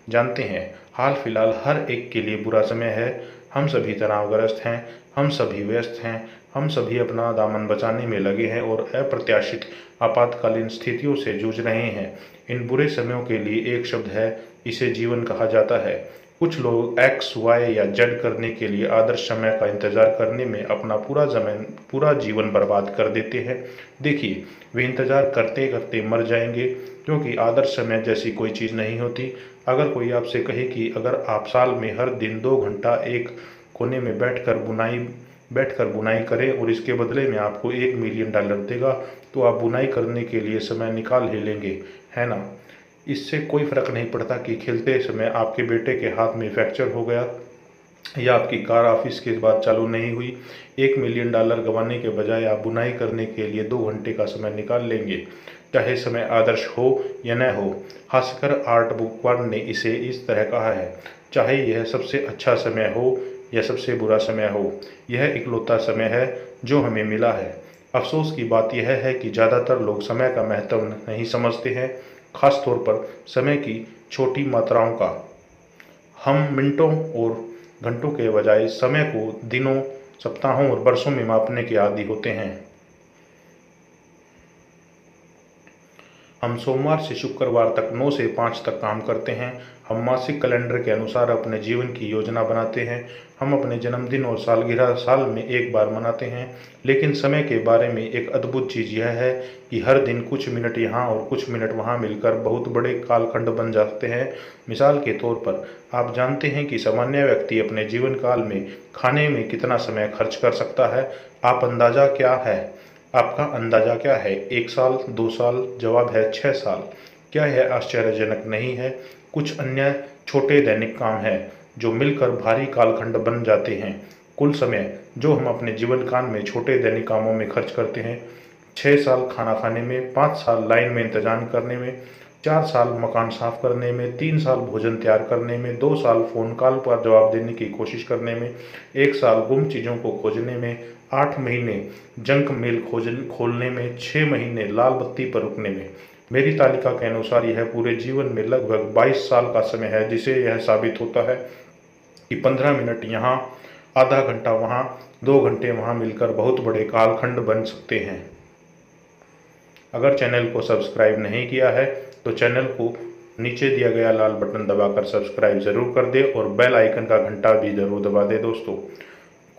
जानते हैं, हाल फिलहाल हर एक के लिए बुरा समय है। हम सभी तनावग्रस्त हैं, हम सभी व्यस्त हैं, हम सभी अपना दामन बचाने में लगे हैं और अप्रत्याशित आपातकालीन स्थितियों से जूझ रहे हैं। इन बुरे समयों के लिए एक शब्द है, इसे जीवन कहा जाता है। कुछ लोग एक्स, वाई या जेड करने के लिए आदर्श समय का इंतज़ार करने में अपना पूरा जमीन पूरा जीवन बर्बाद कर देते हैं। देखिए, वे इंतज़ार करते करते मर जाएंगे, क्योंकि आदर्श समय जैसी कोई चीज़ नहीं होती। अगर कोई आपसे कहे कि अगर आप साल में हर दिन दो घंटा एक कोने में बैठकर बुनाई बैठकर बुनाई करें और इसके बदले में आपको एक मिलियन डॉलर देगा, तो आप बुनाई करने के लिए समय निकाल ही लेंगे, है ना। इससे कोई फ़र्क नहीं पड़ता कि खेलते समय आपके बेटे के हाथ में फ्रैक्चर हो गया या आपकी कार ऑफिस के बाद चालू नहीं हुई। एक मिलियन डॉलर गंवाने के बजाय आप बुनाई करने के लिए दो घंटे का समय निकाल लेंगे, चाहे समय आदर्श हो या न हो। खासकर आर्ट बुकवर्न ने इसे इस तरह कहा है, चाहे यह सबसे अच्छा समय हो या सबसे बुरा समय हो, यह इकलौता समय है जो हमें मिला है। अफसोस की बात यह है कि ज़्यादातर लोग समय का महत्व नहीं समझते हैं, खासतौर पर समय की छोटी मात्राओं का। हम मिनटों और घंटों के बजाय समय को दिनों, सप्ताहों और बरसों में मापने के आदी होते हैं। हम सोमवार से शुक्रवार तक नौ से पाँच तक काम करते हैं। हम मासिक कैलेंडर के अनुसार अपने जीवन की योजना बनाते हैं। हम अपने जन्मदिन और सालगिरह साल में एक बार मनाते हैं। लेकिन समय के बारे में एक अद्भुत चीज़ यह है कि हर दिन कुछ मिनट यहाँ और कुछ मिनट वहाँ मिलकर बहुत बड़े कालखंड बन जाते हैं। मिसाल के तौर पर, आप जानते हैं कि सामान्य व्यक्ति अपने जीवन काल में खाने में कितना समय खर्च कर सकता है? आप अंदाज़ा क्या है आपका अंदाज़ा क्या है? एक साल, दो साल? जवाब है छः साल। क्या यह आश्चर्यजनक नहीं है? कुछ अन्य छोटे दैनिक काम हैं जो मिलकर भारी कालखंड बन जाते हैं। कुल समय जो हम अपने जीवन काल में छोटे दैनिक कामों में खर्च करते हैं, छः साल खाना खाने में, पाँच साल लाइन में इंतज़ार करने में, चार साल मकान साफ करने में, तीन साल भोजन तैयार करने में, दो साल फ़ोन कॉल पर जवाब देने की कोशिश करने में, एक साल गुम चीज़ों को खोजने में, आठ महीने जंक मेल खोज खोलने में, छः महीने लाल बत्ती पर रुकने में। मेरी तालिका के अनुसार यह पूरे जीवन में लगभग बाईस साल का समय है, जिसे यह साबित होता है कि पंद्रह मिनट यहाँ, आधा घंटा वहाँ, दो घंटे वहाँ मिलकर बहुत बड़े कालखंड बन सकते हैं। अगर चैनल को सब्सक्राइब नहीं किया है तो चैनल को नीचे दिया गया लाल बटन दबाकर सब्सक्राइब ज़रूर कर दे और बेल आइकन का घंटा भी ज़रूर दबा दे। दोस्तों,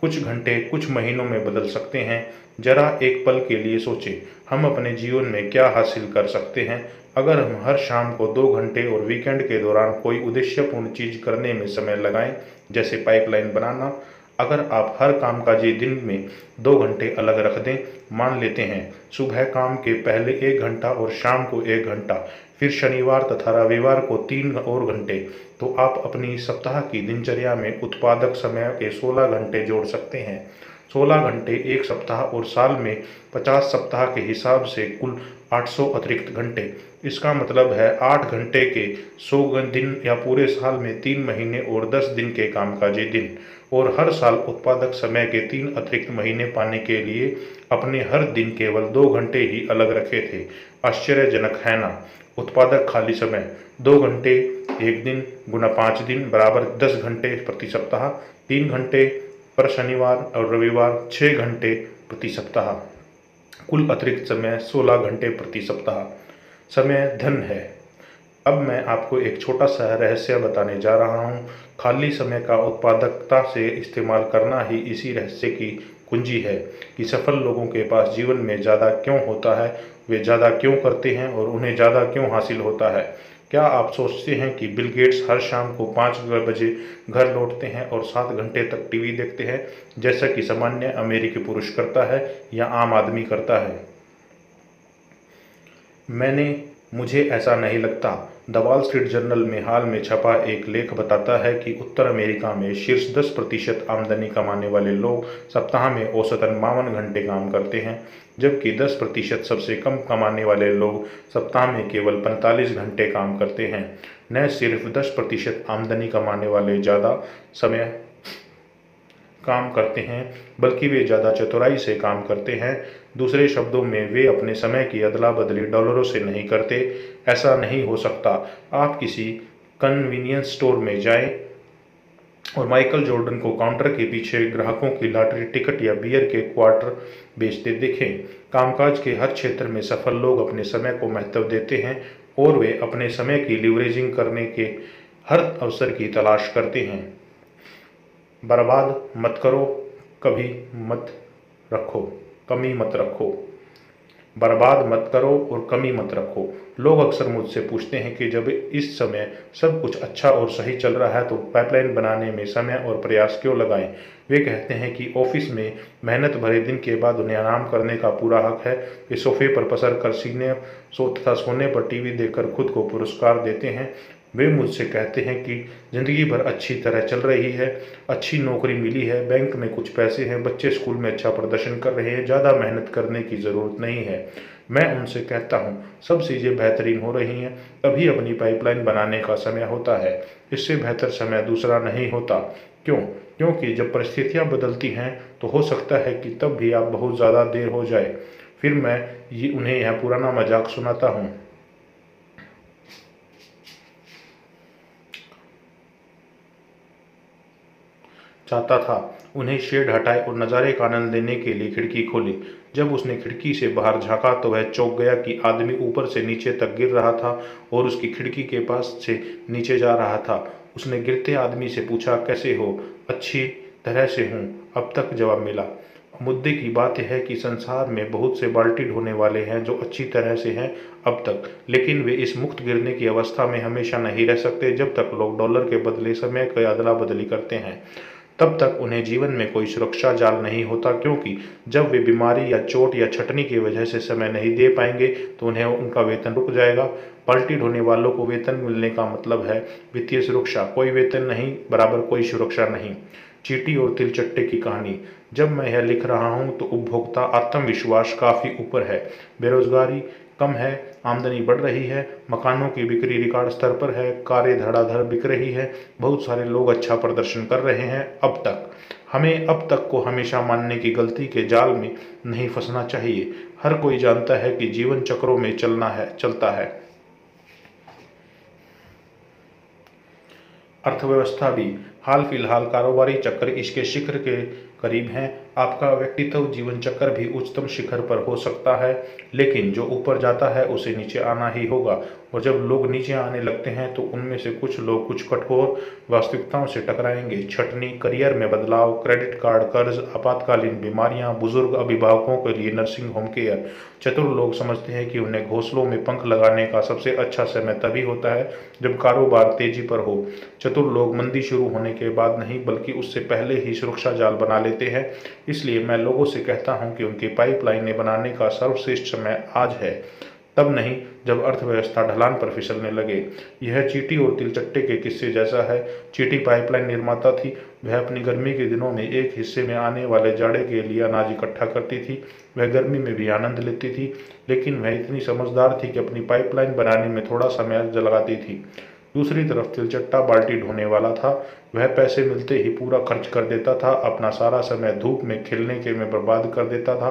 कुछ घंटे कुछ महीनों में बदल सकते हैं। जरा एक पल के लिए सोचें, हम अपने जीवन में क्या हासिल कर सकते हैं अगर हम हर शाम को दो घंटे और वीकेंड के दौरान कोई उद्देश्यपूर्ण चीज़ करने में समय लगाएं, जैसे पाइपलाइन बनाना। अगर आप हर कामकाजी दिन में दो घंटे अलग रख दें, मान लेते हैं सुबह काम के पहले एक घंटा और शाम को एक घंटा, फिर शनिवार तथा रविवार को तीन और घंटे, तो आप अपनी सप्ताह की दिनचर्या में उत्पादक समय के सोलह घंटे जोड़ सकते हैं। सोलह घंटे एक सप्ताह और साल में पचास सप्ताह के हिसाब से कुल आठ सौ अतिरिक्त घंटे। इसका मतलब है आठ घंटे के सौ दिन या पूरे साल में तीन महीने और दस दिन के कामकाजी दिन, और हर साल उत्पादक समय के तीन अतिरिक्त महीने पाने के लिए अपने हर दिन केवल दो घंटे ही अलग रखे थे। आश्चर्यजनक है ना। उत्पादक खाली समय दो घंटे एक दिन गुना पाँच दिन बराबर दस घंटे प्रति सप्ताह, तीन घंटे पर शनिवार और रविवार, छः घंटे प्रति सप्ताह, कुल अतिरिक्त समय सोलह घंटे प्रति सप्ताह। समय धन है। अब मैं आपको एक छोटा सा रहस्य बताने जा रहा हूँ। खाली समय का उत्पादकता से इस्तेमाल करना ही इसी रहस्य की कुंजी है कि सफल लोगों के पास जीवन में ज़्यादा क्यों होता है, वे ज़्यादा क्यों करते हैं और उन्हें ज़्यादा क्यों हासिल होता है। क्या आप सोचते हैं कि बिल गेट्स हर शाम को पाँच बजे घर लौटते हैं और सात घंटे तक टीवी देखते हैं जैसा कि सामान्य अमेरिकी पुरुष करता है या आम आदमी करता है? मैंने मुझे ऐसा नहीं लगता। द वॉल स्ट्रीट जर्नल में हाल में छपा एक लेख बताता है कि उत्तर अमेरिका में शीर्ष दस प्रतिशत आमदनी कमाने वाले लोग सप्ताह में औसतन बावन घंटे काम करते हैं, जबकि दस प्रतिशत सबसे कम कमाने वाले लोग सप्ताह में केवल पैंतालीस घंटे काम करते हैं। न सिर्फ दस प्रतिशत आमदनी कमाने वाले ज़्यादा समय काम करते हैं, बल्कि वे ज़्यादा चतुराई से काम करते हैं। दूसरे शब्दों में, वे अपने समय की अदला बदली डॉलरों से नहीं करते। ऐसा नहीं हो सकता। आप किसी कन्वीनियंस स्टोर में जाएं और माइकल जॉर्डन को काउंटर के पीछे ग्राहकों की लॉटरी टिकट या बियर के क्वार्टर बेचते देखें। कामकाज के हर क्षेत्र में सफल लोग अपने समय को महत्व देते हैं और वे अपने समय की लिवरेजिंग करने के हर अवसर की तलाश करते हैं। बर्बाद मत करो, कभी मत रखो, कमी मत रखो। बर्बाद मत करो और कमी मत रखो। लोग अक्सर मुझसे पूछते हैं कि जब इस समय सब कुछ अच्छा और सही चल रहा है तो पाइपलाइन बनाने में समय और प्रयास क्यों लगाएं? वे कहते हैं कि ऑफिस में मेहनत भरे दिन के बाद उन्हें आराम करने का पूरा हक है। वे सोफे पर पसर कर सीने सो तथा सोने पर टीवी देखकर खुद को पुरस्कार देते हैं। वे मुझसे कहते हैं कि ज़िंदगी भर अच्छी तरह चल रही है, अच्छी नौकरी मिली है, बैंक में कुछ पैसे हैं, बच्चे स्कूल में अच्छा प्रदर्शन कर रहे हैं, ज़्यादा मेहनत करने की ज़रूरत नहीं है। मैं उनसे कहता हूँ, सब चीज़ें बेहतरीन हो रही हैं, तभी अपनी पाइपलाइन बनाने का समय होता है। इससे बेहतर समय दूसरा नहीं होता। क्यों? क्योंकि जब परिस्थितियाँ बदलती हैं तो हो सकता है कि तब भी आप बहुत ज़्यादा देर हो जाए। फिर मैं ये उन्हें यह पुराना मजाक सुनाता हूँ, चाहता था उन्हें शेड हटाए और नज़ारे का आनंद लेने के लिए खिड़की खोली। जब उसने खिड़की से बाहर झांका तो वह चौंक गया कि आदमी ऊपर से नीचे तक गिर रहा था और उसकी खिड़की के पास से नीचे जा रहा था। उसने गिरते आदमी से पूछा, कैसे हो? अच्छी तरह से हूँ अब तक, जवाब मिला। मुद्दे की बात यह है कि संसार में बहुत से बाल्टी ढोने वाले हैं जो अच्छी तरह से हैं अब तक, लेकिन वे इस मुक्त गिरने की अवस्था में हमेशा नहीं रह सकते। जब तक लोग डॉलर के बदले समय की अदला बदली करते हैं तब तक उन्हें जीवन में कोई सुरक्षा जाल नहीं होता, क्योंकि जब वे बीमारी या चोट या छटनी की वजह से समय नहीं दे पाएंगे तो उन्हें उनका वेतन रुक जाएगा। पलटी ढोने वालों को वेतन मिलने का मतलब है वित्तीय सुरक्षा। कोई वेतन नहीं बराबर कोई सुरक्षा नहीं। चीटी और तिलचट्टे की कहानी। जब मैं यह लिख रहा हूँ तो उपभोक्ता आत्मविश्वास काफ़ी ऊपर है, बेरोजगारी कम है, आमदनी बढ़ रही है, मकानों की बिक्री रिकॉर्ड स्तर पर है, कारें धड़ाधड़ बिक रही है, बहुत सारे लोग अच्छा प्रदर्शन कर रहे हैं। अब तक हमें अब तक को हमेशा मानने की गलती के जाल में नहीं फंसना चाहिए। हर कोई जानता है कि जीवन चक्रों में चलना है चलता है। अर्थव्यवस्था भी हाल फिलहाल कारोबारी चक्र इसके शिखर के करीब हैं। आपका व्यक्तित्व जीवन चक्कर भी उच्चतम शिखर पर हो सकता है, लेकिन जो ऊपर जाता है उसे नीचे आना ही होगा। और जब लोग नीचे आने लगते हैं तो उनमें से कुछ लोग कुछ कठोर वास्तविकताओं से टकराएंगे। छटनी, करियर में बदलाव, क्रेडिट कार्ड कर्ज, आपातकालीन बीमारियां, बुजुर्ग अभिभावकों के लिए नर्सिंग होम केयर। चतुर लोग समझते हैं कि उन्हें घोंसलों में पंख लगाने का सबसे अच्छा समय तभी होता है जब कारोबार तेजी पर हो। चतुर लोग मंदी शुरू होने के बाद नहीं बल्कि उससे पहले ही सुरक्षा जाल बना लेते हैं। इसलिए मैं लोगों से कहता हूं कि उनकी पाइपलाइनें बनाने का सर्वश्रेष्ठ समय आज है, तब नहीं जब अर्थव्यवस्था ढलान पर फिसलने लगे। यह चीटी और तिलचट्टे के किस्से जैसा है। चीटी पाइपलाइन निर्माता थी। वह अपनी गर्मी के दिनों में एक हिस्से में आने वाले जाड़े के लिए अनाज इकट्ठा करती थी। वह गर्मी में भी आनंद लेती थी, लेकिन वह इतनी समझदार थी कि अपनी पाइपलाइन बनाने में थोड़ा समय लगाती थी। दूसरी तरफ तिलचट्टा बाल्टी ढोने वाला था। वह पैसे मिलते ही पूरा खर्च कर देता था, अपना सारा समय धूप में खेलने के में बर्बाद कर देता था।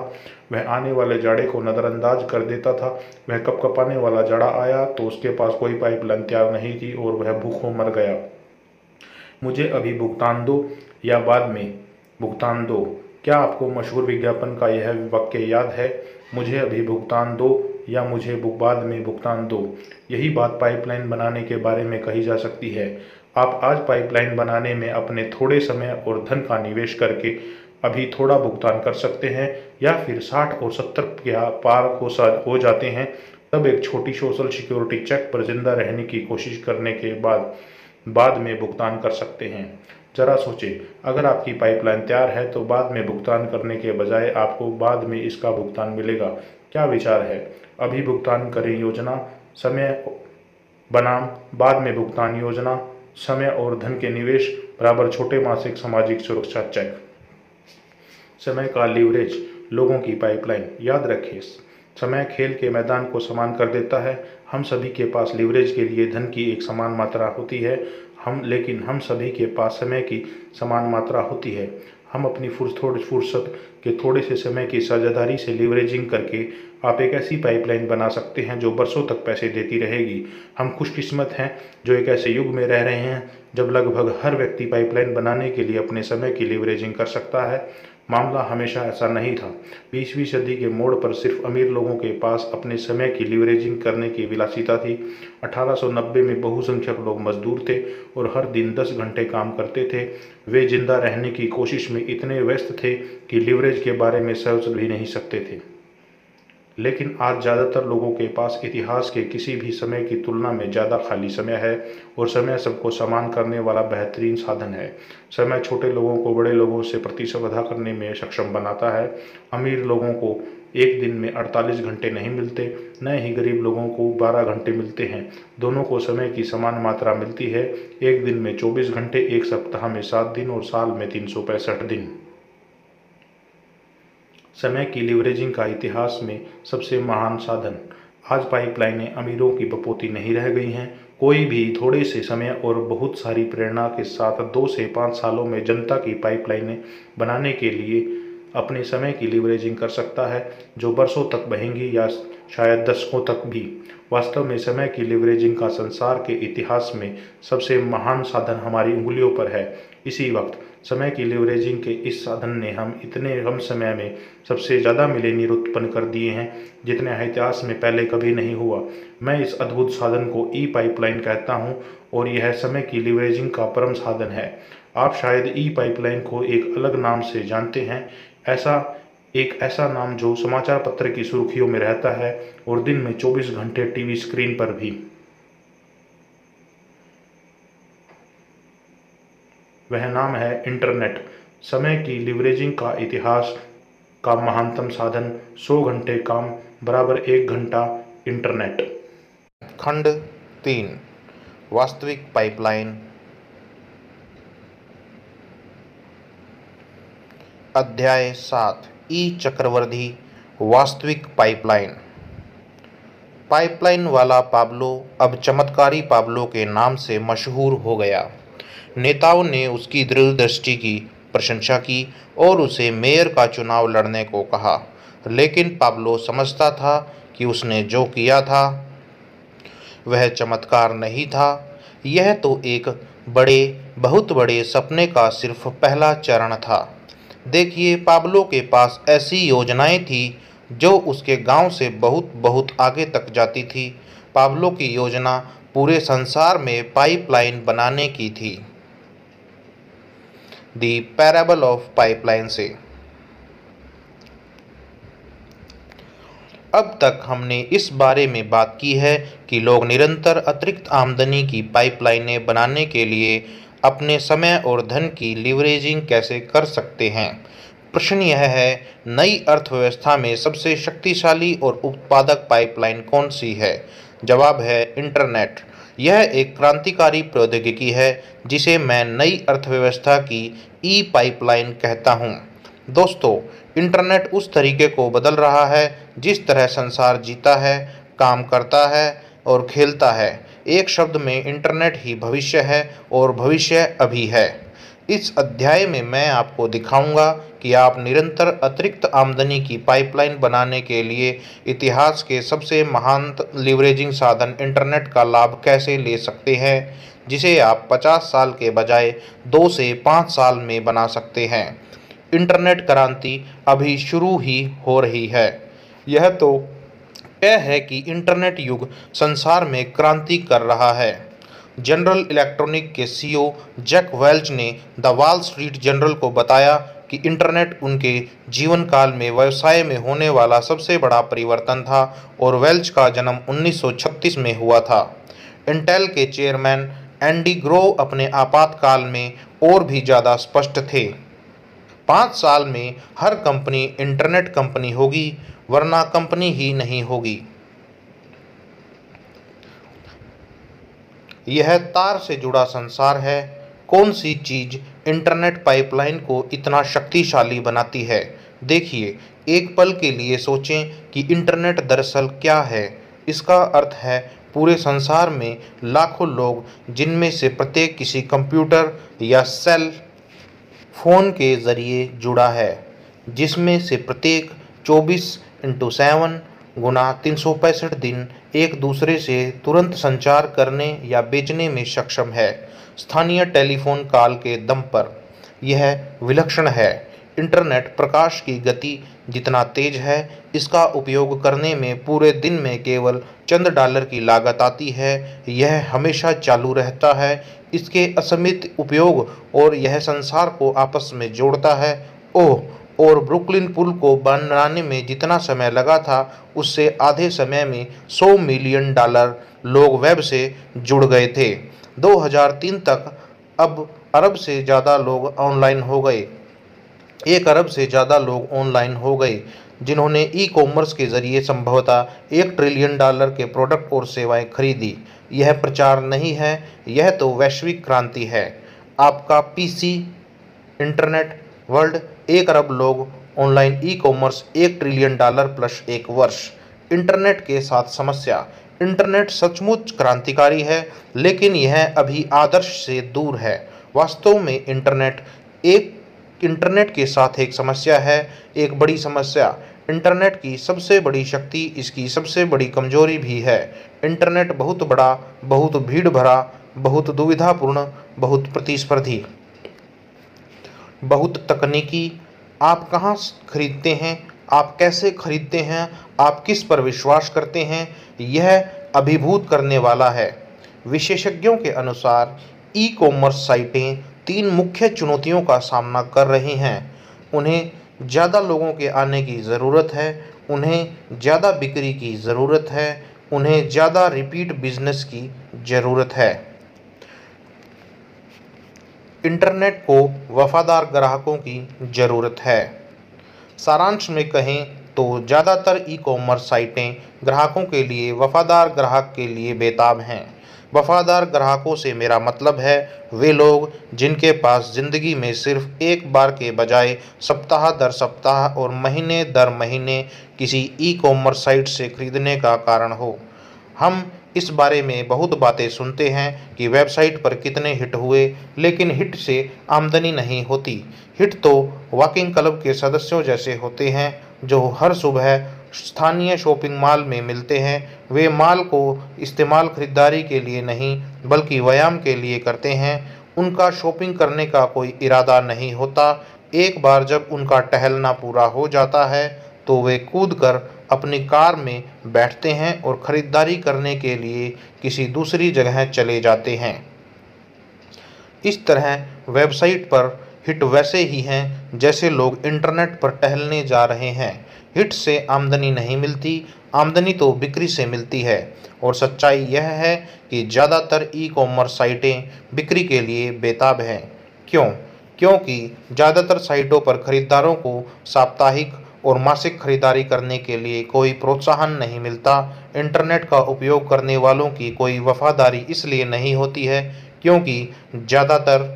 वह आने वाले जाड़े को नज़रअंदाज कर देता था। वह कपकपाने वाला जाड़ा आया तो उसके पास कोई पाइपलाइन तैयार नहीं थी और वह भूखों मर गया। मुझे अभी भुगतान दो या बाद में भुगतान दो। क्या आपको मशहूर विज्ञापन का यह वाक्य याद है? मुझे अभी भुगतान दो या मुझे बाद में भुगतान दो। यही बात पाइपलाइन बनाने के बारे में कही जा सकती है। आप आज पाइपलाइन बनाने में अपने थोड़े समय और धन का निवेश करके अभी थोड़ा भुगतान कर सकते हैं या फिर साठ और सत्तर के पार हो हो जाते हैं, तब एक छोटी सोशल सिक्योरिटी चेक पर जिंदा रहने की कोशिश करने के बाद बाद में भुगतान कर सकते हैं। जरा सोचें, अगर आपकी पाइपलाइन तैयार है तो बाद में भुगतान करने के बजाय आपको बाद में इसका भुगतान मिलेगा। क्या विचार है? अभी भुगतान करें योजना समय बनाम बाद में भुगतान योजना। समय और धन के निवेश बराबर छोटे मासिक सामाजिक सुरक्षा चेक। समय का लीवरेज लोगों की पाइपलाइन। याद रखें, समय खेल के मैदान को समान कर देता है। हम सभी के पास लीवरेज के लिए धन की एक समान मात्रा होती है, हम लेकिन हम सभी के पास समय की समान मात्रा होती है। हम अपनी फुर्सत के थोड़े से समय की साझेदारी से लीवरेजिंग करके आप एक ऐसी पाइपलाइन बना सकते हैं जो बरसों तक पैसे देती रहेगी। हम खुशकिस्मत हैं जो एक ऐसे युग में रह रहे हैं जब लगभग हर व्यक्ति पाइपलाइन बनाने के लिए अपने समय की लीवरेजिंग कर सकता है। मामला हमेशा ऐसा नहीं था। बीसवीं सदी के मोड़ पर सिर्फ अमीर लोगों के पास अपने समय की लीवरेजिंग करने की विलासिता थी। अठारह सौ नब्बे में बहुसंख्यक लोग मजदूर थे और हर दिन दस घंटे काम करते थे। वे जिंदा रहने की कोशिश में इतने व्यस्त थे कि लीवरेज के बारे में सोच भी नहीं सकते थे। लेकिन आज ज़्यादातर लोगों के पास इतिहास के किसी भी समय की तुलना में ज़्यादा खाली समय है और समय सबको समान करने वाला बेहतरीन साधन है। समय छोटे लोगों को बड़े लोगों से प्रतिस्पर्धा करने में सक्षम बनाता है। अमीर लोगों को एक दिन में अड़तालीस घंटे नहीं मिलते, न ही गरीब लोगों को बारह घंटे मिलते हैं। दोनों को समय की समान मात्रा मिलती है, एक दिन में चौबीस घंटे, एक सप्ताह में सात दिन और साल में तीन सौ पैंसठ दिन। समय की लीवरेजिंग का इतिहास में सबसे महान साधन। आज पाइपलाइनें अमीरों की बपोती नहीं रह गई हैं। कोई भी थोड़े से समय और बहुत सारी प्रेरणा के साथ दो से पाँच सालों में जनता की पाइपलाइनें बनाने के लिए अपने समय की लीवरेजिंग कर सकता है जो बरसों तक बहेंगी या शायद दशकों तक भी। वास्तव में समय की लीवरेजिंग का संसार के इतिहास में सबसे महान साधन हमारी उंगलियों पर है। इसी वक्त समय की लीवरेजिंग के इस साधन ने हम इतने कम समय में सबसे ज़्यादा मिलेनियर उत्पन्न कर दिए हैं जितने इतिहास में पहले कभी नहीं हुआ। मैं इस अद्भुत साधन को ई पाइपलाइन कहता हूं और यह समय की लीवरेजिंग का परम साधन है। आप शायद ई पाइपलाइन को एक अलग नाम से जानते हैं, ऐसा एक ऐसा नाम जो समाचार पत्र की सुर्खियों में रहता है और दिन में चौबीस घंटे टीवी स्क्रीन पर भी। वह नाम है इंटरनेट। समय की लीवरेजिंग का इतिहास का महानतम साधन। सौ घंटे काम बराबर एक घंटा इंटरनेट। खंड तीन, वास्तविक पाइपलाइन। अध्याय सात, ई चक्रवर्ती वास्तविक पाइपलाइन। पाइपलाइन वाला पाब्लो अब चमत्कारी पाब्लो के नाम से मशहूर हो गया। नेताओं ने उसकी दृढ़ दृष्टि की प्रशंसा की और उसे मेयर का चुनाव लड़ने को कहा, लेकिन पाब्लो समझता था कि उसने जो किया था वह चमत्कार नहीं था। यह तो एक बड़े बहुत बड़े सपने का सिर्फ पहला चरण था। देखिए, पाब्लो के पास ऐसी योजनाएं थी जो उसके गांव से बहुत बहुत आगे तक जाती थी। पाब्लो की योजना पूरे संसार में पाइपलाइन बनाने की थी। द पैराबल ऑफ पाइपलाइन से। अब तक हमने इस बारे में बात की है कि लोग निरंतर अतिरिक्त आमदनी की पाइपलाइनें बनाने के लिए अपने समय और धन की लीवरेजिंग कैसे कर सकते हैं। प्रश्न यह है, नई अर्थव्यवस्था में सबसे शक्तिशाली और उत्पादक पाइपलाइन कौन सी है? जवाब है इंटरनेट। यह एक क्रांतिकारी प्रौद्योगिकी है जिसे मैं नई अर्थव्यवस्था की ई पाइपलाइन कहता हूँ। दोस्तों, इंटरनेट उस तरीके को बदल रहा है जिस तरह संसार जीता है, काम करता है और खेलता है। एक शब्द में इंटरनेट ही भविष्य है और भविष्य अभी है। इस अध्याय में मैं आपको दिखाऊंगा कि आप निरंतर अतिरिक्त आमदनी की पाइपलाइन बनाने के लिए इतिहास के सबसे महान लीवरेजिंग साधन इंटरनेट का लाभ कैसे ले सकते हैं, जिसे आप पचास साल के बजाय दो से पाँच साल में बना सकते हैं। इंटरनेट क्रांति अभी शुरू ही हो रही है। यह तो तय है कि इंटरनेट युग संसार में क्रांति कर रहा है। जनरल इलेक्ट्रॉनिक के सीईओ जैक वेल्च ने द वॉल स्ट्रीट जर्नल को बताया कि इंटरनेट उनके जीवन काल में व्यवसाय में होने वाला सबसे बड़ा परिवर्तन था और वेल्च का जन्म उन्नीस सौ छत्तीस में हुआ था। इंटेल के चेयरमैन एंडी ग्रोव अपने आपातकाल में और भी ज़्यादा स्पष्ट थे। पाँच साल में हर कंपनी इंटरनेट कंपनी होगी, वरना कंपनी ही नहीं होगी। यह तार से जुड़ा संसार है। कौन सी चीज़ इंटरनेट पाइपलाइन को इतना शक्तिशाली बनाती है? देखिए, एक पल के लिए सोचें कि इंटरनेट दरअसल क्या है। इसका अर्थ है पूरे संसार में लाखों लोग, जिनमें से प्रत्येक किसी कंप्यूटर या सेल फोन के ज़रिए जुड़ा है, जिसमें से प्रत्येक चौबीस इंटू सेवन गुना तीन सौ पैंसठ दिन एक दूसरे से तुरंत संचार करने या बेचने में सक्षम है, स्थानीय टेलीफोन कॉल के दम पर। यह विलक्षण है। इंटरनेट प्रकाश की गति जितना तेज है, इसका उपयोग करने में पूरे दिन में केवल चंद डॉलर की लागत आती है। यह हमेशा चालू रहता है। इसके असीमित उपयोग और यह संसार को आपस में जोड़ता है। ओह, और ब्रुकलिन पुल को बनाने में जितना समय लगा था, उससे आधे समय में सौ मिलियन डॉलर लोग वेब से जुड़ गए थे। दो हज़ार तीन तक अब अरब से ज़्यादा लोग ऑनलाइन हो गए एक अरब से ज़्यादा लोग ऑनलाइन हो गए, जिन्होंने ई कॉमर्स के ज़रिए संभवतः एक ट्रिलियन डॉलर के प्रोडक्ट और सेवाएं खरीदी। यह प्रचार नहीं है, यह तो वैश्विक क्रांति है। आपका पीसी, इंटरनेट वर्ल्ड, एक अरब लोग ऑनलाइन, ई कॉमर्स एक ट्रिलियन डॉलर प्लस एक वर्ष। इंटरनेट के साथ समस्या। इंटरनेट सचमुच क्रांतिकारी है, लेकिन यह अभी आदर्श से दूर है। वास्तव में इंटरनेट एक इंटरनेट के साथ एक समस्या है, एक बड़ी समस्या। इंटरनेट की सबसे बड़ी शक्ति इसकी सबसे बड़ी कमजोरी भी है। इंटरनेट बहुत बड़ा, बहुत भीड़ भरा, बहुत दुविधापूर्ण, बहुत प्रतिस्पर्धी, बहुत तकनीकी। आप कहाँ खरीदते हैं, आप कैसे खरीदते हैं, आप किस पर विश्वास करते हैं, यह अभिभूत करने वाला है। विशेषज्ञों के अनुसार ई कॉमर्स साइटें तीन मुख्य चुनौतियों का सामना कर रही हैं। उन्हें ज़्यादा लोगों के आने की ज़रूरत है, उन्हें ज़्यादा बिक्री की ज़रूरत है, उन्हें ज़्यादा रिपीट बिजनेस की ज़रूरत है। इंटरनेट को वफादार ग्राहकों की ज़रूरत है। सारांश में कहें तो ज़्यादातर ई कॉमर्स साइटें ग्राहकों के लिए, वफादार ग्राहक के लिए बेताब हैं। वफादार ग्राहकों से मेरा मतलब है वे लोग जिनके पास ज़िंदगी में सिर्फ एक बार के बजाय सप्ताह दर सप्ताह और महीने दर महीने किसी ई कॉमर्स साइट से खरीदने का कारण हो। हम इस बारे में बहुत बातें सुनते हैं कि वेबसाइट पर कितने हिट हुए, लेकिन हिट से आमदनी नहीं होती। हिट तो वॉकिंग क्लब के सदस्यों जैसे होते हैं जो हर सुबह स्थानीय शॉपिंग मॉल में मिलते हैं। वे माल को इस्तेमाल खरीदारी के लिए नहीं बल्कि व्यायाम के लिए करते हैं। उनका शॉपिंग करने का कोई इरादा नहीं होता। एक बार जब उनका टहलना पूरा हो जाता है तो वे कूद कर अपनी कार में बैठते हैं और ख़रीदारी करने के लिए किसी दूसरी जगह चले जाते हैं। इस तरह वेबसाइट पर हिट वैसे ही हैं जैसे लोग इंटरनेट पर टहलने जा रहे हैं। हिट से आमदनी नहीं मिलती, आमदनी तो बिक्री से मिलती है। और सच्चाई यह है कि ज़्यादातर ई कॉमर्स साइटें बिक्री के लिए बेताब हैं। क्यों? क्योंकि ज़्यादातर साइटों पर खरीदारों को साप्ताहिक और मासिक खरीदारी करने के लिए कोई प्रोत्साहन नहीं मिलता। इंटरनेट का उपयोग करने वालों की कोई वफादारी इसलिए नहीं होती है क्योंकि ज़्यादातर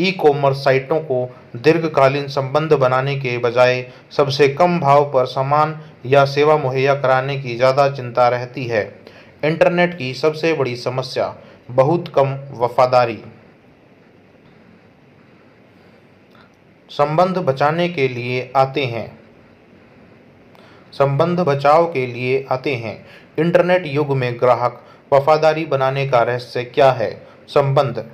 ई कॉमर्स साइटों को दीर्घकालीन संबंध बनाने के बजाय सबसे कम भाव पर सामान या सेवा मुहैया कराने की ज़्यादा चिंता रहती है। इंटरनेट की सबसे बड़ी समस्या बहुत कम वफादारी। संबंध बचाने के लिए आते हैं संबंध बचाव के लिए आते हैं। इंटरनेट युग में ग्राहक वफादारी बनाने का रहस्य क्या है? संबंध।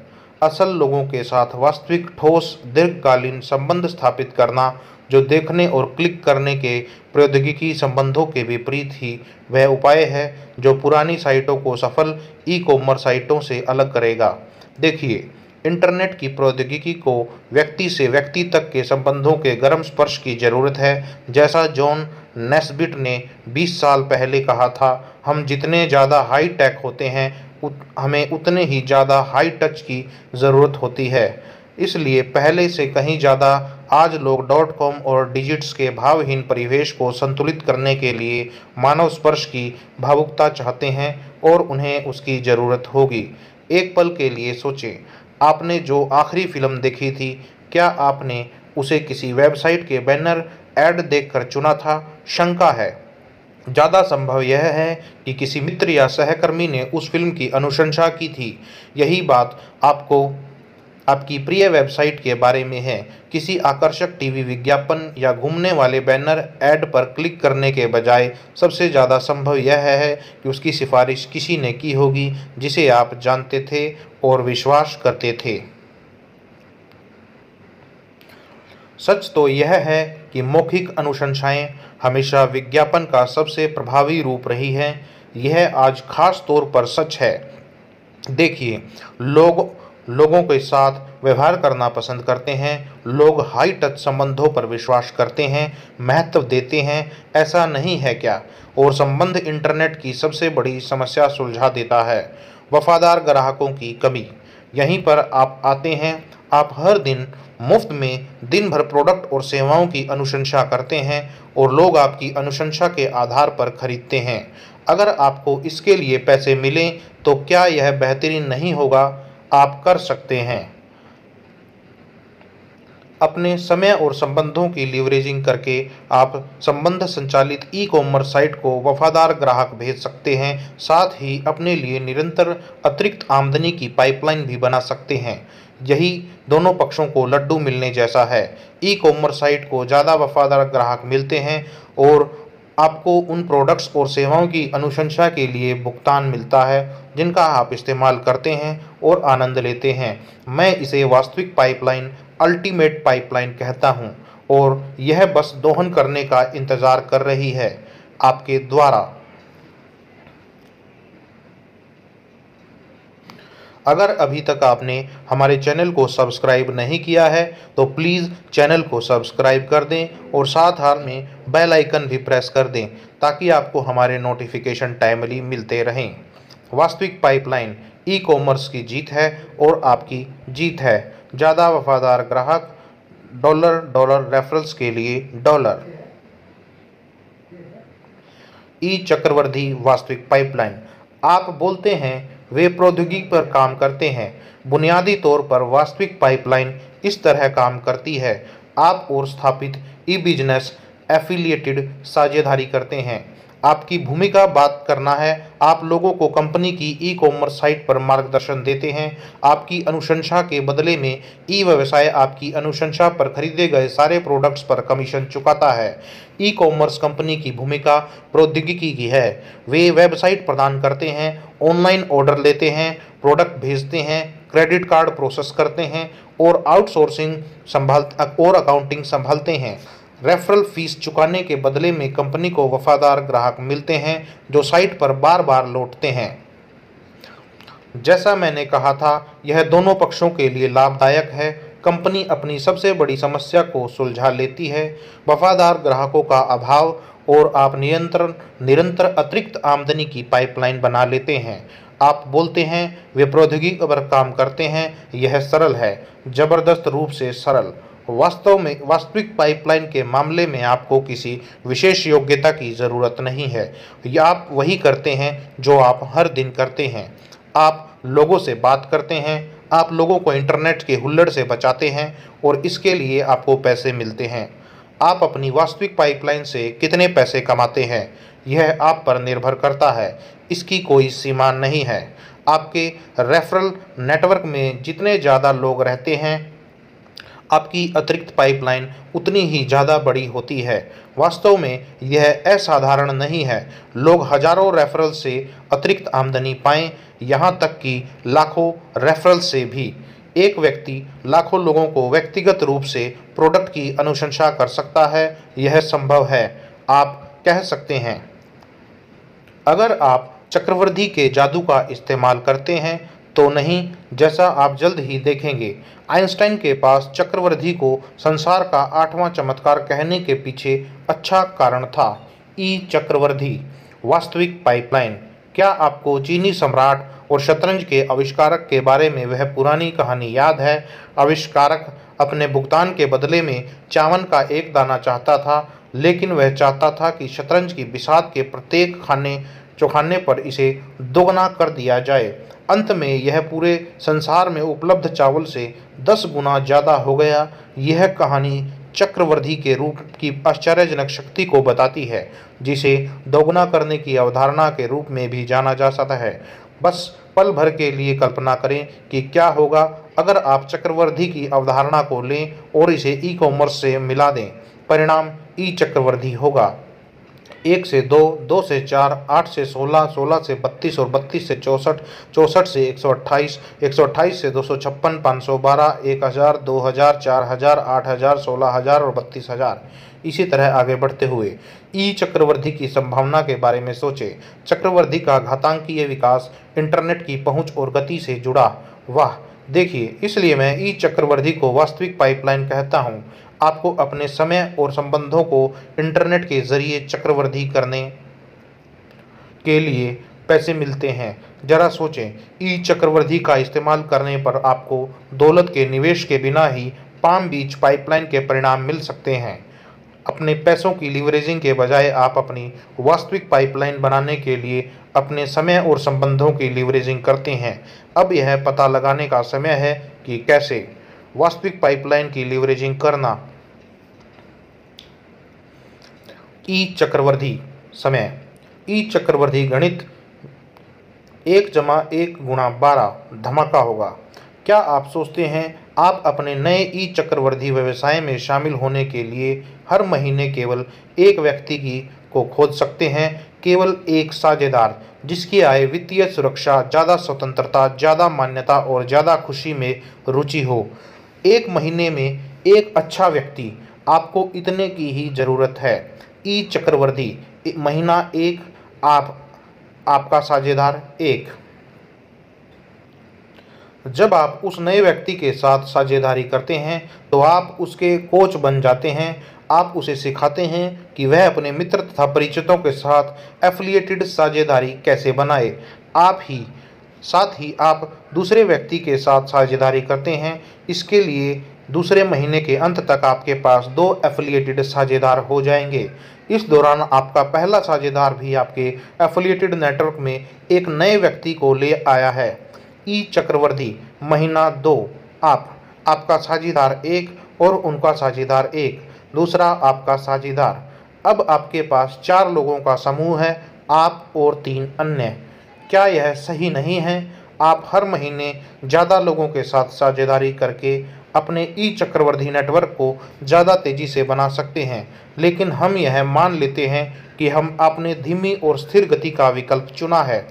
असल लोगों के साथ वास्तविक, ठोस, दीर्घकालीन संबंध स्थापित करना, जो देखने और क्लिक करने के प्रौद्योगिकी संबंधों के विपरीत ही वह उपाय है जो पुरानी साइटों को सफल ई कॉमर्स साइटों से अलग करेगा। देखिए, इंटरनेट की प्रौद्योगिकी को व्यक्ति से व्यक्ति तक के संबंधों के गर्म स्पर्श की ज़रूरत है। जैसा जॉन नेस्बिट ने बीस साल पहले कहा था, हम जितने ज़्यादा हाई टेक होते हैं उत, हमें उतने ही ज़्यादा हाई टच की ज़रूरत होती है। इसलिए पहले से कहीं ज़्यादा आज लोग डॉट कॉम और डिजिट्स के भावहीन परिवेश को संतुलित करने के लिए मानव स्पर्श की भावुकता चाहते हैं और उन्हें उसकी ज़रूरत होगी। एक पल के लिए सोचें, आपने जो आखिरी फिल्म देखी थी, क्या आपने उसे किसी वेबसाइट के बैनर ऐड देखकर चुना था? शंका है। ज़्यादा संभव यह है कि किसी मित्र या सहकर्मी ने उस फिल्म की अनुशंसा की थी। यही बात आपको आपकी प्रिय वेबसाइट के बारे में है। किसी आकर्षक टीवी विज्ञापन या घूमने वाले बैनर ऐड पर क्लिक करने के बजाय सबसे ज़्यादा संभव यह है कि उसकी सिफारिश किसी ने की होगी जिसे आप जानते थे और विश्वास करते थे। सच तो यह है कि मौखिक अनुशंसाएं हमेशा विज्ञापन का सबसे प्रभावी रूप रही हैं। यह आज खास तौर पर सच है। देखिए, लोग लोगों के साथ व्यवहार करना पसंद करते हैं। लोग हाई टच संबंधों पर विश्वास करते हैं, महत्व देते हैं, ऐसा नहीं है क्या? और संबंध इंटरनेट की सबसे बड़ी समस्या सुलझा देता है, वफादार ग्राहकों की कमी। यहीं पर आप आते हैं। आप हर दिन मुफ्त में दिन भर प्रोडक्ट और सेवाओं की अनुशंसा करते हैं और लोग आपकी अनुशंसा के आधार पर खरीदते हैं। अगर आपको इसके लिए पैसे मिलें तो क्या यह बेहतरीन नहीं होगा? आप कर सकते हैं। अपने समय और संबंधों की लीवरेजिंग करके आप संबंध संचालित ई कॉमर्स साइट को वफादार ग्राहक भेज सकते हैं। साथ ही अपने लिए निरंतर अतिरिक्त आमदनी की पाइपलाइन भी बना सकते हैं। यही दोनों पक्षों को लड्डू मिलने जैसा है। ई कॉमर्स साइट को ज़्यादा वफादार ग्राहक मिलते हैं और आपको उन प्रोडक्ट्स और सेवाओं की अनुशंसा के लिए भुगतान मिलता है जिनका आप इस्तेमाल करते हैं और आनंद लेते हैं। मैं इसे वास्तविक पाइपलाइन, अल्टीमेट पाइपलाइन कहता हूं, और यह बस दोहन करने का इंतज़ार कर रही है आपके द्वारा। अगर अभी तक आपने हमारे चैनल को सब्सक्राइब नहीं किया है तो प्लीज़ चैनल को सब्सक्राइब कर दें और साथ हाल में बेल आइकन भी प्रेस कर दें ताकि आपको हमारे नोटिफिकेशन टाइमली मिलते रहें। वास्तविक पाइपलाइन ई कॉमर्स की जीत है और आपकी जीत है। ज़्यादा वफादार ग्राहक, डॉलर डॉलर रेफरल्स के लिए डॉलर। ई चक्रवर्ती वास्तविक पाइपलाइन। आप बोलते हैं, वे प्रौद्योगिकी पर काम करते हैं। बुनियादी तौर पर वास्तविक पाइपलाइन इस तरह काम करती है। आप और स्थापित ई बिजनेस एफिलिएटेड साझेदारी करते हैं। आपकी भूमिका बात करना है। आप लोगों को कंपनी की ई कॉमर्स साइट पर मार्गदर्शन देते हैं। आपकी अनुशंसा के बदले में ई व्यवसाय आपकी अनुशंसा पर खरीदे गए सारे प्रोडक्ट्स पर कमीशन चुकाता है। ई कॉमर्स कंपनी की भूमिका प्रौद्योगिकी की है। वे वेबसाइट प्रदान करते हैं, ऑनलाइन ऑर्डर लेते हैं, प्रोडक्ट भेजते हैं, क्रेडिट कार्ड प्रोसेस करते हैं और आउटसोर्सिंग संभाल और अकाउंटिंग संभालते हैं। रेफरल फीस चुकाने के बदले में कंपनी को वफादार ग्राहक मिलते हैं जो साइट पर बार बार लौटते हैं। जैसा मैंने कहा था, यह दोनों पक्षों के लिए लाभदायक है। कंपनी अपनी सबसे बड़ी समस्या को सुलझा लेती है, वफादार ग्राहकों का अभाव, और आप निरंतर निरंतर अतिरिक्त आमदनी की पाइपलाइन बना लेते हैं। आप बोलते हैं, वे प्रौद्योगिकी पर काम करते हैं। यह सरल है, जबरदस्त रूप से सरल। वास्तव में वास्तविक पाइपलाइन के मामले में आपको किसी विशेष योग्यता की ज़रूरत नहीं है। या आप वही करते हैं जो आप हर दिन करते हैं। आप लोगों से बात करते हैं। आप लोगों को इंटरनेट के हुल्लड़ से बचाते हैं और इसके लिए आपको पैसे मिलते हैं। आप अपनी वास्तविक पाइपलाइन से कितने पैसे कमाते हैं, यह आप पर निर्भर करता है। इसकी कोई सीमा नहीं है। आपके रेफरल नेटवर्क में जितने ज़्यादा लोग रहते हैं, आपकी अतिरिक्त पाइपलाइन उतनी ही ज़्यादा बड़ी होती है। वास्तव में यह असाधारण नहीं है। लोग हजारों रेफरल से अतिरिक्त आमदनी पाएं, यहाँ तक कि लाखों रेफरल से भी। एक व्यक्ति लाखों लोगों को व्यक्तिगत रूप से प्रोडक्ट की अनुशंसा कर सकता है। यह संभव है, आप कह सकते हैं। अगर आप चक्रवर्ती के जादू का इस्तेमाल करते हैं तो नहीं, जैसा आप जल्द ही देखेंगे। आइंस्टाइन के पास चक्रवर्ती को संसार का आठवां चमत्कार कहने के पीछे अच्छा कारण था। ई चक्रवर्ती वास्तविक पाइपलाइन। क्या आपको चीनी सम्राट और शतरंज के आविष्कारक के बारे में वह पुरानी कहानी याद है? आविष्कारक अपने भुगतान के बदले में चावल का एक दाना चाहता था, लेकिन वह चाहता था कि शतरंज की बिसात के प्रत्येक खाने चौखाने पर इसे दोगुना कर दिया जाए। अंत में यह पूरे संसार में उपलब्ध चावल से दस गुना ज़्यादा हो गया। यह कहानी चक्रवर्ती के रूप की आश्चर्यजनक शक्ति को बताती है, जिसे दोगुना करने की अवधारणा के रूप में भी जाना जा सकता है। बस पल भर के लिए कल्पना करें कि क्या होगा अगर आप चक्रवर्ती की अवधारणा को लें और इसे ई कॉमर्स से मिला दें। परिणाम ई चक्रवर्ती होगा। एक से दो, दो से चार, आठ से सोलह, सोलह से बत्तीस और बत्तीस से चौसठ, चौसठ से एक सौ अट्ठाईस, एक सौ अट्ठाईस से दो सौ छप्पन, पाँच सौ बारह, एक हज़ार, दो हज़ार, चार हज़ार, आठ हज़ार, सोलह हज़ार और बत्तीस हज़ार। इसी तरह आगे बढ़ते हुए ई चक्रवर्ती की संभावना के बारे में सोचें। चक्रवर्ती का घातांकीय विकास इंटरनेट की पहुँच और गति से जुड़ा। वाह, देखिए, इसलिए मैं ई चक्रवर्ती को वास्तविक पाइपलाइन कहता हूँ। आपको अपने समय और संबंधों को इंटरनेट के जरिए चक्रवर्ती करने के लिए पैसे मिलते हैं। जरा सोचें, ई चक्रवर्ती का इस्तेमाल करने पर आपको दौलत के निवेश के बिना ही पाम बीच पाइपलाइन के परिणाम मिल सकते हैं। अपने पैसों की लीवरेजिंग के बजाय आप अपनी वास्तविक पाइपलाइन बनाने के लिए अपने समय और संबंधों की लीवरेजिंग करते हैं। अब यह पता लगाने का समय है कि कैसे वास्तविक पाइपलाइन की लीवरेजिंग करना। ई चक्रवर्ती समय। ई चक्रवर्ती गणित एक जमा एक गुणा बारह धमाका होगा। क्या आप सोचते हैं आप अपने नए ई चक्रवर्ती व्यवसाय में शामिल होने के लिए हर महीने केवल एक व्यक्ति की को खोज सकते हैं, केवल एक साझेदार जिसकी आय, वित्तीय सुरक्षा, ज़्यादा स्वतंत्रता, ज़्यादा मान्यता और ज़्यादा खुशी में रुचि हो। एक महीने में एक अच्छा व्यक्ति, आपको इतने की ही ज़रूरत है। ई चक्रवर्ती महीना एक, आप आपका साझेदार एक। जब आप उस नए व्यक्ति के साथ साझेदारी करते हैं तो आप उसके कोच बन जाते हैं। आप उसे सिखाते हैं कि वह अपने मित्र तथा परिचितों के साथ एफिलिएटेड साझेदारी कैसे बनाए। आप ही साथ ही आप दूसरे व्यक्ति के साथ साझेदारी करते हैं। इसके लिए दूसरे महीने के अंत तक आपके पास दो एफिलिएटेड साझेदार हो जाएंगे। इस दौरान आपका पहला साझेदार भी आपके एफिलिएटेड नेटवर्क में एक नए व्यक्ति को ले आया है। ई चक्रवर्ती महीना दो, आप आपका साझेदार एक और उनका साझेदार एक, दूसरा आपका साझेदार। अब आपके पास चार लोगों का समूह है, आप और तीन अन्य। क्या यह सही नहीं है? आप हर महीने ज़्यादा लोगों के साथ साझेदारी करके अपने ई चक्रवर्ती नेटवर्क को ज़्यादा तेज़ी से बना सकते हैं, लेकिन हम यह मान लेते हैं कि हम आपने धीमी और स्थिर गति का विकल्प चुना है।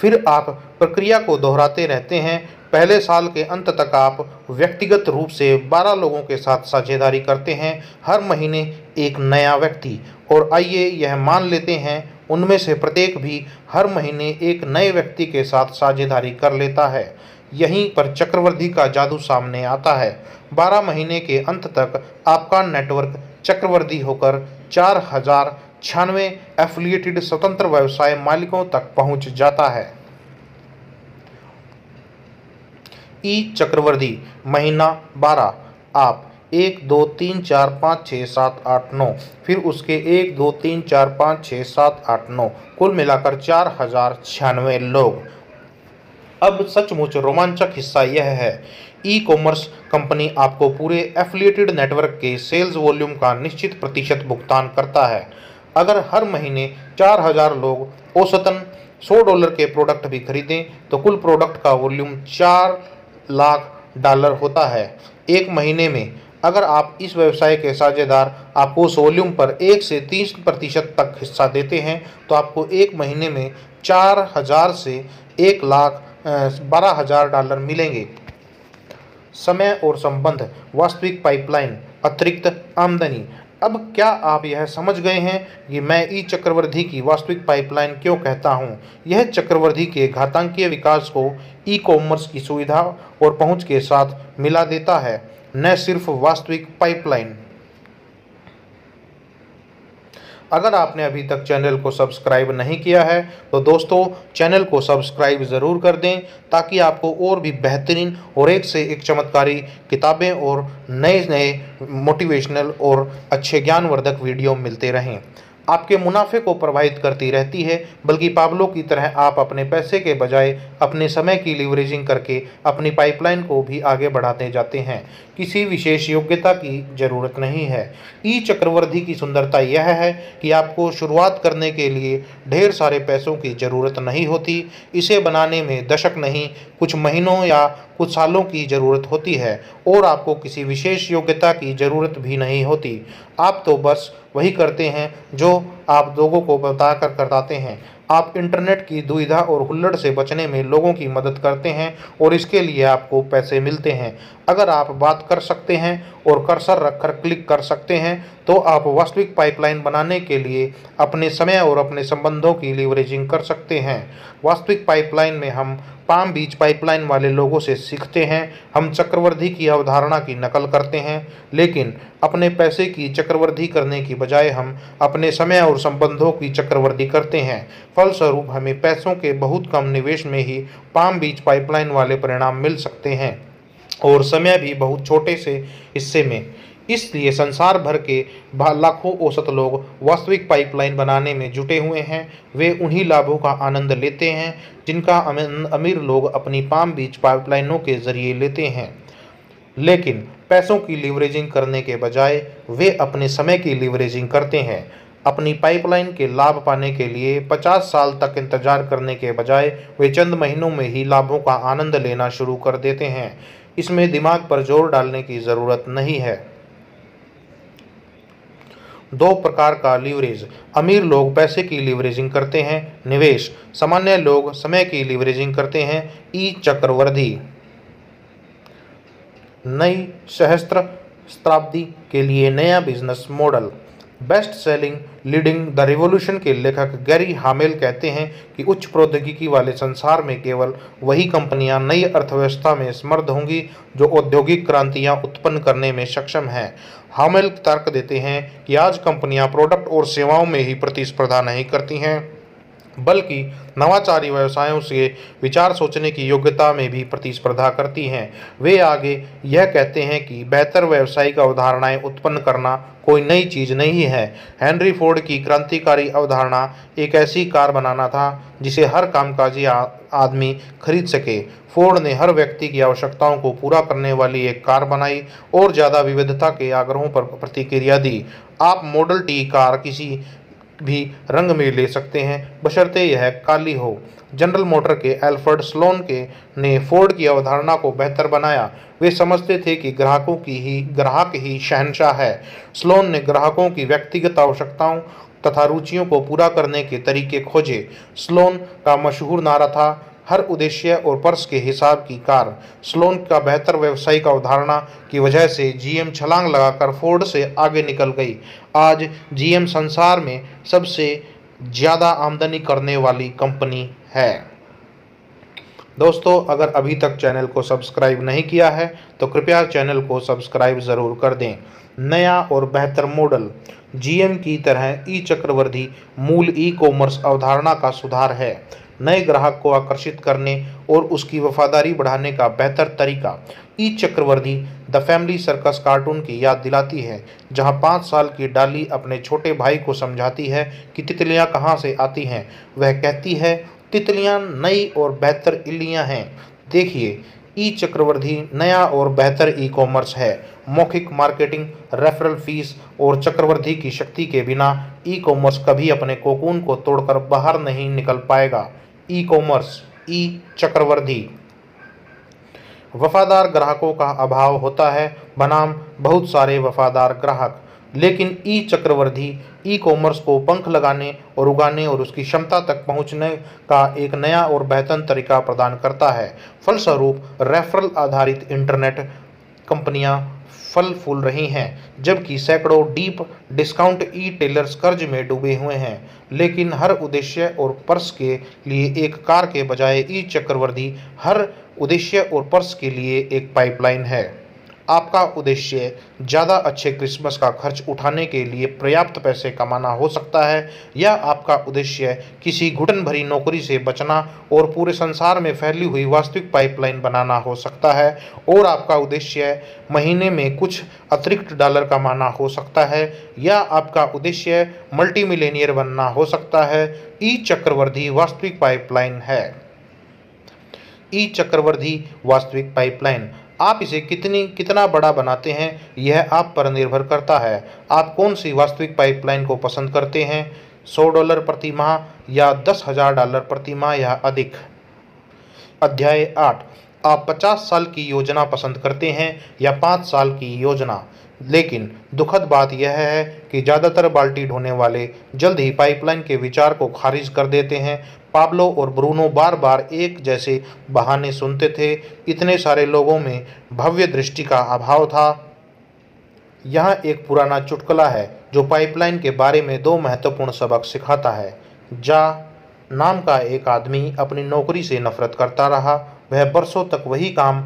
फिर आप प्रक्रिया को दोहराते रहते हैं। पहले साल के अंत तक आप व्यक्तिगत रूप से बारह लोगों के साथ साझेदारी करते हैं, हर महीने एक नया व्यक्ति। और आइए यह मान लेते हैं उनमें से प्रत्येक भी हर महीने एक नए व्यक्ति के साथ साझेदारी कर लेता है। यहीं पर चक्रवर्ती का जादू सामने आता है। बारह महीने के अंत तक आपका नेटवर्क चक्रवर्ती होकर चार हज़ार छियानवे एफिलिएटेड स्वतंत्र व्यवसाय मालिकों तक पहुंच जाता है। ई चक्रवर्ती महीना बारह, आप एक दो तीन चार पाँच छः सात आठ नौ, फिर उसके एक दो तीन चार पाँच छः सात आठ नौ, कुल मिलाकर चार हजार छियानवे लोग। अब सचमुच रोमांचक हिस्सा यह है, ई कॉमर्स कंपनी आपको पूरे एफिलिएटेड नेटवर्क के सेल्स वॉल्यूम का निश्चित प्रतिशत भुगतान करता है। अगर हर महीने चार हज़ार लोग औसतन सौ डॉलर के प्रोडक्ट भी खरीदें तो कुल प्रोडक्ट का वॉल्यूम चार लाख डॉलर होता है एक महीने में। अगर आप इस व्यवसाय के साझेदार आपको उस वॉल्यूम पर एक से तीस प्रतिशत तक हिस्सा देते हैं तो आपको एक महीने में चार हज़ार से एक लाख बारह हज़ार डॉलर मिलेंगे। समय और संबंध वास्तविक पाइपलाइन अतिरिक्त आमदनी। अब क्या आप यह समझ गए हैं कि मैं ई चक्रवर्ती की वास्तविक पाइपलाइन क्यों कहता हूं? यह चक्रवर्ती के घातांकीय विकास को ई कॉमर्स की सुविधा और पहुंच के साथ मिला देता है, न सिर्फ वास्तविक पाइपलाइन। अगर आपने अभी तक चैनल को सब्सक्राइब नहीं किया है तो दोस्तों चैनल को सब्सक्राइब ज़रूर कर दें ताकि आपको और भी बेहतरीन और एक से एक चमत्कारी किताबें और नए नए मोटिवेशनल और अच्छे ज्ञानवर्धक वीडियो मिलते रहें। आपके मुनाफे को प्रभावित करती रहती है, बल्कि पाब्लो की तरह आप अपने पैसे के बजाय अपने समय की लीवरेजिंग करके अपनी पाइपलाइन को भी आगे बढ़ाते जाते हैं। किसी विशेष योग्यता की जरूरत नहीं है। ई चक्रवर्ती की सुंदरता यह है कि आपको शुरुआत करने के लिए ढेर सारे पैसों की जरूरत नहीं होती। इसे बनाने में दशक नहीं, कुछ महीनों या कुछ सालों की जरूरत होती है और आपको किसी विशेष योग्यता की जरूरत भी नहीं होती। आप तो बस वही करते हैं जो आप लोगों को बताकर करवाते हैं। आप इंटरनेट की दुविधा और हुल्लड़ से बचने में लोगों की मदद करते हैं और इसके लिए आपको पैसे मिलते हैं। अगर आप बात कर सकते हैं और कर्सर रखकर क्लिक कर सकते हैं तो आप वास्तविक पाइपलाइन बनाने के लिए अपने समय और अपने संबंधों की लीवरेजिंग कर सकते हैं। वास्तविक पाइपलाइन में हम पाम बीच पाइपलाइन वाले लोगों से सीखते हैं। हम चक्रवर्ती की अवधारणा की नकल करते हैं, लेकिन अपने पैसे की चक्रवर्ती करने की बजाय हम अपने समय और संबंधों की चक्रवर्ती करते हैं। फलस्वरूप हमें पैसों के बहुत कम निवेश में ही पाम बीच पाइपलाइन वाले परिणाम मिल सकते हैं और समय भी बहुत छोटे से हिस्से में। इसलिए संसार भर के लाखों औसत लोग वास्तविक पाइपलाइन बनाने में जुटे हुए हैं। वे उन्हीं लाभों का आनंद लेते हैं जिनका अमीर लोग अपनी पाम बीच पाइपलाइनों के जरिए लेते हैं, लेकिन पैसों की लीवरेजिंग करने के बजाय वे अपने समय की लीवरेजिंग करते हैं। अपनी पाइपलाइन के लाभ पाने के लिए पचास साल तक इंतजार करने के बजाय वे चंद महीनों में ही लाभों का आनंद लेना शुरू कर देते हैं। इसमें दिमाग पर जोर डालने की ज़रूरत नहीं है। दो प्रकार का लीवरेज, अमीर लोग पैसे की लीवरेजिंग करते हैं, निवेश। सामान्य लोग समय की लीवरेजिंग करते हैं, ई चक्रवर्ती। नई सहस्त्र शताब्दी के लिए नया business model. Best selling leading the revolution के लेखक गैरी हामेल कहते हैं कि उच्च प्रौद्योगिकी वाले संसार में केवल वही कंपनियां नई अर्थव्यवस्था में समर्थ होंगी जो औद्योगिक क्रांतियां उत्पन्न करने में सक्षम हैं। हामेल तर्क देते हैं कि आज कंपनियां प्रोडक्ट और सेवाओं में ही प्रतिस्पर्धा नहीं करती हैं, बल्कि नवाचारी व्यवसायों से विचार सोचने की योग्यता में भी प्रतिस्पर्धा करती हैं। वे आगे यह कहते हैं कि बेहतर व्यावसायिक अवधारणाएं उत्पन्न करना कोई नई चीज़ नहीं है। हेनरी फोर्ड की क्रांतिकारी अवधारणा एक ऐसी कार बनाना था जिसे हर कामकाजी आदमी खरीद सके। फोर्ड ने हर व्यक्ति की आवश्यकताओं को पूरा करने वाली एक कार बनाई और ज़्यादा विविधता के आग्रहों पर प्रतिक्रिया दी। आप मॉडल टी कार किसी भी रंग में ले सकते हैं, बशर्ते यह काली हो। जनरल मोटर के एल्फर्ड स्लोन के ने फोर्ड की अवधारणा को बेहतर बनाया। वे समझते थे कि ग्राहकों की ही ग्राहक ही शहंशाह है। स्लोन ने ग्राहकों की व्यक्तिगत आवश्यकताओं तथा रुचियों को पूरा करने के तरीके खोजे। स्लोन का मशहूर नारा था, हर उद्देश्य और पर्स के हिसाब की कार। स्लोन का बेहतर व्यावसायिक अवधारणा की वजह से जीएम छलांग लगाकर फोर्ड से आगे निकल गई। आज जीएम संसार में सबसे ज़्यादा आमदनी करने वाली कंपनी है। दोस्तों, अगर अभी तक चैनल को सब्सक्राइब नहीं किया है तो कृपया चैनल को सब्सक्राइब ज़रूर कर दें। नया और बेहतर मॉडल। जीएम की तरह ई चक्रवर्ती मूल ई कॉमर्स अवधारणा का सुधार है। नए ग्राहक को आकर्षित करने और उसकी वफादारी बढ़ाने का बेहतर तरीका। ई चक्रवर्ती द फैमिली सर्कस कार्टून की याद दिलाती है, जहां पाँच साल की डाली अपने छोटे भाई को समझाती है कि तितलियां कहां से आती हैं। वह कहती है, तितलियां नई और बेहतर इलियां हैं। देखिए, ई चक्रवर्ती नया और बेहतर ई कॉमर्स है। मौखिक मार्केटिंग, रेफरल फीस और चक्रवर्ती की शक्ति के बिना ई कॉमर्स कभी अपने कोकून को तोड़कर बाहर नहीं निकल पाएगा। ई कॉमर्स, ई चक्रवर्ती। वफादार ग्राहकों का अभाव होता है बनाम बहुत सारे वफादार ग्राहक, लेकिन ई चक्रवर्ती ई कॉमर्स को पंख लगाने और उगाने और उसकी क्षमता तक पहुंचने का एक नया और बेहतर तरीका प्रदान करता है। फलस्वरूप रेफरल आधारित इंटरनेट कंपनियां फल फूल रही हैं, जबकि सैकड़ों डीप डिस्काउंट ई टेलर्स कर्ज में डूबे हुए हैं। लेकिन हर उद्देश्य और पर्स के लिए एक कार के बजाय ई चक्रवर्ती हर उद्देश्य और पर्स के लिए एक पाइपलाइन है। आपका उद्देश्य ज़्यादा अच्छे क्रिसमस का खर्च उठाने के लिए पर्याप्त पैसे कमाना हो सकता है, या आपका उद्देश्य किसी घुटन भरी नौकरी से बचना और पूरे संसार में फैली हुई वास्तविक पाइपलाइन बनाना हो सकता है, और आपका उद्देश्य महीने में कुछ अतिरिक्त डॉलर कमाना हो सकता है, या आपका उद्देश्य मल्टी मिलियनियर बनना हो सकता है। ई चक्रवर्ती वास्तविक पाइपलाइन है। ई चक्रवर्ती वास्तविक पाइपलाइन। आप इसे कितनी कितना बड़ा बनाते हैं यह आप पर निर्भर करता है। आप कौन सी वास्तविक पाइपलाइन को पसंद करते हैं, सौ डॉलर प्रति माह या दस हज़ार डॉलर प्रति माह या अधिक। अध्याय आठ। आप पचास साल की योजना पसंद करते हैं या पाँच साल की योजना। लेकिन दुखद बात यह है कि ज़्यादातर बाल्टी ढोने वाले जल्द ही पाइपलाइन के विचार को खारिज कर देते हैं। पाब्लो और ब्रूनो बार बार एक जैसे बहाने सुनते थे। इतने सारे लोगों में भव्य दृष्टि का अभाव था। यहाँ एक पुराना चुटकुला है जो पाइपलाइन के बारे में दो महत्वपूर्ण सबक सिखाता है। जा नाम का एक आदमी अपनी नौकरी से नफरत करता रहा। वह बरसों तक वही काम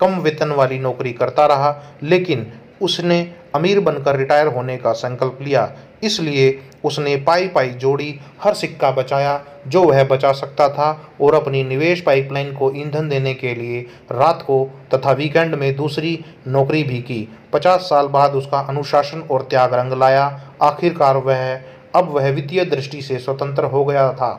कम वेतन वाली नौकरी करता रहा, लेकिन उसने अमीर बनकर रिटायर होने का संकल्प लिया। इसलिए उसने पाई पाई जोड़ी हर सिक्का बचाया जो वह बचा सकता था, और अपनी निवेश पाइपलाइन को ईंधन देने के लिए रात को तथा वीकेंड में दूसरी नौकरी भी की। पचास साल बाद उसका अनुशासन और त्याग रंग लाया। आखिरकार वह अब वह वित्तीय दृष्टि से स्वतंत्र हो गया था।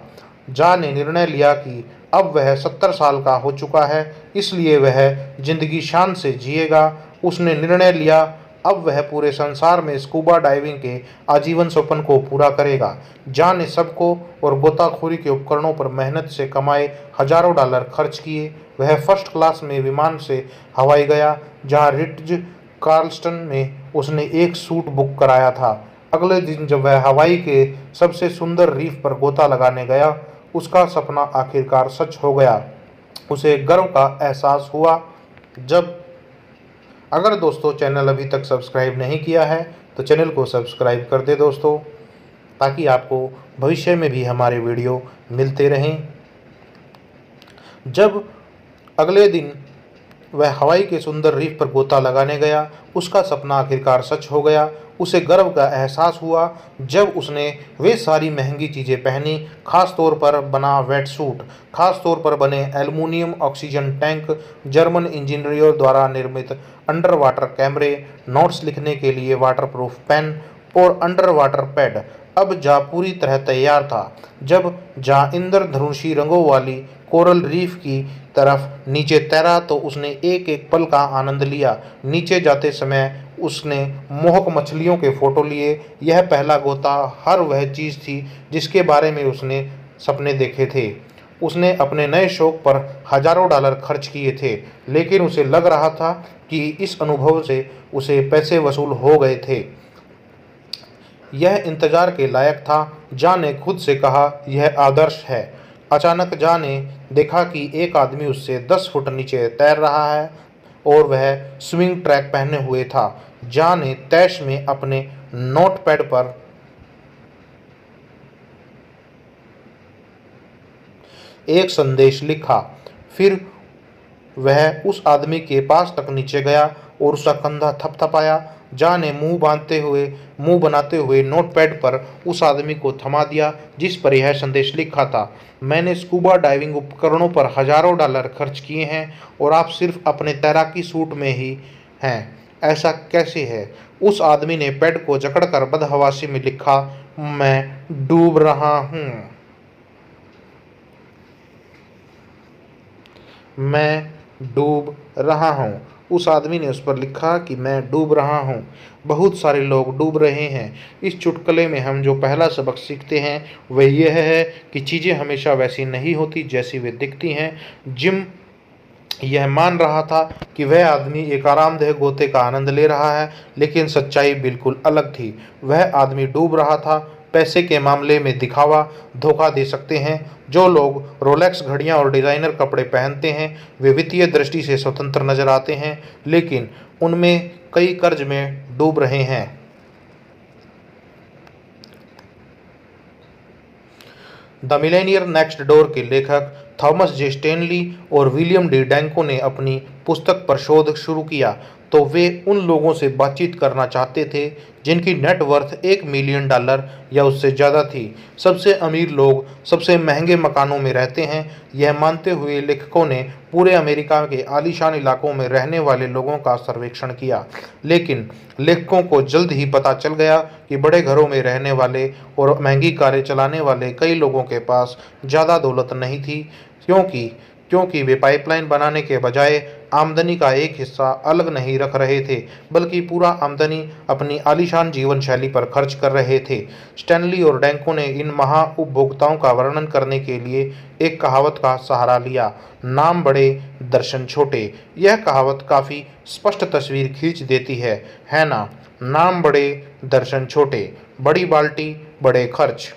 जा ने निर्णय लिया कि अब वह सत्तर साल का हो चुका है, इसलिए वह जिंदगी शान से जिएगा। उसने निर्णय लिया अब वह पूरे संसार में स्कूबा डाइविंग के आजीवन स्वप्न को पूरा करेगा। जा ने सबको और गोताखोरी के उपकरणों पर मेहनत से कमाए हजारों डॉलर खर्च किए। वह फर्स्ट क्लास में विमान से हवाई गया, जहां रिट्ज कार्लस्टन में उसने एक सूट बुक कराया था। अगले दिन जब वह हवाई के सबसे सुंदर रीफ पर गोता लगाने गया, उसका सपना आखिरकार सच हो गया। उसे गर्व का एहसास हुआ। जब अगर दोस्तों चैनल अभी तक सब्सक्राइब नहीं किया है तो चैनल को सब्सक्राइब कर दे दोस्तों, ताकि आपको भविष्य में भी हमारे वीडियो मिलते रहें। जब अगले दिन वह हवाई के सुंदर रीफ पर गोता लगाने गया, उसका सपना आखिरकार सच हो गया। उसे गर्व का एहसास हुआ जब उसने वे सारी महंगी चीज़ें पहनी, खास तौर पर बना वेट सूट, खास तौर पर बने एल्युमिनियम ऑक्सीजन टैंक, जर्मन इंजीनियरों द्वारा निर्मित अंडर वाटर कैमरे, नोट्स लिखने के लिए वाटरप्रूफ पेन और अंडर वाटर पैड। अब जा पूरी तरह तैयार था। जब जा इंद्रधनुषी रंगों वाली कोरल रीफ की तरफ नीचे तैरा तो उसने एक एक पल का आनंद लिया। नीचे जाते समय उसने मोहक मछलियों के फोटो लिए। यह पहला गोता हर वह चीज़ थी जिसके बारे में उसने सपने देखे थे। उसने अपने नए शौक पर हजारों डॉलर खर्च किए थे, लेकिन उसे लग रहा था कि इस अनुभव से उसे पैसे वसूल हो गए थे। यह इंतजार के लायक था। जा ने खुद से कहा, यह आदर्श है। अचानक जा ने देखा कि एक आदमी उससे दस फुट नीचे तैर रहा है और वह स्विमिंग ट्रैक पहने हुए था। जा ने तैश में अपने नोटपैड पर एक संदेश लिखा। फिर वह उस आदमी के पास तक नीचे गया और उसका कंधा थपथपाया। जा ने मुंह बांधते हुए मुंह बनाते हुए नोटपैड पर उस आदमी को थमा दिया जिस पर यह संदेश लिखा था, मैंने स्कूबा डाइविंग उपकरणों पर हजारों डॉलर खर्च किए हैं और आप सिर्फ अपने तैराकी सूट में ही हैं, ऐसा कैसे है। उस आदमी ने पैड को जकड़कर बदहवासी में लिखा, मैं डूब रहा हूँ, मैं डूब रहा हूँ। उस आदमी ने उस पर लिखा कि मैं डूब रहा हूँ। बहुत सारे लोग डूब रहे हैं। इस चुटकुले में हम जो पहला सबक सीखते हैं वह यह है कि चीज़ें हमेशा वैसी नहीं होती जैसी वे दिखती हैं। जिम यह मान रहा था कि वह आदमी एक आरामदेह गोते का आनंद ले रहा है, लेकिन सच्चाई बिल्कुल अलग थी। वह आदमी डूब रहा था। पैसे के मामले में दिखावा धोखा दे सकते हैं। जो लोग रोलेक्स घड़ियां और डिज़ाइनर कपड़े पहनते हैं वे वित्तीय दृष्टि से स्वतंत्र नजर आते हैं, लेकिन उनमें कई कर्ज में डूब रहे हैं। द मिलेनियर नेक्स्ट डोर के लेखक थॉमस जे स्टैनली और विलियम डी डैंको ने अपनी पुस्तक पर शोध शुरू किया तो वे उन लोगों से बातचीत करना चाहते थे जिनकी नेटवर्थ एक मिलियन डॉलर या उससे ज़्यादा थी। सबसे अमीर लोग सबसे महंगे मकानों में रहते हैं, यह मानते हुए लेखकों ने पूरे अमेरिका के आलीशान इलाकों में रहने वाले लोगों का सर्वेक्षण किया, लेकिन लेखकों को जल्द ही पता चल गया कि बड़े घरों में रहने वाले और महंगी कारें चलाने वाले कई लोगों के पास ज़्यादा दौलत नहीं थी, क्योंकि क्योंकि वे पाइपलाइन बनाने के बजाय आमदनी का एक हिस्सा अलग नहीं रख रहे थे, बल्कि पूरा आमदनी अपनी आलीशान जीवन शैली पर खर्च कर रहे थे। स्टैनली और डैंको ने इन महा उपभोक्ताओं का वर्णन करने के लिए एक कहावत का सहारा लिया, नाम बड़े दर्शन छोटे। यह कहावत काफ़ी स्पष्ट तस्वीर खींच देती है, है ना? नाम बड़े दर्शन छोटे, बड़ी बाल्टी बड़े खर्च।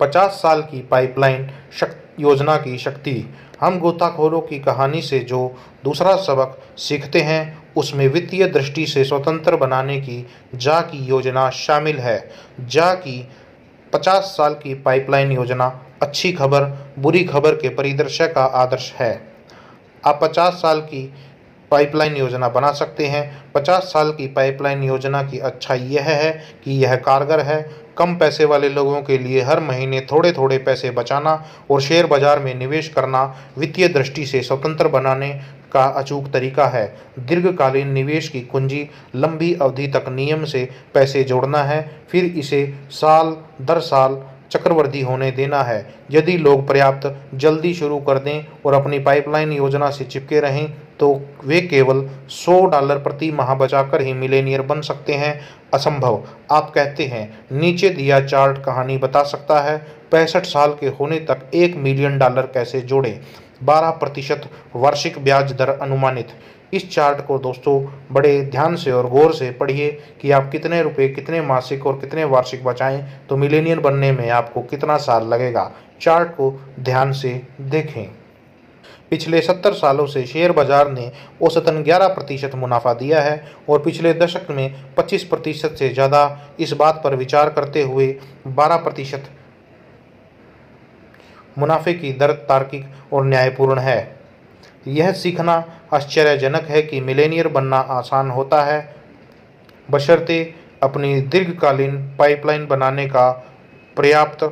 पचास साल की पाइपलाइन शक्ति योजना की शक्ति। हम गोताखोरों की कहानी से जो दूसरा सबक सीखते हैं उसमें वित्तीय दृष्टि से स्वतंत्र बनाने की जा की योजना शामिल है। जा की पचास साल की पाइपलाइन योजना अच्छी खबर बुरी खबर के परिदृश्य का आदर्श है। आप पचास साल की पाइपलाइन योजना बना सकते हैं। पचास साल की पाइपलाइन योजना की अच्छाई यह है कि यह कारगर है। कम पैसे वाले लोगों के लिए हर महीने थोड़े थोड़े पैसे बचाना और शेयर बाजार में निवेश करना वित्तीय दृष्टि से स्वतंत्र बनाने का अचूक तरीका है। दीर्घकालीन निवेश की कुंजी लंबी अवधि तक नियम से पैसे जोड़ना है, फिर इसे साल दर साल चक्रवृद्धि होने देना है। यदि लोग पर्याप्त जल्दी शुरू कर दें और अपनी पाइपलाइन योजना से चिपके रहें तो वे केवल सौ डॉलर प्रति माह बचाकर ही मिलेनियर बन सकते हैं। असंभव, आप कहते हैं। नीचे दिया चार्ट कहानी बता सकता है। पैंसठ साल के होने तक एक मिलियन डॉलर कैसे जोड़े, बारह प्रतिशत वार्षिक ब्याज दर अनुमानित। इस चार्ट को दोस्तों बड़े ध्यान से और गौर से पढ़िए कि आप कितने रुपए, कितने मासिक और कितने वार्षिक बचाएं तो मिलेनियर बनने में आपको कितना साल लगेगा। चार्ट को ध्यान से देखें। पिछले सत्तर सालों से शेयर बाजार ने औसतन ग्यारह प्रतिशत मुनाफा दिया है और पिछले दशक में पच्चीस प्रतिशत से ज़्यादा। इस बात पर विचार करते हुए बारह प्रतिशत मुनाफे की दर तार्किक और न्यायपूर्ण है। यह सीखना आश्चर्यजनक है कि मिलेनियर बनना आसान होता है, बशर्ते अपनी दीर्घकालीन पाइपलाइन बनाने का पर्याप्त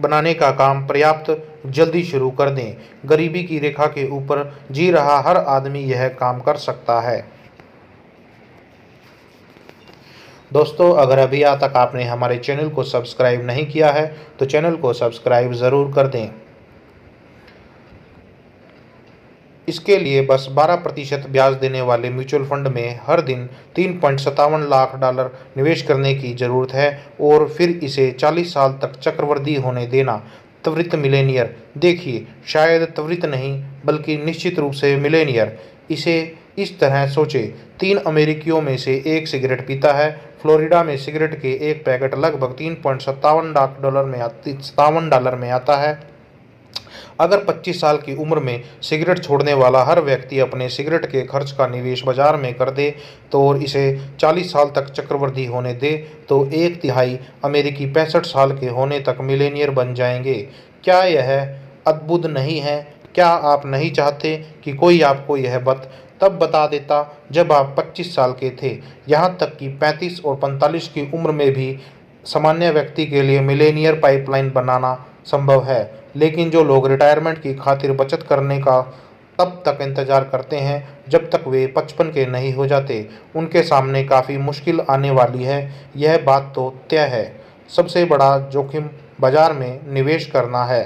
बनाने का काम पर्याप्त जल्दी शुरू कर दें। गरीबी की रेखा के ऊपर जी रहा हर आदमी यह काम कर सकता है। दोस्तों, अगर अभी यहाँ तक आपने हमारे चैनल को सब्सक्राइब नहीं किया है तो चैनल को सब्सक्राइब ज़रूर कर दें। इसके लिए बस बारह प्रतिशत ब्याज देने वाले म्यूचुअल फंड में हर दिन तीन पॉइंट सत्तावन लाख डॉलर निवेश करने की ज़रूरत है और फिर इसे चालीस साल तक चक्रवृद्धि होने देना। त्वरित मिलेनियर। देखिए, शायद त्वरित नहीं बल्कि निश्चित रूप से मिलेनियर। इसे इस तरह सोचें, तीन अमेरिकियों में से एक सिगरेट पीता है। फ्लोरिडा में सिगरेट के एक पैकेट लगभग तीन पॉइंट सत्तावन लाख डॉलर में सत्तावन डॉलर में आता है। अगर पच्चीस साल की उम्र में सिगरेट छोड़ने वाला हर व्यक्ति अपने सिगरेट के खर्च का निवेश बाजार में कर दे तो और इसे चालीस साल तक चक्रवृद्धि होने दे तो एक तिहाई अमेरिकी पैंसठ साल के होने तक मिलेनियर बन जाएंगे। क्या यह अद्भुत नहीं है? क्या आप नहीं चाहते कि कोई आपको यह बात तब बता देता जब आप पच्चीस साल के थे? यहाँ तक कि पैंतीस और पैंतालीस की उम्र में भी सामान्य व्यक्ति के लिए मिलेनियर पाइपलाइन बनाना संभव है, लेकिन जो लोग रिटायरमेंट की खातिर बचत करने का तब तक इंतज़ार करते हैं जब तक वे पचपन के नहीं हो जाते, उनके सामने काफ़ी मुश्किल आने वाली है। यह बात तो तय है। सबसे बड़ा जोखिम बाजार में निवेश करना है।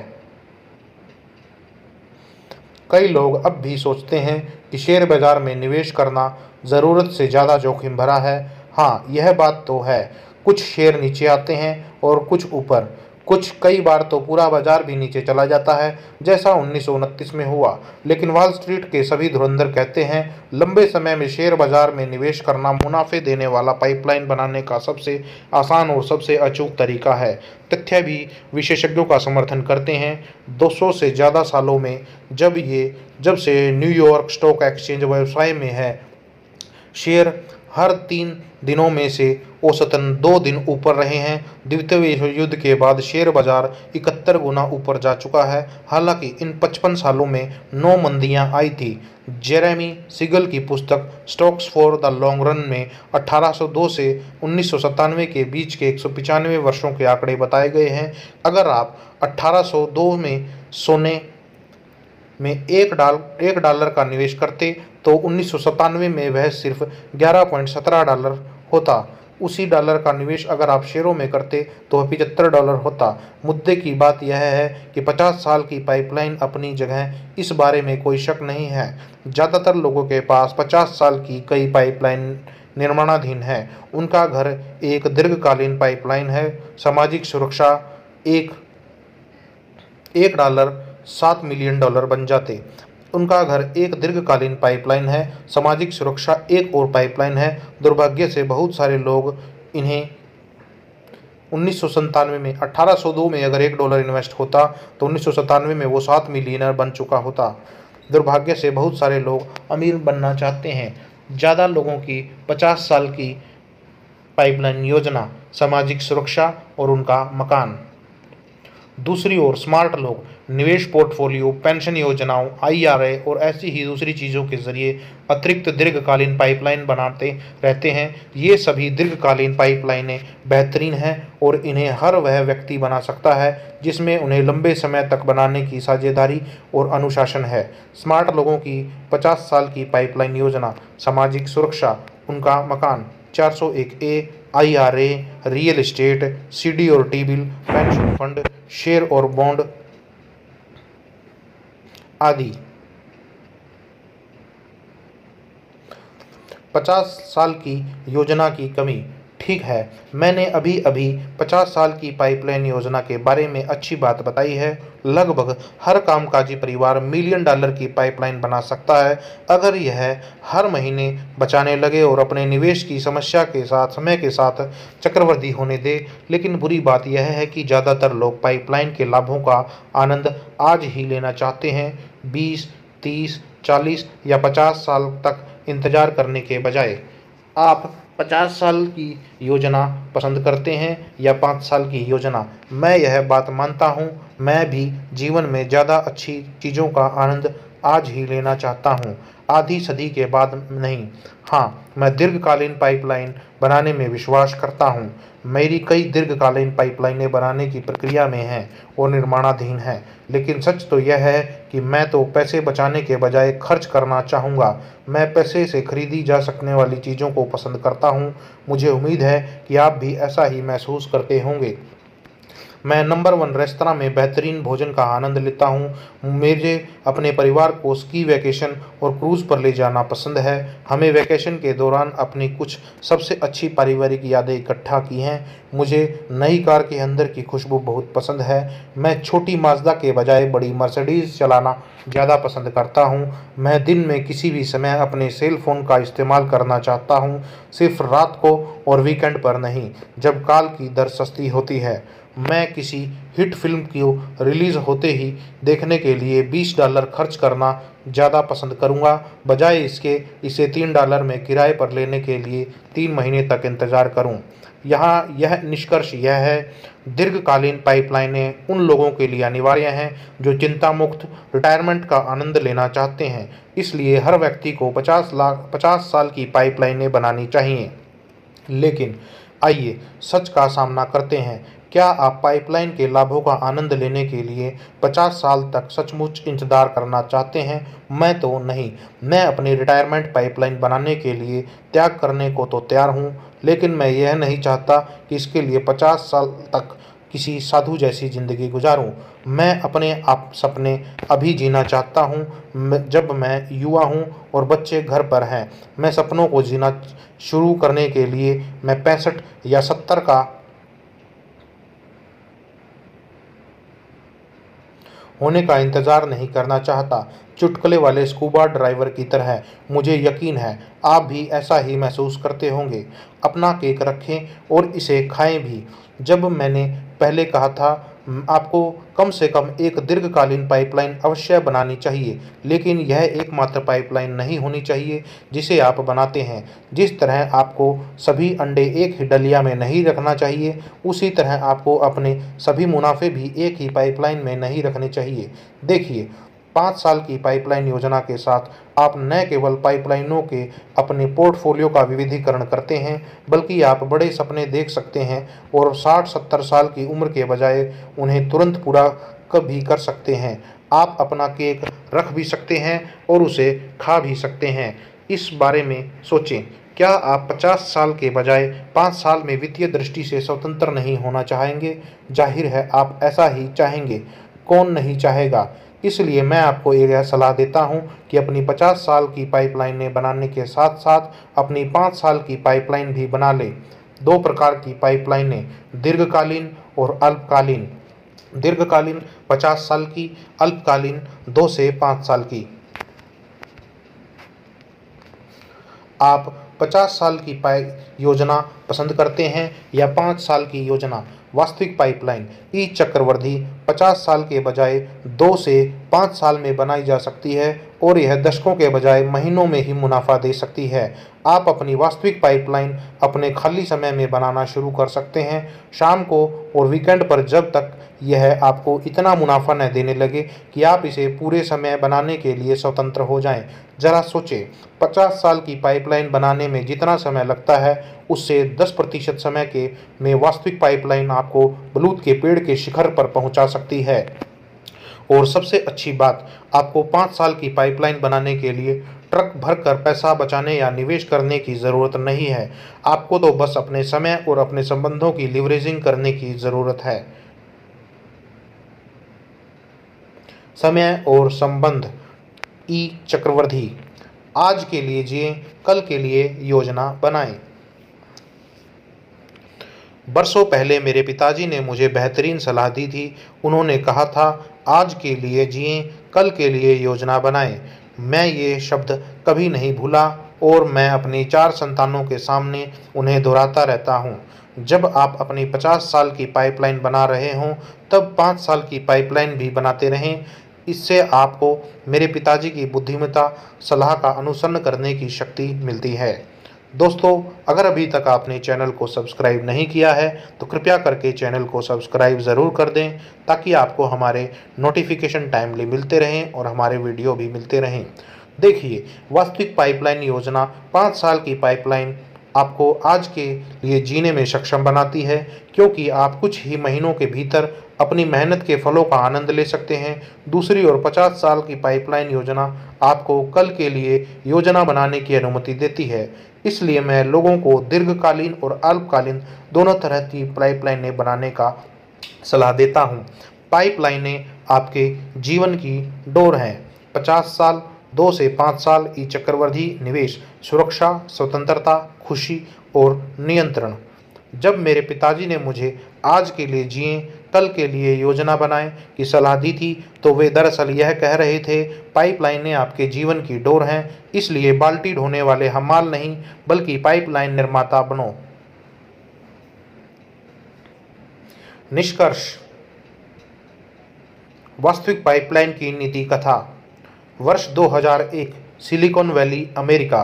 कई लोग अब भी सोचते हैं कि शेयर बाजार में निवेश करना ज़रूरत से ज़्यादा जोखिम भरा है। हाँ, यह बात तो है। कुछ शेयर नीचे आते हैं और कुछ ऊपर, कुछ कई बार तो पूरा बाजार भी नीचे चला जाता है, जैसा उन्नीस सौ उनतीस में हुआ। लेकिन वॉल स्ट्रीट के सभी धुरंधर कहते हैं, लंबे समय में शेयर बाजार में निवेश करना मुनाफे देने वाला पाइपलाइन बनाने का सबसे आसान और सबसे अचूक तरीका है। तथ्य भी विशेषज्ञों का समर्थन करते हैं। दो सौ से ज़्यादा सालों में जब ये जब से न्यूयॉर्क स्टॉक एक्सचेंज व्यवसाय में है, शेयर हर तीन दिनों में से औसतन दो दिन ऊपर रहे हैं। द्वितीय विश्व युद्ध के बाद शेयर बाजार इकहत्तर गुना ऊपर जा चुका है। हालांकि इन पचपन सालों में नौ मंदियां आई थी। जेरेमी सिगल की पुस्तक stocks for the long run में अठारह सौ दो से उन्नीस सौ सत्तानवे के बीच के एक सौ पचानवे वर्षों के आंकड़े बताए गए हैं। अगर आप अठारह सौ दो में सोने में एक डाल एक डॉलर का निवेश करते तो उन्नीस सौ सत्तानवे में वह सिर्फ ग्यारह पॉइंट सत्रह डॉलर होता। उसी डॉलर का निवेश अगर आप शेयरों में करते तो वह पिचहत्तर डॉलर होता। मुद्दे की बात यह है कि पचास साल की पाइपलाइन अपनी जगह, इस बारे में कोई शक नहीं है। ज़्यादातर लोगों के पास पचास साल की कई पाइपलाइन निर्माणाधीन है। उनका घर एक दीर्घकालीन पाइपलाइन है। सामाजिक सुरक्षा एक एक डॉलर सात मिलियन डॉलर बन जाते। उनका घर एक दीर्घकालीन पाइपलाइन है। सामाजिक सुरक्षा एक और पाइपलाइन है। दुर्भाग्य से बहुत सारे लोग इन्हें उन्नीस सौ सत्तानवे में अठारह सौ दो में अगर एक डॉलर इन्वेस्ट होता तो उन्नीस सौ सत्तानवे में वो सात मिलियनर बन चुका होता। दुर्भाग्य से बहुत सारे लोग अमीर बनना चाहते हैं। ज़्यादा लोगों की पचास साल की पाइपलाइन योजना, सामाजिक सुरक्षा और उनका मकान। दूसरी ओर स्मार्ट लोग निवेश पोर्टफोलियो, पेंशन योजनाओं, आईआरए और ऐसी ही दूसरी चीज़ों के जरिए अतिरिक्त दीर्घकालीन पाइपलाइन बनाते रहते हैं। ये सभी दीर्घकालीन पाइपलाइनें बेहतरीन हैं और इन्हें हर वह व्यक्ति बना सकता है जिसमें उन्हें लंबे समय तक बनाने की साझेदारी और अनुशासन है। स्मार्ट लोगों की पचास साल की पाइपलाइन योजना, सामाजिक सुरक्षा, उनका मकान, चार सौ एक A, I R A, real estate, C D और T bill, pension fund, share और बॉन्ड आदि। पचास साल की योजना की कमी। ठीक है, मैंने अभी अभी पचास साल की पाइपलाइन योजना के बारे में अच्छी बात बताई है। लगभग हर कामकाजी परिवार मिलियन डॉलर की पाइपलाइन बना सकता है अगर यह हर महीने बचाने लगे और अपने निवेश की समस्या के साथ समय के साथ चक्रवृद्धि होने दे। लेकिन बुरी बात यह है कि ज़्यादातर लोग पाइपलाइन के लाभों का आनंद आज ही लेना चाहते हैं, बीस, तीस, चालीस या पचास साल तक इंतजार करने के बजाय। आप पचास साल की योजना पसंद करते हैं या पाँच साल की योजना? मैं यह बात मानता हूँ, मैं भी जीवन में ज़्यादा अच्छी चीज़ों का आनंद आज ही लेना चाहता हूँ, आधी सदी के बाद नहीं। हाँ, मैं दीर्घकालीन पाइपलाइन बनाने में विश्वास करता हूँ। मेरी कई दीर्घकालीन पाइपलाइनें बनाने की प्रक्रिया में हैं और निर्माणाधीन हैं। लेकिन सच तो यह है कि मैं तो पैसे बचाने के बजाय खर्च करना चाहूँगा। मैं पैसे से खरीदी जा सकने वाली चीज़ों को पसंद करता हूँ। मुझे उम्मीद है कि आप भी ऐसा ही महसूस करते होंगे। मैं नंबर वन रेस्तरां में बेहतरीन भोजन का आनंद लेता हूँ। मुझे अपने परिवार को स्की वैकेशन और क्रूज़ पर ले जाना पसंद है। हमें वैकेशन के दौरान अपनी कुछ सबसे अच्छी पारिवारिक यादें इकट्ठा की हैं। मुझे नई कार के अंदर की खुशबू बहुत पसंद है। मैं छोटी माज़दा के बजाय बड़ी मर्सिडीज़ चलाना ज़्यादा पसंद करता हूँ। मैं दिन में किसी भी समय अपने सेल फोन का इस्तेमाल करना चाहता हूँ, सिर्फ रात को और वीकेंड पर नहीं, जब काल की दर सस्ती होती है। मैं किसी हिट फिल्म को रिलीज़ होते ही देखने के लिए बीस डॉलर खर्च करना ज़्यादा पसंद करूंगा, बजाय इसके इसे तीन डॉलर में किराए पर लेने के लिए तीन महीने तक इंतज़ार करूं। यहाँ यह निष्कर्ष यह है, दीर्घकालीन पाइपलाइनें उन लोगों के लिए अनिवार्य हैं जो चिंता मुक्त रिटायरमेंट का आनंद लेना चाहते हैं। इसलिए हर व्यक्ति को पचास लाख पचास साल की पाइपलाइनें बनानी चाहिए। लेकिन आइए सच का सामना करते हैं। क्या आप पाइपलाइन के लाभों का आनंद लेने के लिए पचास साल तक सचमुच इंतजार करना चाहते हैं? मैं तो नहीं। मैं अपनी रिटायरमेंट पाइपलाइन बनाने के लिए त्याग करने को तो तैयार हूँ, लेकिन मैं यह नहीं चाहता कि इसके लिए पचास साल तक किसी साधु जैसी ज़िंदगी गुजारूं। मैं अपने आप सपने अभी जीना चाहता हूं, जब मैं युवा हूं और बच्चे घर पर हैं। मैं सपनों को जीना शुरू करने के लिए मैं पैंसठ या सत्तर का होने का इंतज़ार नहीं करना चाहता, चुटकुले वाले स्कूबा ड्राइवर की तरह। मुझे यकीन है आप भी ऐसा ही महसूस करते होंगे। अपना केक रखें और इसे खाएं भी। जब मैंने पहले कहा था आपको कम से कम एक दीर्घकालीन पाइपलाइन अवश्य बनानी चाहिए, लेकिन यह एकमात्र पाइपलाइन नहीं होनी चाहिए जिसे आप बनाते हैं। जिस तरह आपको सभी अंडे एक ही डलिया में नहीं रखना चाहिए, उसी तरह आपको अपने सभी मुनाफे भी एक ही पाइपलाइन में नहीं रखने चाहिए। देखिए, पाँच साल की पाइपलाइन योजना के साथ आप न केवल पाइपलाइनों के अपने पोर्टफोलियो का विविधीकरण करते हैं, बल्कि आप बड़े सपने देख सकते हैं और साठ सत्तर साल की उम्र के बजाय उन्हें तुरंत पूरा कभी कर सकते हैं। आप अपना केक रख भी सकते हैं और उसे खा भी सकते हैं। इस बारे में सोचें, क्या आप पचास साल के बजाय पाँच साल में वित्तीय दृष्टि से स्वतंत्र नहीं होना चाहेंगे? जाहिर है आप ऐसा ही चाहेंगे, कौन नहीं चाहेगा। इसलिए मैं आपको यह सलाह देता हूं कि अपनी पचास साल की पाइपलाइनें बनाने के साथ साथ अपनी पाँच साल की पाइपलाइन भी बना लें। दो प्रकार की पाइपलाइनें, दीर्घकालीन और अल्पकालीन। दीर्घकालीन पचास साल की, अल्पकालीन दो से पाँच साल की। आप पचास साल की पाई योजना पसंद करते हैं या पाँच साल की योजना? वास्तविक पाइपलाइन ई चक्रवर्ती पचास साल के बजाय दो से पाँच साल में बनाई जा सकती है और यह दशकों के बजाय महीनों में ही मुनाफा दे सकती है। आप अपनी वास्तविक पाइपलाइन अपने खाली समय में बनाना शुरू कर सकते हैं, शाम को और वीकेंड पर, जब तक यह आपको इतना मुनाफा न देने लगे कि आप इसे पूरे समय बनाने के लिए स्वतंत्र हो जाएं। जरा सोचें, पचास साल की पाइपलाइन बनाने में जितना समय लगता है उससे दस प्रतिशत समय के में वास्तविक पाइपलाइन आपको बलूत के पेड़ के शिखर पर पहुंचा सकती है। और सबसे अच्छी बात, आपको पाँच साल की पाइपलाइन बनाने के लिए ट्रक भर कर पैसा बचाने या निवेश करने की ज़रूरत नहीं है। आपको तो बस अपने समय और अपने संबंधों की लिवरेजिंग करने की ज़रूरत है। समय और संबंध ई चक्रवर्ती। आज के लिए जिए, कल के लिए योजना बनाएं। बरसों पहले मेरे पिताजी ने मुझे बेहतरीन सलाह दी थी। उन्होंने कहा था, आज के लिए जिए, कल के लिए योजना बनाएं। मैं ये शब्द कभी नहीं भूला और मैं अपनी चार संतानों के सामने उन्हें दोहराता रहता हूँ। जब आप अपनी पचास साल की पाइपलाइन बना रहे हों तब पाँच साल की पाइपलाइन भी बनाते रहें। इससे आपको मेरे पिताजी की बुद्धिमत्ता सलाह का अनुसरण करने की शक्ति मिलती है। दोस्तों, अगर अभी तक आपने चैनल को सब्सक्राइब नहीं किया है तो कृपया करके चैनल को सब्सक्राइब ज़रूर कर दें ताकि आपको हमारे नोटिफिकेशन टाइमली मिलते रहें और हमारे वीडियो भी मिलते रहें। देखिए, वास्तविक पाइपलाइन योजना पाँच साल की पाइपलाइन आपको आज के लिए जीने में सक्षम बनाती है, क्योंकि आप कुछ ही महीनों के भीतर अपनी मेहनत के फलों का आनंद ले सकते हैं। दूसरी ओर पचास साल की पाइपलाइन योजना आपको कल के लिए योजना बनाने की अनुमति देती है। इसलिए मैं लोगों को दीर्घकालीन और अल्पकालीन दोनों तरह की पाइपलाइनें बनाने का सलाह देता हूँ। पाइपलाइनें आपके जीवन की डोर हैं। पचास साल, दो से पाँच साल ई चक्रवर्ती निवेश, सुरक्षा, स्वतंत्रता, खुशी और नियंत्रण। जब मेरे पिताजी ने मुझे आज के लिए जिए, कल के लिए योजना बनाएं की सलाह दी थी तो वे दरअसल यह कह रहे थे, पाइपलाइनें आपके जीवन की डोर हैं, इसलिए बाल्टी ढोने वाले हमाल नहीं बल्कि पाइपलाइन निर्माता बनो। निष्कर्ष, वास्तविक पाइपलाइन की नीति कथा। वर्ष दो हज़ार एक, सिलिकॉन वैली, अमेरिका।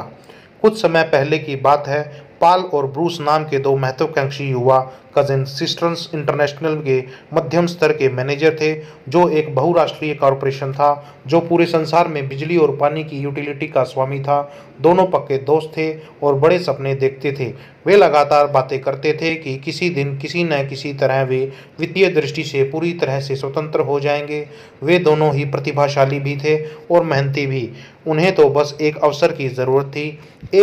कुछ समय पहले की बात है, पाल और ब्रूस नाम के दो महत्वाकांक्षी युवा कजिन सिस्टम्स इंटरनेशनल के मध्यम स्तर के मैनेजर थे, जो एक बहुराष्ट्रीय कॉरपोरेशन था जो पूरे संसार में बिजली और पानी की यूटिलिटी का स्वामी था। दोनों पक्के दोस्त थे और बड़े सपने देखते थे। वे लगातार बातें करते थे कि किसी दिन किसी न किसी तरह वे वित्तीय दृष्टि से पूरी तरह से स्वतंत्र हो जाएंगे। वे दोनों ही प्रतिभाशाली भी थे और मेहनती भी। उन्हें तो बस एक अवसर की ज़रूरत थी।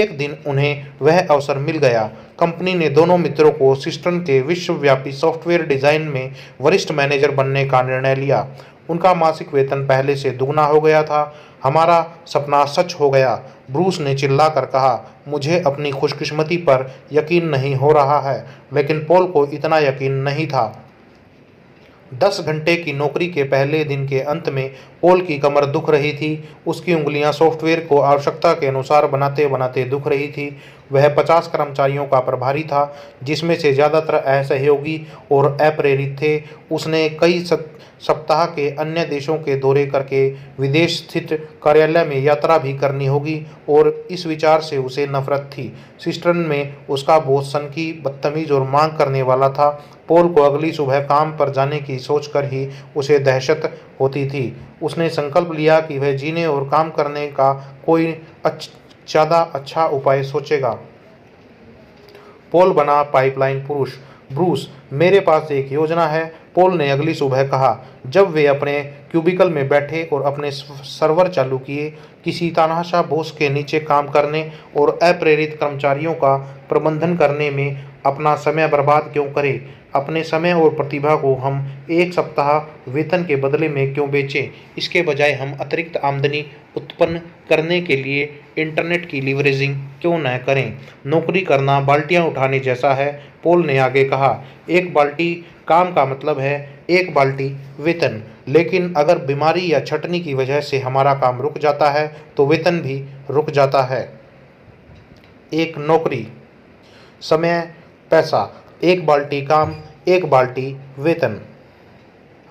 एक दिन उन्हें वह अवसर मिल गया। कंपनी ने दोनों मित्रों को सिस्टम के विश्वव्यापी सॉफ्टवेयर डिज़ाइन में वरिष्ठ मैनेजर बनने का निर्णय लिया। उनका मासिक वेतन पहले से दुगना हो गया था। हमारा सपना सच हो गया, ब्रूस ने चिल्ला कर कहा। मुझे अपनी खुशकिस्मती पर यकीन नहीं हो रहा है, लेकिन पॉल को इतना यकीन नहीं था। दस घंटे की नौकरी के पहले दिन के अंत में पॉल की कमर दुख रही थी। उसकी उंगलियां सॉफ्टवेयर को आवश्यकता के अनुसार बनाते बनाते दुख रही थी। वह पचास कर्मचारियों का प्रभारी था, जिसमें से ज़्यादातर असहयोगी और अप्रेरित थे। उसने कई सप्ताह के अन्य देशों के दौरे करके विदेश स्थित कार्यालय में यात्रा भी करनी होगी और इस विचार से उसे नफरत थी। सिस्टर्न में उसका बॉस सनकी, बदतमीज और मांग करने वाला था। पॉल को अगली सुबह काम पर जाने की सोचकर ही उसे दहशत होती थी। उसने संकल्प लिया कि वह जीने और काम करने का कोई ज़्यादा अच्छा उपाय सोचेगा। पॉल बना पाइपलाइन पुरुष। ब्रूस, मेरे पास एक योजना है, पॉल ने अगली सुबह कहा जब वे अपने क्यूबिकल में बैठे और अपने सर्वर चालू किए। किसी तानाशाह बॉस के नीचे काम करने और अप्रेरित कर्मचारियों का प्रबंधन करने में अपना समय बर्बाद क्यों करें? अपने समय और प्रतिभा को हम एक सप्ताह वेतन के बदले में क्यों बेचें? इसके बजाय हम अतिरिक्त आमदनी उत्पन्न करने के लिए इंटरनेट की लीवरेजिंग क्यों न करें? नौकरी करना बाल्टियां उठाने जैसा है, पॉल ने आगे कहा। एक बाल्टी काम का मतलब है एक बाल्टी वेतन, लेकिन अगर बीमारी या छटनी की वजह से हमारा काम रुक जाता है तो वेतन भी रुक जाता है। एक नौकरी, समय, पैसा, एक बाल्टी काम, एक बाल्टी वेतन।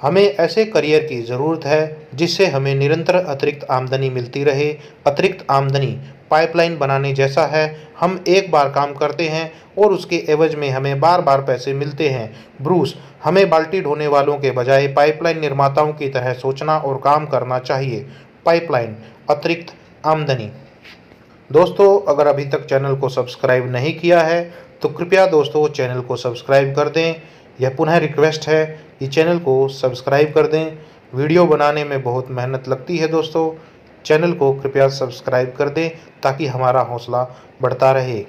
हमें ऐसे करियर की ज़रूरत है जिससे हमें निरंतर अतिरिक्त आमदनी मिलती रहे। अतिरिक्त आमदनी पाइपलाइन बनाने जैसा है। हम एक बार काम करते हैं और उसके एवज में हमें बार बार पैसे मिलते हैं। ब्रूस, हमें बाल्टी ढोने वालों के बजाय पाइपलाइन निर्माताओं की तरह सोचना और काम करना चाहिए। पाइपलाइन, अतिरिक्त आमदनी। दोस्तों, अगर अभी तक चैनल को सब्सक्राइब नहीं किया है तो कृपया दोस्तों चैनल को सब्सक्राइब कर दें। यह पुनः रिक्वेस्ट है कि चैनल को सब्सक्राइब कर दें। वीडियो बनाने में बहुत मेहनत लगती है दोस्तों। चैनल को कृपया सब्सक्राइब कर दें ताकि हमारा हौसला बढ़ता रहे।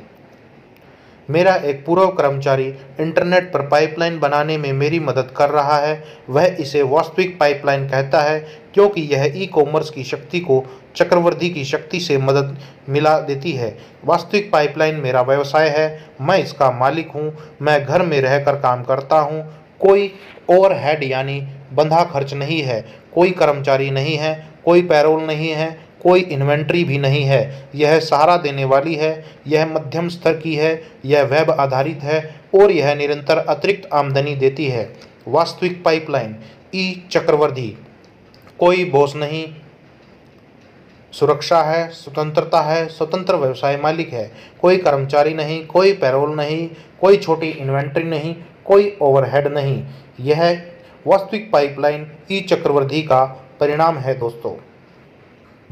मेरा एक पूर्व कर्मचारी इंटरनेट पर पाइपलाइन बनाने में मेरी मदद कर रहा है। वह इसे वास्तविक पाइपलाइन कहता है क्योंकि यह ई कॉमर्स की शक्ति को चक्रवर्ती की शक्ति से मदद मिला देती है। वास्तविक पाइपलाइन मेरा व्यवसाय है, मैं इसका मालिक हूँ। मैं घर में रहकर काम करता हूँ। कोई ओवरहेड यानी बंधा खर्च नहीं है, कोई कर्मचारी नहीं है, कोई पैरोल नहीं है, कोई इन्वेंट्री भी नहीं है। यह सहारा देने वाली है, यह मध्यम स्तर की है, यह वेब आधारित है और यह निरंतर अतिरिक्त आमदनी देती है। वास्तविक पाइपलाइन, ई चक्रवर्ती। कोई बॉस नहीं, सुरक्षा है, स्वतंत्रता है, स्वतंत्र व्यवसाय मालिक है। कोई कर्मचारी नहीं, कोई पैरोल नहीं, कोई छोटी इन्वेंट्री नहीं, कोई ओवरहेड नहीं। यह वास्तविक पाइपलाइन ई चक्रवर्ती का परिणाम है दोस्तों।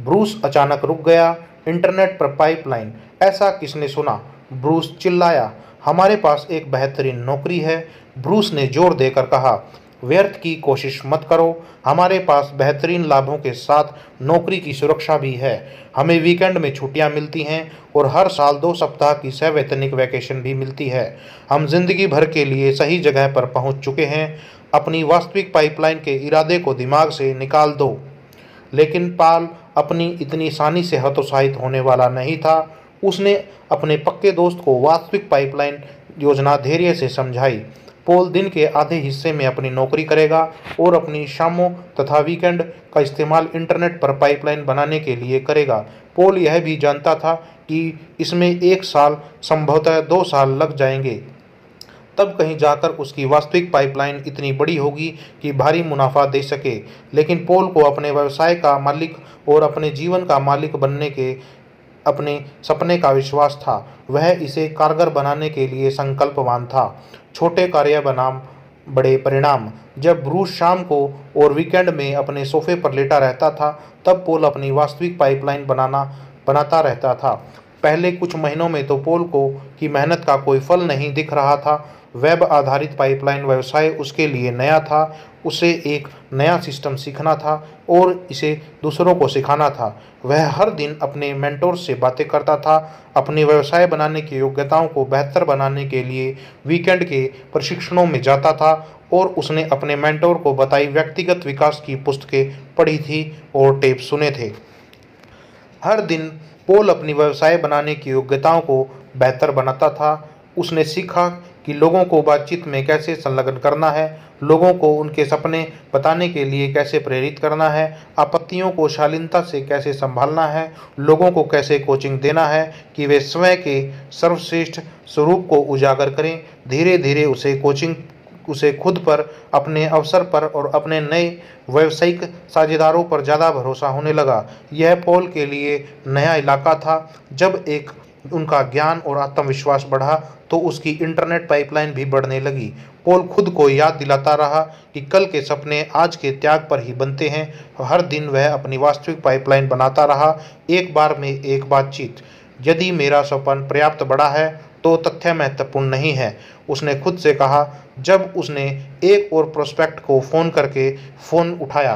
ब्रूस अचानक रुक गया। इंटरनेट पर पाइपलाइन, ऐसा किसने सुना? ब्रूस चिल्लाया। हमारे पास एक बेहतरीन नौकरी है, ब्रूस ने जोर देकर कहा। व्यर्थ की कोशिश मत करो। हमारे पास बेहतरीन लाभों के साथ नौकरी की सुरक्षा भी है। हमें वीकेंड में छुट्टियां मिलती हैं और हर साल दो सप्ताह की सवैतनिक वैकेशन भी मिलती है। हम जिंदगी भर के लिए सही जगह पर पहुंच चुके हैं। अपनी वास्तविक पाइपलाइन के इरादे को दिमाग से निकाल दो। लेकिन पॉल अपनी इतनी आसानी से हतोत्साहित होने वाला नहीं था। उसने अपने पक्के दोस्त को वास्तविक पाइपलाइन योजना धैर्य से समझाई। पॉल दिन के आधे हिस्से में अपनी नौकरी करेगा और अपनी शामों तथा वीकेंड का इस्तेमाल इंटरनेट पर पाइपलाइन बनाने के लिए करेगा। पॉल यह भी जानता था कि इसमें एक साल, संभवतः दो साल लग जाएंगे। तब कहीं जाकर उसकी वास्तविक पाइपलाइन इतनी बड़ी होगी कि भारी मुनाफा दे सके। लेकिन पॉल को अपने व्यवसाय का मालिक और अपने जीवन का मालिक बनने के अपने सपने का विश्वास था। वह इसे कारगर बनाने के लिए संकल्पवान था। छोटे कार्य बनाम बड़े परिणाम। जब ब्रूस शाम को और वीकेंड में अपने सोफे पर लेटा रहता था, तब पॉल अपनी वास्तविक पाइपलाइन बनाना बनाता रहता था। पहले कुछ महीनों में तो पॉल को की मेहनत का कोई फल नहीं दिख रहा था। वेब आधारित पाइपलाइन व्यवसाय उसके लिए नया था। उसे एक नया सिस्टम सीखना था और इसे दूसरों को सिखाना था। वह हर दिन अपने मेंटोर से बातें करता था। अपने व्यवसाय बनाने की योग्यताओं को बेहतर बनाने के लिए वीकेंड के प्रशिक्षणों में जाता था और उसने अपने मेंटोर को बताई व्यक्तिगत विकास की पुस्तकें पढ़ी थी और टेप सुने थे। हर दिन पॉल अपनी व्यवसाय बनाने की योग्यताओं को बेहतर बनाता था। उसने सीखा कि लोगों को बातचीत में कैसे संलग्न करना है, लोगों को उनके सपने बताने के लिए कैसे प्रेरित करना है, आपत्तियों को शालीनता से कैसे संभालना है, लोगों को कैसे कोचिंग देना है कि वे स्वयं के सर्वश्रेष्ठ स्वरूप को उजागर करें, धीरे धीरे उसे कोचिंग उसे खुद पर, अपने अवसर पर और अपने नए व्यावसायिक साझेदारों पर ज़्यादा भरोसा होने लगा। यह पॉल के लिए नया इलाका था। जब एक उनका ज्ञान और आत्मविश्वास बढ़ा तो उसकी इंटरनेट पाइपलाइन भी बढ़ने लगी। पॉल खुद को याद दिलाता रहा कि कल के सपने आज के त्याग पर ही बनते हैं। हर दिन वह अपनी वास्तविक पाइपलाइन बनाता रहा, एक बार में एक बातचीत। यदि मेरा सपन पर्याप्त बड़ा है तो तथ्य महत्वपूर्ण नहीं है, उसने खुद से कहा जब उसने एक और प्रोस्पेक्ट को फ़ोन करके फ़ोन उठाया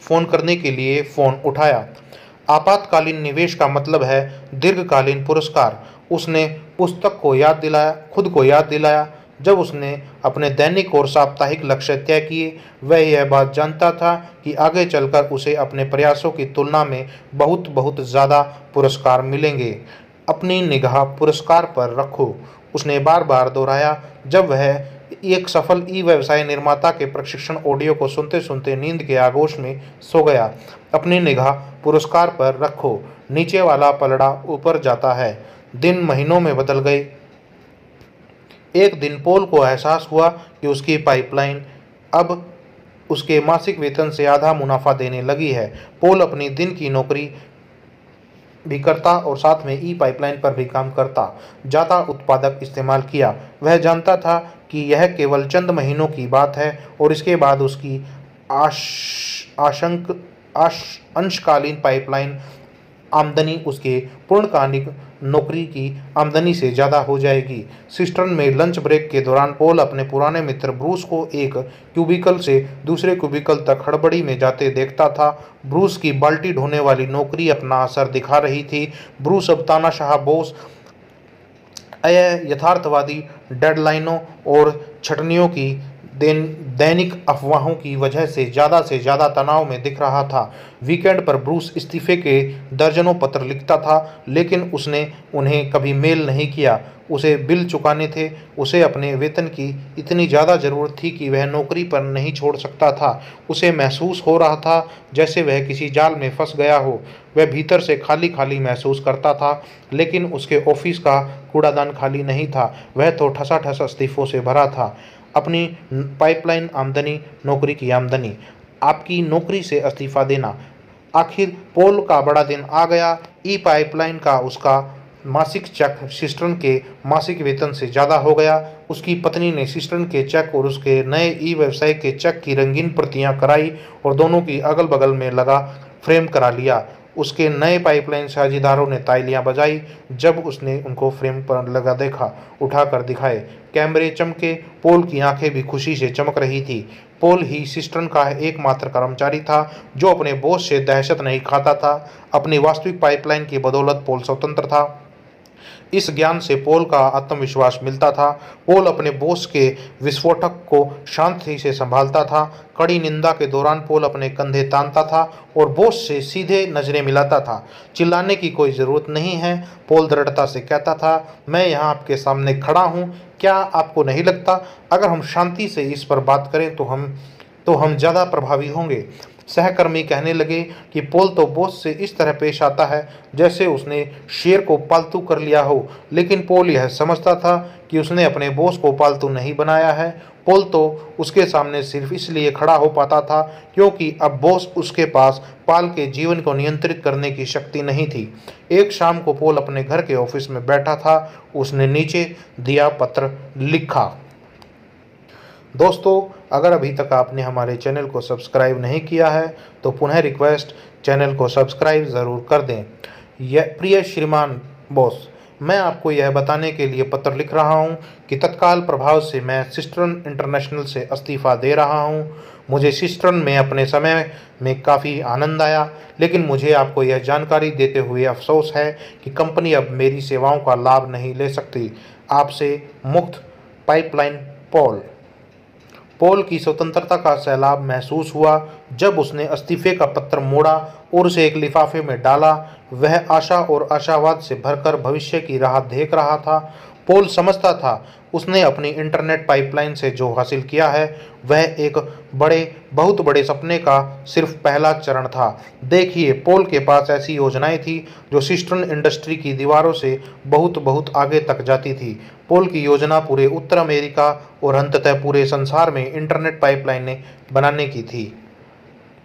फ़ोन करने के लिए फ़ोन उठाया। आपातकालीन निवेश का मतलब है दीर्घकालीन पुरस्कार। उसने पुस्तक को याद दिलाया, खुद को याद दिलाया। जब उसने अपने दैनिक और साप्ताहिक लक्ष्य तय किए, वह यह बात जानता था कि आगे चलकर उसे अपने प्रयासों की तुलना में बहुत बहुत ज़्यादा पुरस्कार मिलेंगे। अपनी निगाह पुरस्कार पर रखो, उसने बार बार दोहराया। जब वह एक सफल ई व्यवसाय निर्माता के प्रशिक्षण ऑडियो को सुनते सुनते नींद के आगोश में सो गया। अपनी निगाह पुरस्कार पर रखो, नीचे वाला पलड़ा ऊपर जाता है। दिन महीनों में बदल गए। एक दिन पॉल को एहसास हुआ कि उसकी पाइपलाइन अब उसके मासिक वेतन से आधा मुनाफा देने लगी है। पॉल अपनी दिन की नौकरी भी करता और साथ में ई पाइपलाइन पर भी काम करता, ज़्यादा उत्पादक इस्तेमाल किया। वह जानता था कि यह केवल चंद महीनों की बात है और इसके बाद उसकी आश आशंक आश अंशकालीन पाइपलाइन आमदनी उसके पूर्णकालिक नौकरी की आमदनी से ज़्यादा हो जाएगी। सिस्टर्न में लंच ब्रेक के दौरान पॉल अपने पुराने मित्र ब्रूस को एक क्यूबिकल से दूसरे क्यूबिकल तक हड़बड़ी में जाते देखता था। ब्रूस की बाल्टी ढोने वाली नौकरी अपना असर दिखा रही थी। ब्रूस अब तानाशाह बोस, अय यथार्थवादी, डेडलाइनों और छटनियों की दैनिक अफवाहों की वजह से ज़्यादा से ज़्यादा तनाव में दिख रहा था। वीकेंड पर ब्रूस इस्तीफे के दर्जनों पत्र लिखता था, लेकिन उसने उन्हें कभी मेल नहीं किया। उसे बिल चुकाने थे। उसे अपने वेतन की इतनी ज़्यादा ज़रूरत थी कि वह नौकरी पर नहीं छोड़ सकता था। उसे महसूस हो रहा था जैसे वह किसी जाल में फंस गया हो। वह भीतर से खाली खाली महसूस करता था, लेकिन उसके ऑफिस का कूड़ादान खाली नहीं था। वह तो ठसाठस इस्तीफों से भरा था। अपनी पाइपलाइन आमदनी, नौकरी की आमदनी, आपकी नौकरी से इस्तीफा देना। आखिर पॉल का बड़ा दिन आ गया। ई पाइपलाइन का उसका मासिक चेक सिस्टर्न के मासिक वेतन से ज़्यादा हो गया। उसकी पत्नी ने सिस्टर्न के चेक और उसके नए ई व्यवसाय के चेक की रंगीन प्रतियां कराई और दोनों की अगल बगल में लगा फ्रेम करा लिया। उसके नए पाइपलाइन साझेदारों ने तालियां बजाई जब उसने उनको फ्रेम पर लगा देखा। उठाकर दिखाए, कैमरे चमके। पॉल की आंखें भी खुशी से चमक रही थी। पॉल ही सिस्टर्न का एकमात्र कर्मचारी था जो अपने बॉस से दहशत नहीं खाता था। अपनी वास्तविक पाइपलाइन की बदौलत पॉल स्वतंत्र था। इस ज्ञान से पॉल का आत्मविश्वास मिलता था। पॉल अपने बॉस के विस्फोटक को शांति से संभालता था। कड़ी निंदा के दौरान पॉल अपने कंधे तानता था और बॉस से सीधे नजरें मिलाता था। चिल्लाने की कोई ज़रूरत नहीं है, पॉल दृढ़ता से कहता था। मैं यहाँ आपके सामने खड़ा हूँ, क्या आपको नहीं लगता अगर हम शांति से इस पर बात करें तो हम तो हम ज़्यादा प्रभावी होंगे? सहकर्मी कहने लगे कि पॉल तो बॉस से इस तरह पेश आता है जैसे उसने शेर को पालतू कर लिया हो, लेकिन पॉल यह समझता था कि उसने अपने बॉस को पालतू नहीं बनाया है। पॉल तो उसके सामने सिर्फ इसलिए खड़ा हो पाता था क्योंकि अब बॉस उसके पास पॉल के जीवन को नियंत्रित करने की शक्ति नहीं थी। एक शाम को पॉल अपने घर के ऑफिस में बैठा था। उसने नीचे दिया पत्र लिखा। दोस्तों, अगर अभी तक आपने हमारे चैनल को सब्सक्राइब नहीं किया है तो पुनः रिक्वेस्ट, चैनल को सब्सक्राइब ज़रूर कर दें। यह प्रिय श्रीमान बॉस, मैं आपको यह बताने के लिए पत्र लिख रहा हूं कि तत्काल प्रभाव से मैं सिस्टर्न इंटरनेशनल से इस्तीफ़ा दे रहा हूं। मुझे सिस्टर्न में अपने समय में काफ़ी आनंद आया, लेकिन मुझे आपको यह जानकारी देते हुए अफसोस है कि कंपनी अब मेरी सेवाओं का लाभ नहीं ले सकती। आपसे मुक्त, पाइपलाइन पॉल। पॉल की स्वतंत्रता का सैलाब महसूस हुआ जब उसने इस्तीफे का पत्र मोड़ा और उसे एक लिफाफे में डाला। वह आशा और आशावाद से भरकर भविष्य की राह देख रहा था। पॉल समझता था उसने अपनी इंटरनेट पाइपलाइन से जो हासिल किया है वह एक बड़े बहुत बड़े सपने का सिर्फ पहला चरण था। देखिए, पोल के पास ऐसी योजनाएं थी जो सिस्टर्न इंडस्ट्री की दीवारों से बहुत बहुत आगे तक जाती थी। पोल की योजना पूरे उत्तर अमेरिका और अंततः पूरे संसार में इंटरनेट पाइपलाइनें बनाने की थी।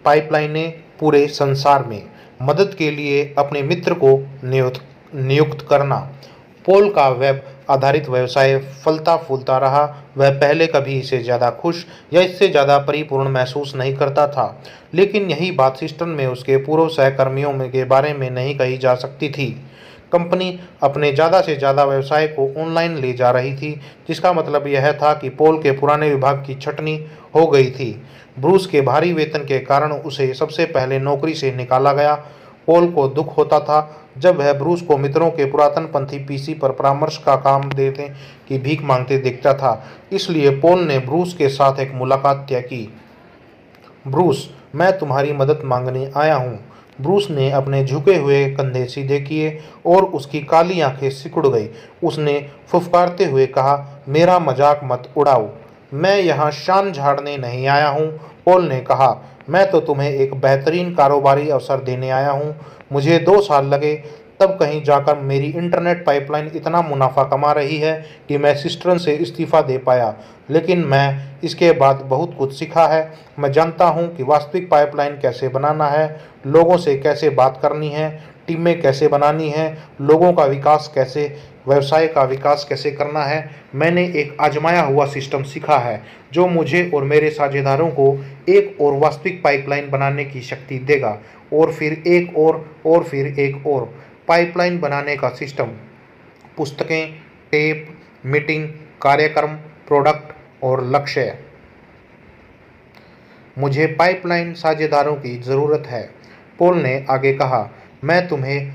पाइपलाइनें पूरे संसार में मदद के लिए अपने मित्र को नियुक्त नियुक्त करना। पोल का वेब आधारित व्यवसाय फलता फूलता रहा। वह पहले कभी इसे ज़्यादा खुश या इससे ज़्यादा परिपूर्ण महसूस नहीं करता था, लेकिन यही बात सिस्टम में उसके पूर्व सहकर्मियों के बारे में नहीं कही जा सकती थी। कंपनी अपने ज़्यादा से ज़्यादा व्यवसाय को ऑनलाइन ले जा रही थी, जिसका मतलब यह था कि पोल के पुराने विभाग की छटनी हो गई थी। ब्रूस के भारी वेतन के कारण उसे सबसे पहले नौकरी से निकाला गया। पोल को दुख होता था जब वह ब्रूस को मित्रों के पुरातनपंथी पीसी पर परामर्श का काम देने की भीख मांगते देखता था, इसलिए पोल ने ब्रूस के साथ एक मुलाकात तय की। ब्रूस, मैं तुम्हारी मदद मांगने आया हूँ। ब्रूस ने अपने झुके हुए कंधे सीधे किए और उसकी काली आंखें सिकुड़ गई। उसने फुफकारते हुए कहा, मेरा मजाक मत उड़ाओ, मैं यहाँ शान झाड़ने नहीं आया हूँ। पोल ने कहा, मैं तो तुम्हें एक बेहतरीन कारोबारी अवसर देने आया हूँ। मुझे दो साल लगे, तब कहीं जाकर मेरी इंटरनेट पाइपलाइन इतना मुनाफा कमा रही है कि मैं सिस्टर्न से इस्तीफ़ा दे पाया, लेकिन मैं इसके बाद बहुत कुछ सीखा है। मैं जानता हूँ कि वास्तविक पाइपलाइन कैसे बनाना है, लोगों से कैसे बात करनी है, टीमें कैसे बनानी है, लोगों का विकास कैसे, व्यवसाय का विकास कैसे करना है। मैंने एक आजमाया हुआ सिस्टम सीखा है जो मुझे और मेरे साझेदारों को एक और वास्तविक पाइपलाइन बनाने की शक्ति देगा, और फिर एक और और फिर एक और पाइपलाइन बनाने का सिस्टम। पुस्तकें, टेप, मीटिंग, कार्यक्रम, प्रोडक्ट और लक्ष्य। मुझे पाइपलाइन साझेदारों की ज़रूरत है। पोल ने आगे कहा, मैं तुम्हें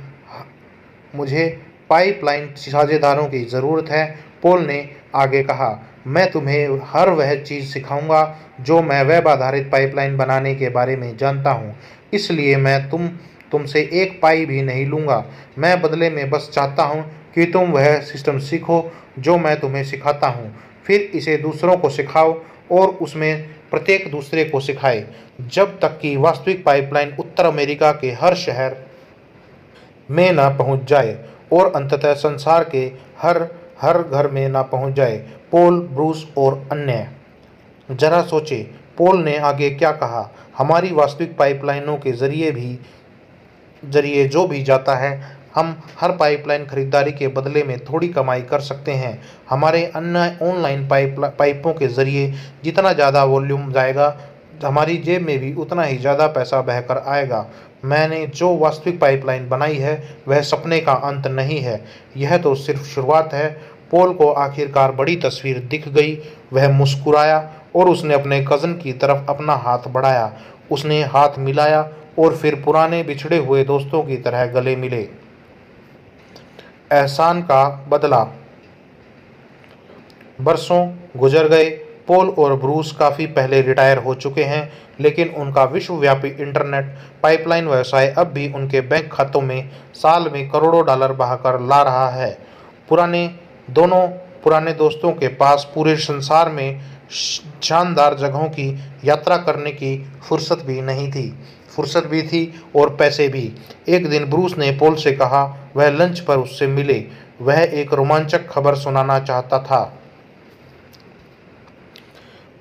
मुझे पाइपलाइन साझेदारों की ज़रूरत है। पोल ने आगे कहा, मैं तुम्हें हर वह चीज़ सिखाऊंगा जो मैं वेब आधारित पाइपलाइन बनाने के बारे में जानता हूँ, इसलिए मैं तुम तुमसे एक पाई भी नहीं लूँगा। मैं बदले में बस चाहता हूँ कि तुम वह सिस्टम सीखो जो मैं तुम्हें सिखाता हूँ, फिर इसे दूसरों को सिखाओ और उसमें प्रत्येक दूसरे को सिखाए, जब तक कि वास्तविक पाइपलाइन उत्तर अमेरिका के हर शहर में ना पहुँच जाए और अंततः संसार के हर हर घर में ना पहुंच जाए। पोल, ब्रूस और अन्य। जरा सोचे, पोल ने आगे क्या कहा, हमारी वास्तविक पाइपलाइनों के जरिए भी जरिए जो भी जाता है, हम हर पाइपलाइन खरीदारी के बदले में थोड़ी कमाई कर सकते हैं। हमारे अन्य ऑनलाइन पाइप पाइपों के जरिए जितना ज़्यादा वॉल्यूम जाएगा, हमारी जेब में भी उतना ही ज़्यादा पैसा बहकर आएगा। मैंने जो वास्तविक पाइपलाइन बनाई है वह सपने का अंत नहीं है, यह तो सिर्फ शुरुआत है। पोल को आखिरकार बड़ी तस्वीर दिख गई। वह मुस्कुराया और उसने अपने कज़न की तरफ अपना हाथ बढ़ाया। उसने हाथ मिलाया और फिर पुराने बिछड़े हुए दोस्तों की तरह गले मिले। एहसान का बदला। बरसों गुजर गए। पोल और ब्रूस काफ़ी पहले रिटायर हो चुके हैं, लेकिन उनका विश्वव्यापी इंटरनेट पाइपलाइन व्यवसाय अब भी उनके बैंक खातों में साल में करोड़ों डॉलर बहाकर ला रहा है। पुराने दोनों पुराने दोस्तों के पास पूरे संसार में शानदार जगहों की यात्रा करने की फुर्सत भी नहीं थी फुर्सत भी थी और पैसे भी। एक दिन ब्रूस ने पोल से कहा वह लंच पर उससे मिले। वह एक रोमांचक खबर सुनाना चाहता था।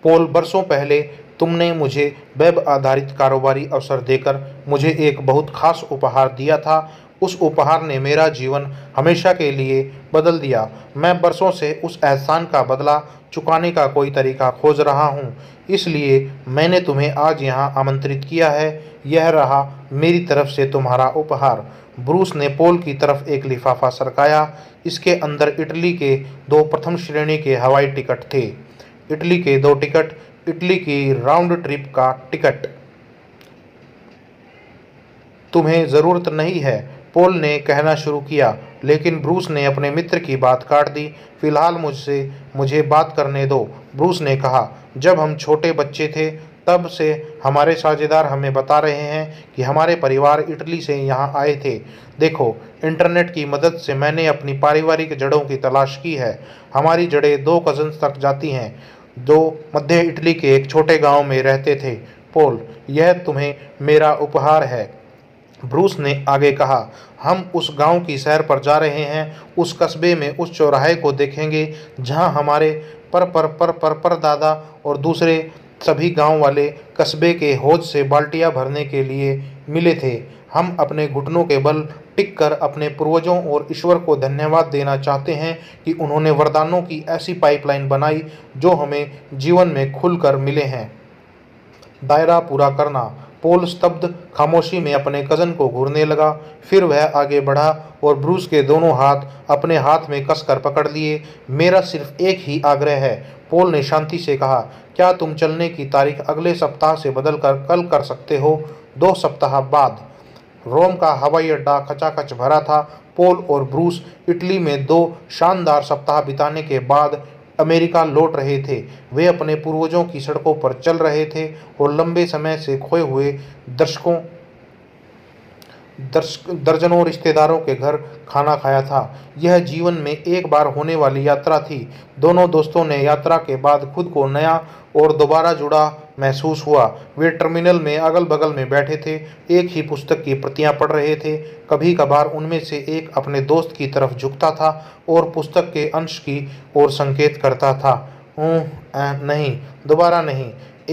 पोल, बरसों पहले तुमने मुझे वेब आधारित कारोबारी अवसर देकर मुझे एक बहुत खास उपहार दिया था। उस उपहार ने मेरा जीवन हमेशा के लिए बदल दिया। मैं बरसों से उस एहसान का बदला चुकाने का कोई तरीका खोज रहा हूँ, इसलिए मैंने तुम्हें आज यहाँ आमंत्रित किया है। यह रहा मेरी तरफ से तुम्हारा उपहार। ब्रूस ने पोल की तरफ एक लिफाफा सरकाया। इसके अंदर इटली के दो प्रथम श्रेणी के हवाई टिकट थे। इटली के दो टिकट, इटली की राउंड ट्रिप का टिकट। तुम्हें ज़रूरत नहीं है, पोल ने कहना शुरू किया, लेकिन ब्रूस ने अपने मित्र की बात काट दी। फिलहाल मुझसे मुझे बात करने दो, ब्रूस ने कहा। जब हम छोटे बच्चे थे तब से हमारे साझेदार हमें बता रहे हैं कि हमारे परिवार इटली से यहाँ आए थे। देखो, इंटरनेट की मदद से मैंने अपनी पारिवारिक जड़ों की तलाश की है। हमारी जड़ें दो कजन्स तक जाती हैं जो मध्य इटली के एक छोटे गांव में रहते थे। पोल, यह तुम्हें मेरा उपहार है। ब्रूस ने आगे कहा, हम उस गांव की सैर पर जा रहे हैं। उस कस्बे में उस चौराहे को देखेंगे जहां हमारे पर पर पर पर पर दादा और दूसरे सभी गांव वाले कस्बे के हौज से बाल्टियां भरने के लिए मिले थे। हम अपने घुटनों के बल टिक कर अपने पूर्वजों और ईश्वर को धन्यवाद देना चाहते हैं कि उन्होंने वरदानों की ऐसी पाइपलाइन बनाई जो हमें जीवन में खुलकर मिले हैं। दायरा पूरा करना। पोल स्तब्ध खामोशी में अपने कज़न को घूरने लगा। फिर वह आगे बढ़ा और ब्रूस के दोनों हाथ अपने हाथ में कसकर पकड़ लिए। मेरा सिर्फ एक ही आग्रह है, पोल ने शांति से कहा, क्या तुम चलने की तारीख अगले सप्ताह से बदल कर कल कर सकते हो? दो सप्ताह बाद। रोम का हवाई अड्डा खचाखच भरा था। पोल और ब्रूस इटली में दो शानदार सप्ताह बिताने के बाद अमेरिका लौट रहे थे। वे अपने पूर्वजों की सड़कों पर चल रहे थे और लंबे समय से खोए हुए दर्शकों दर्शक दर्जनों रिश्तेदारों के घर खाना खाया था। यह जीवन में एक बार होने वाली यात्रा थी। दोनों दोस्तों ने यात्रा के बाद खुद को नया और दोबारा जुड़ा महसूस हुआ। वे टर्मिनल में अगल बगल में बैठे थे, एक ही पुस्तक की प्रतियां पढ़ रहे थे। कभी कभार उनमें से एक अपने दोस्त की तरफ झुकता था और पुस्तक के अंश की ओर संकेत करता था। ऊँ नहीं, दोबारा नहीं।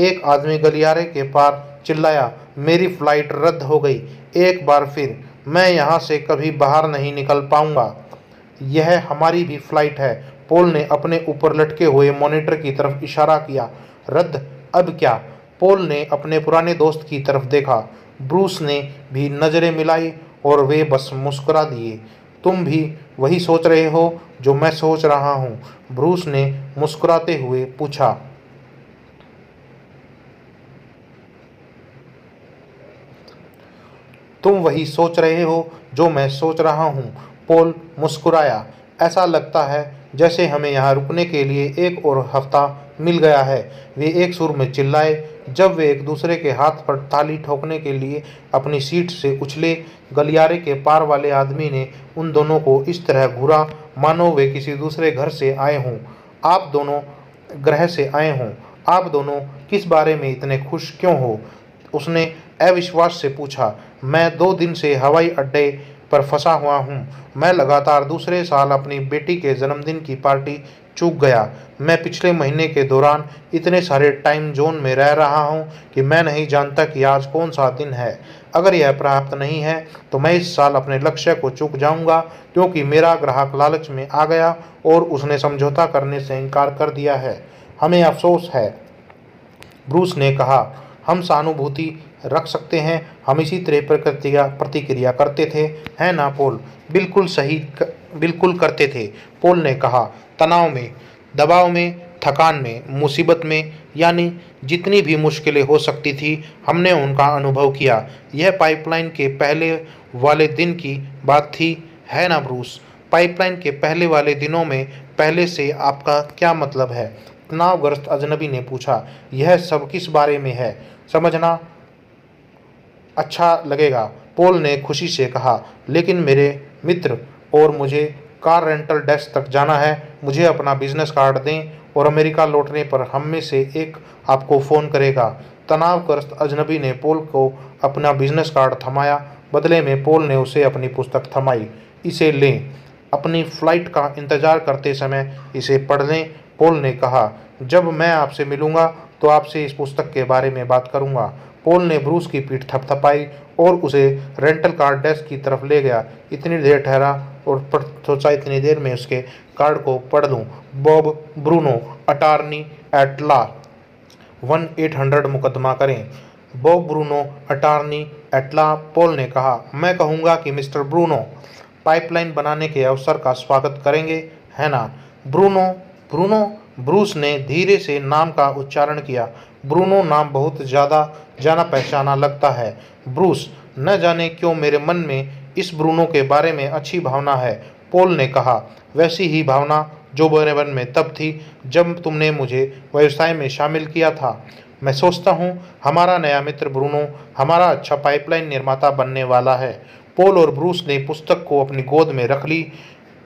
एक आदमी गलियारे के पार चिल्लाया, मेरी फ्लाइट रद्द हो गई। एक बार फिर, मैं यहाँ से कभी बाहर नहीं निकल पाऊँगा। यह हमारी भी फ्लाइट है, पोल ने अपने ऊपर लटके हुए मॉनिटर की तरफ इशारा किया। रद्द, अब क्या? पोल ने अपने पुराने दोस्त की तरफ देखा। ब्रूस ने भी नज़रें मिलाई और वे बस मुस्कुरा दिए। तुम भी वही सोच रहे हो जो मैं सोच रहा हूँ? ब्रूस ने मुस्कुराते हुए पूछा। तुम वही सोच रहे हो जो मैं सोच रहा हूँ, पोल मुस्कुराया। ऐसा लगता है जैसे हमें यहाँ रुकने के लिए एक और हफ्ता मिल गया है। वे एक सुर में चिल्लाए। जब वे एक दूसरे के हाथ पर थाली ठोकने के लिए अपनी सीट से उछले, गलियारे के पार वाले आदमी ने उन दोनों को इस तरह घूरा मानो वे किसी दूसरे घर से आए हों। आप दोनों ग्रह से आए हों। आप दोनों किस बारे में इतने खुश क्यों हो? उसने अविश्वास से पूछा। मैं दो दिन से हवाई अड्डे पर फंसा हुआ हूँ। मैं लगातार दूसरे साल अपनी बेटी के जन्मदिन की पार्टी चूक गया। मैं पिछले महीने के दौरान इतने सारे टाइम जोन में रह रहा हूँ कि मैं नहीं जानता कि आज कौन सा दिन है। अगर यह प्राप्त नहीं है तो मैं इस साल अपने लक्ष्य को चूक जाऊँगा, क्योंकि मेरा ग्राहक लालच में आ गया और उसने समझौता करने से इनकार कर दिया है। हमें अफसोस है, ब्रूस ने कहा। हम सहानुभूति रख सकते हैं। हम इसी तरह प्रतिक्रिया प्रतिक्रिया करते थे, है ना पोल? बिल्कुल सही, बिल्कुल करते थे, पोल ने कहा। तनाव में, दबाव में, थकान में, मुसीबत में, यानी जितनी भी मुश्किलें हो सकती थी हमने उनका अनुभव किया। यह पाइपलाइन के पहले वाले दिन की बात थी, है ना ब्रूस? पाइपलाइन के पहले वाले दिनों में पहले से आपका क्या मतलब है? तनावग्रस्त अजनबी ने पूछा। यह सब किस बारे में है? समझना अच्छा लगेगा, पोल ने खुशी से कहा। लेकिन मेरे मित्र, और मुझे कार रेंटल डेस्क तक जाना है। मुझे अपना बिजनेस कार्ड दें और अमेरिका लौटने पर हम में से एक आपको फ़ोन करेगा। तनावग्रस्त अजनबी ने पोल को अपना बिजनेस कार्ड थमाया। बदले में पोल ने उसे अपनी पुस्तक थमाई। इसे लें, अपनी फ्लाइट का इंतज़ार करते समय इसे पढ़ लें, पोल ने कहा। जब मैं आपसे मिलूँगा तो आपसे इस पुस्तक के बारे में बात करूँगा। पोल ने ब्रूस की पीठ थपथपाई और उसे रेंटल कार्ड डेस्क की तरफ ले गया। इतनी देर ठहरा और सोचा, इतनी देर में उसके कार्ड को पढ़ लूँ। Bob Bruno, attorney at law, one eight hundred मुकदमा करें। Bob Bruno, attorney at law, Paul ने कहा। मैं कहूँगा कि मिस्टर ब्रूनो पाइपलाइन बनाने के अवसर का स्वागत करेंगे, है ना? ब्रूनो, ब्रूनो, ब्रूस ने धीरे से नाम का उच्चारण किया। ब्रूनो नाम बहुत ज़्यादा जाना पहचाना लगता है। ब्रूस, न जाने क्यों मेरे मन में इस ब्रूनो के बारे में अच्छी भावना है, पोल ने कहा। वैसी ही भावना जो बचपन में तब थी जब तुमने मुझे व्यवसाय में शामिल किया था। मैं सोचता हूँ हमारा नया मित्र ब्रूनो हमारा अच्छा पाइपलाइन निर्माता बनने वाला है। पोल और ब्रूस ने पुस्तक को अपनी गोद में रख ली।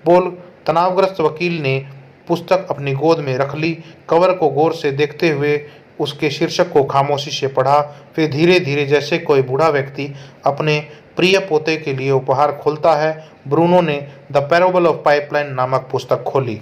पोल तनावग्रस्त वकील ने पुस्तक अपनी गोद में रख ली, कवर को गौर से देखते हुए उसके शीर्षक को खामोशी से पढ़ा, फिर धीरे धीरे जैसे कोई बूढ़ा व्यक्ति अपने प्रिय पोते के लिए उपहार खोलता है, ब्रूनो ने द पैराबल ऑफ पाइपलाइन नामक पुस्तक खोली।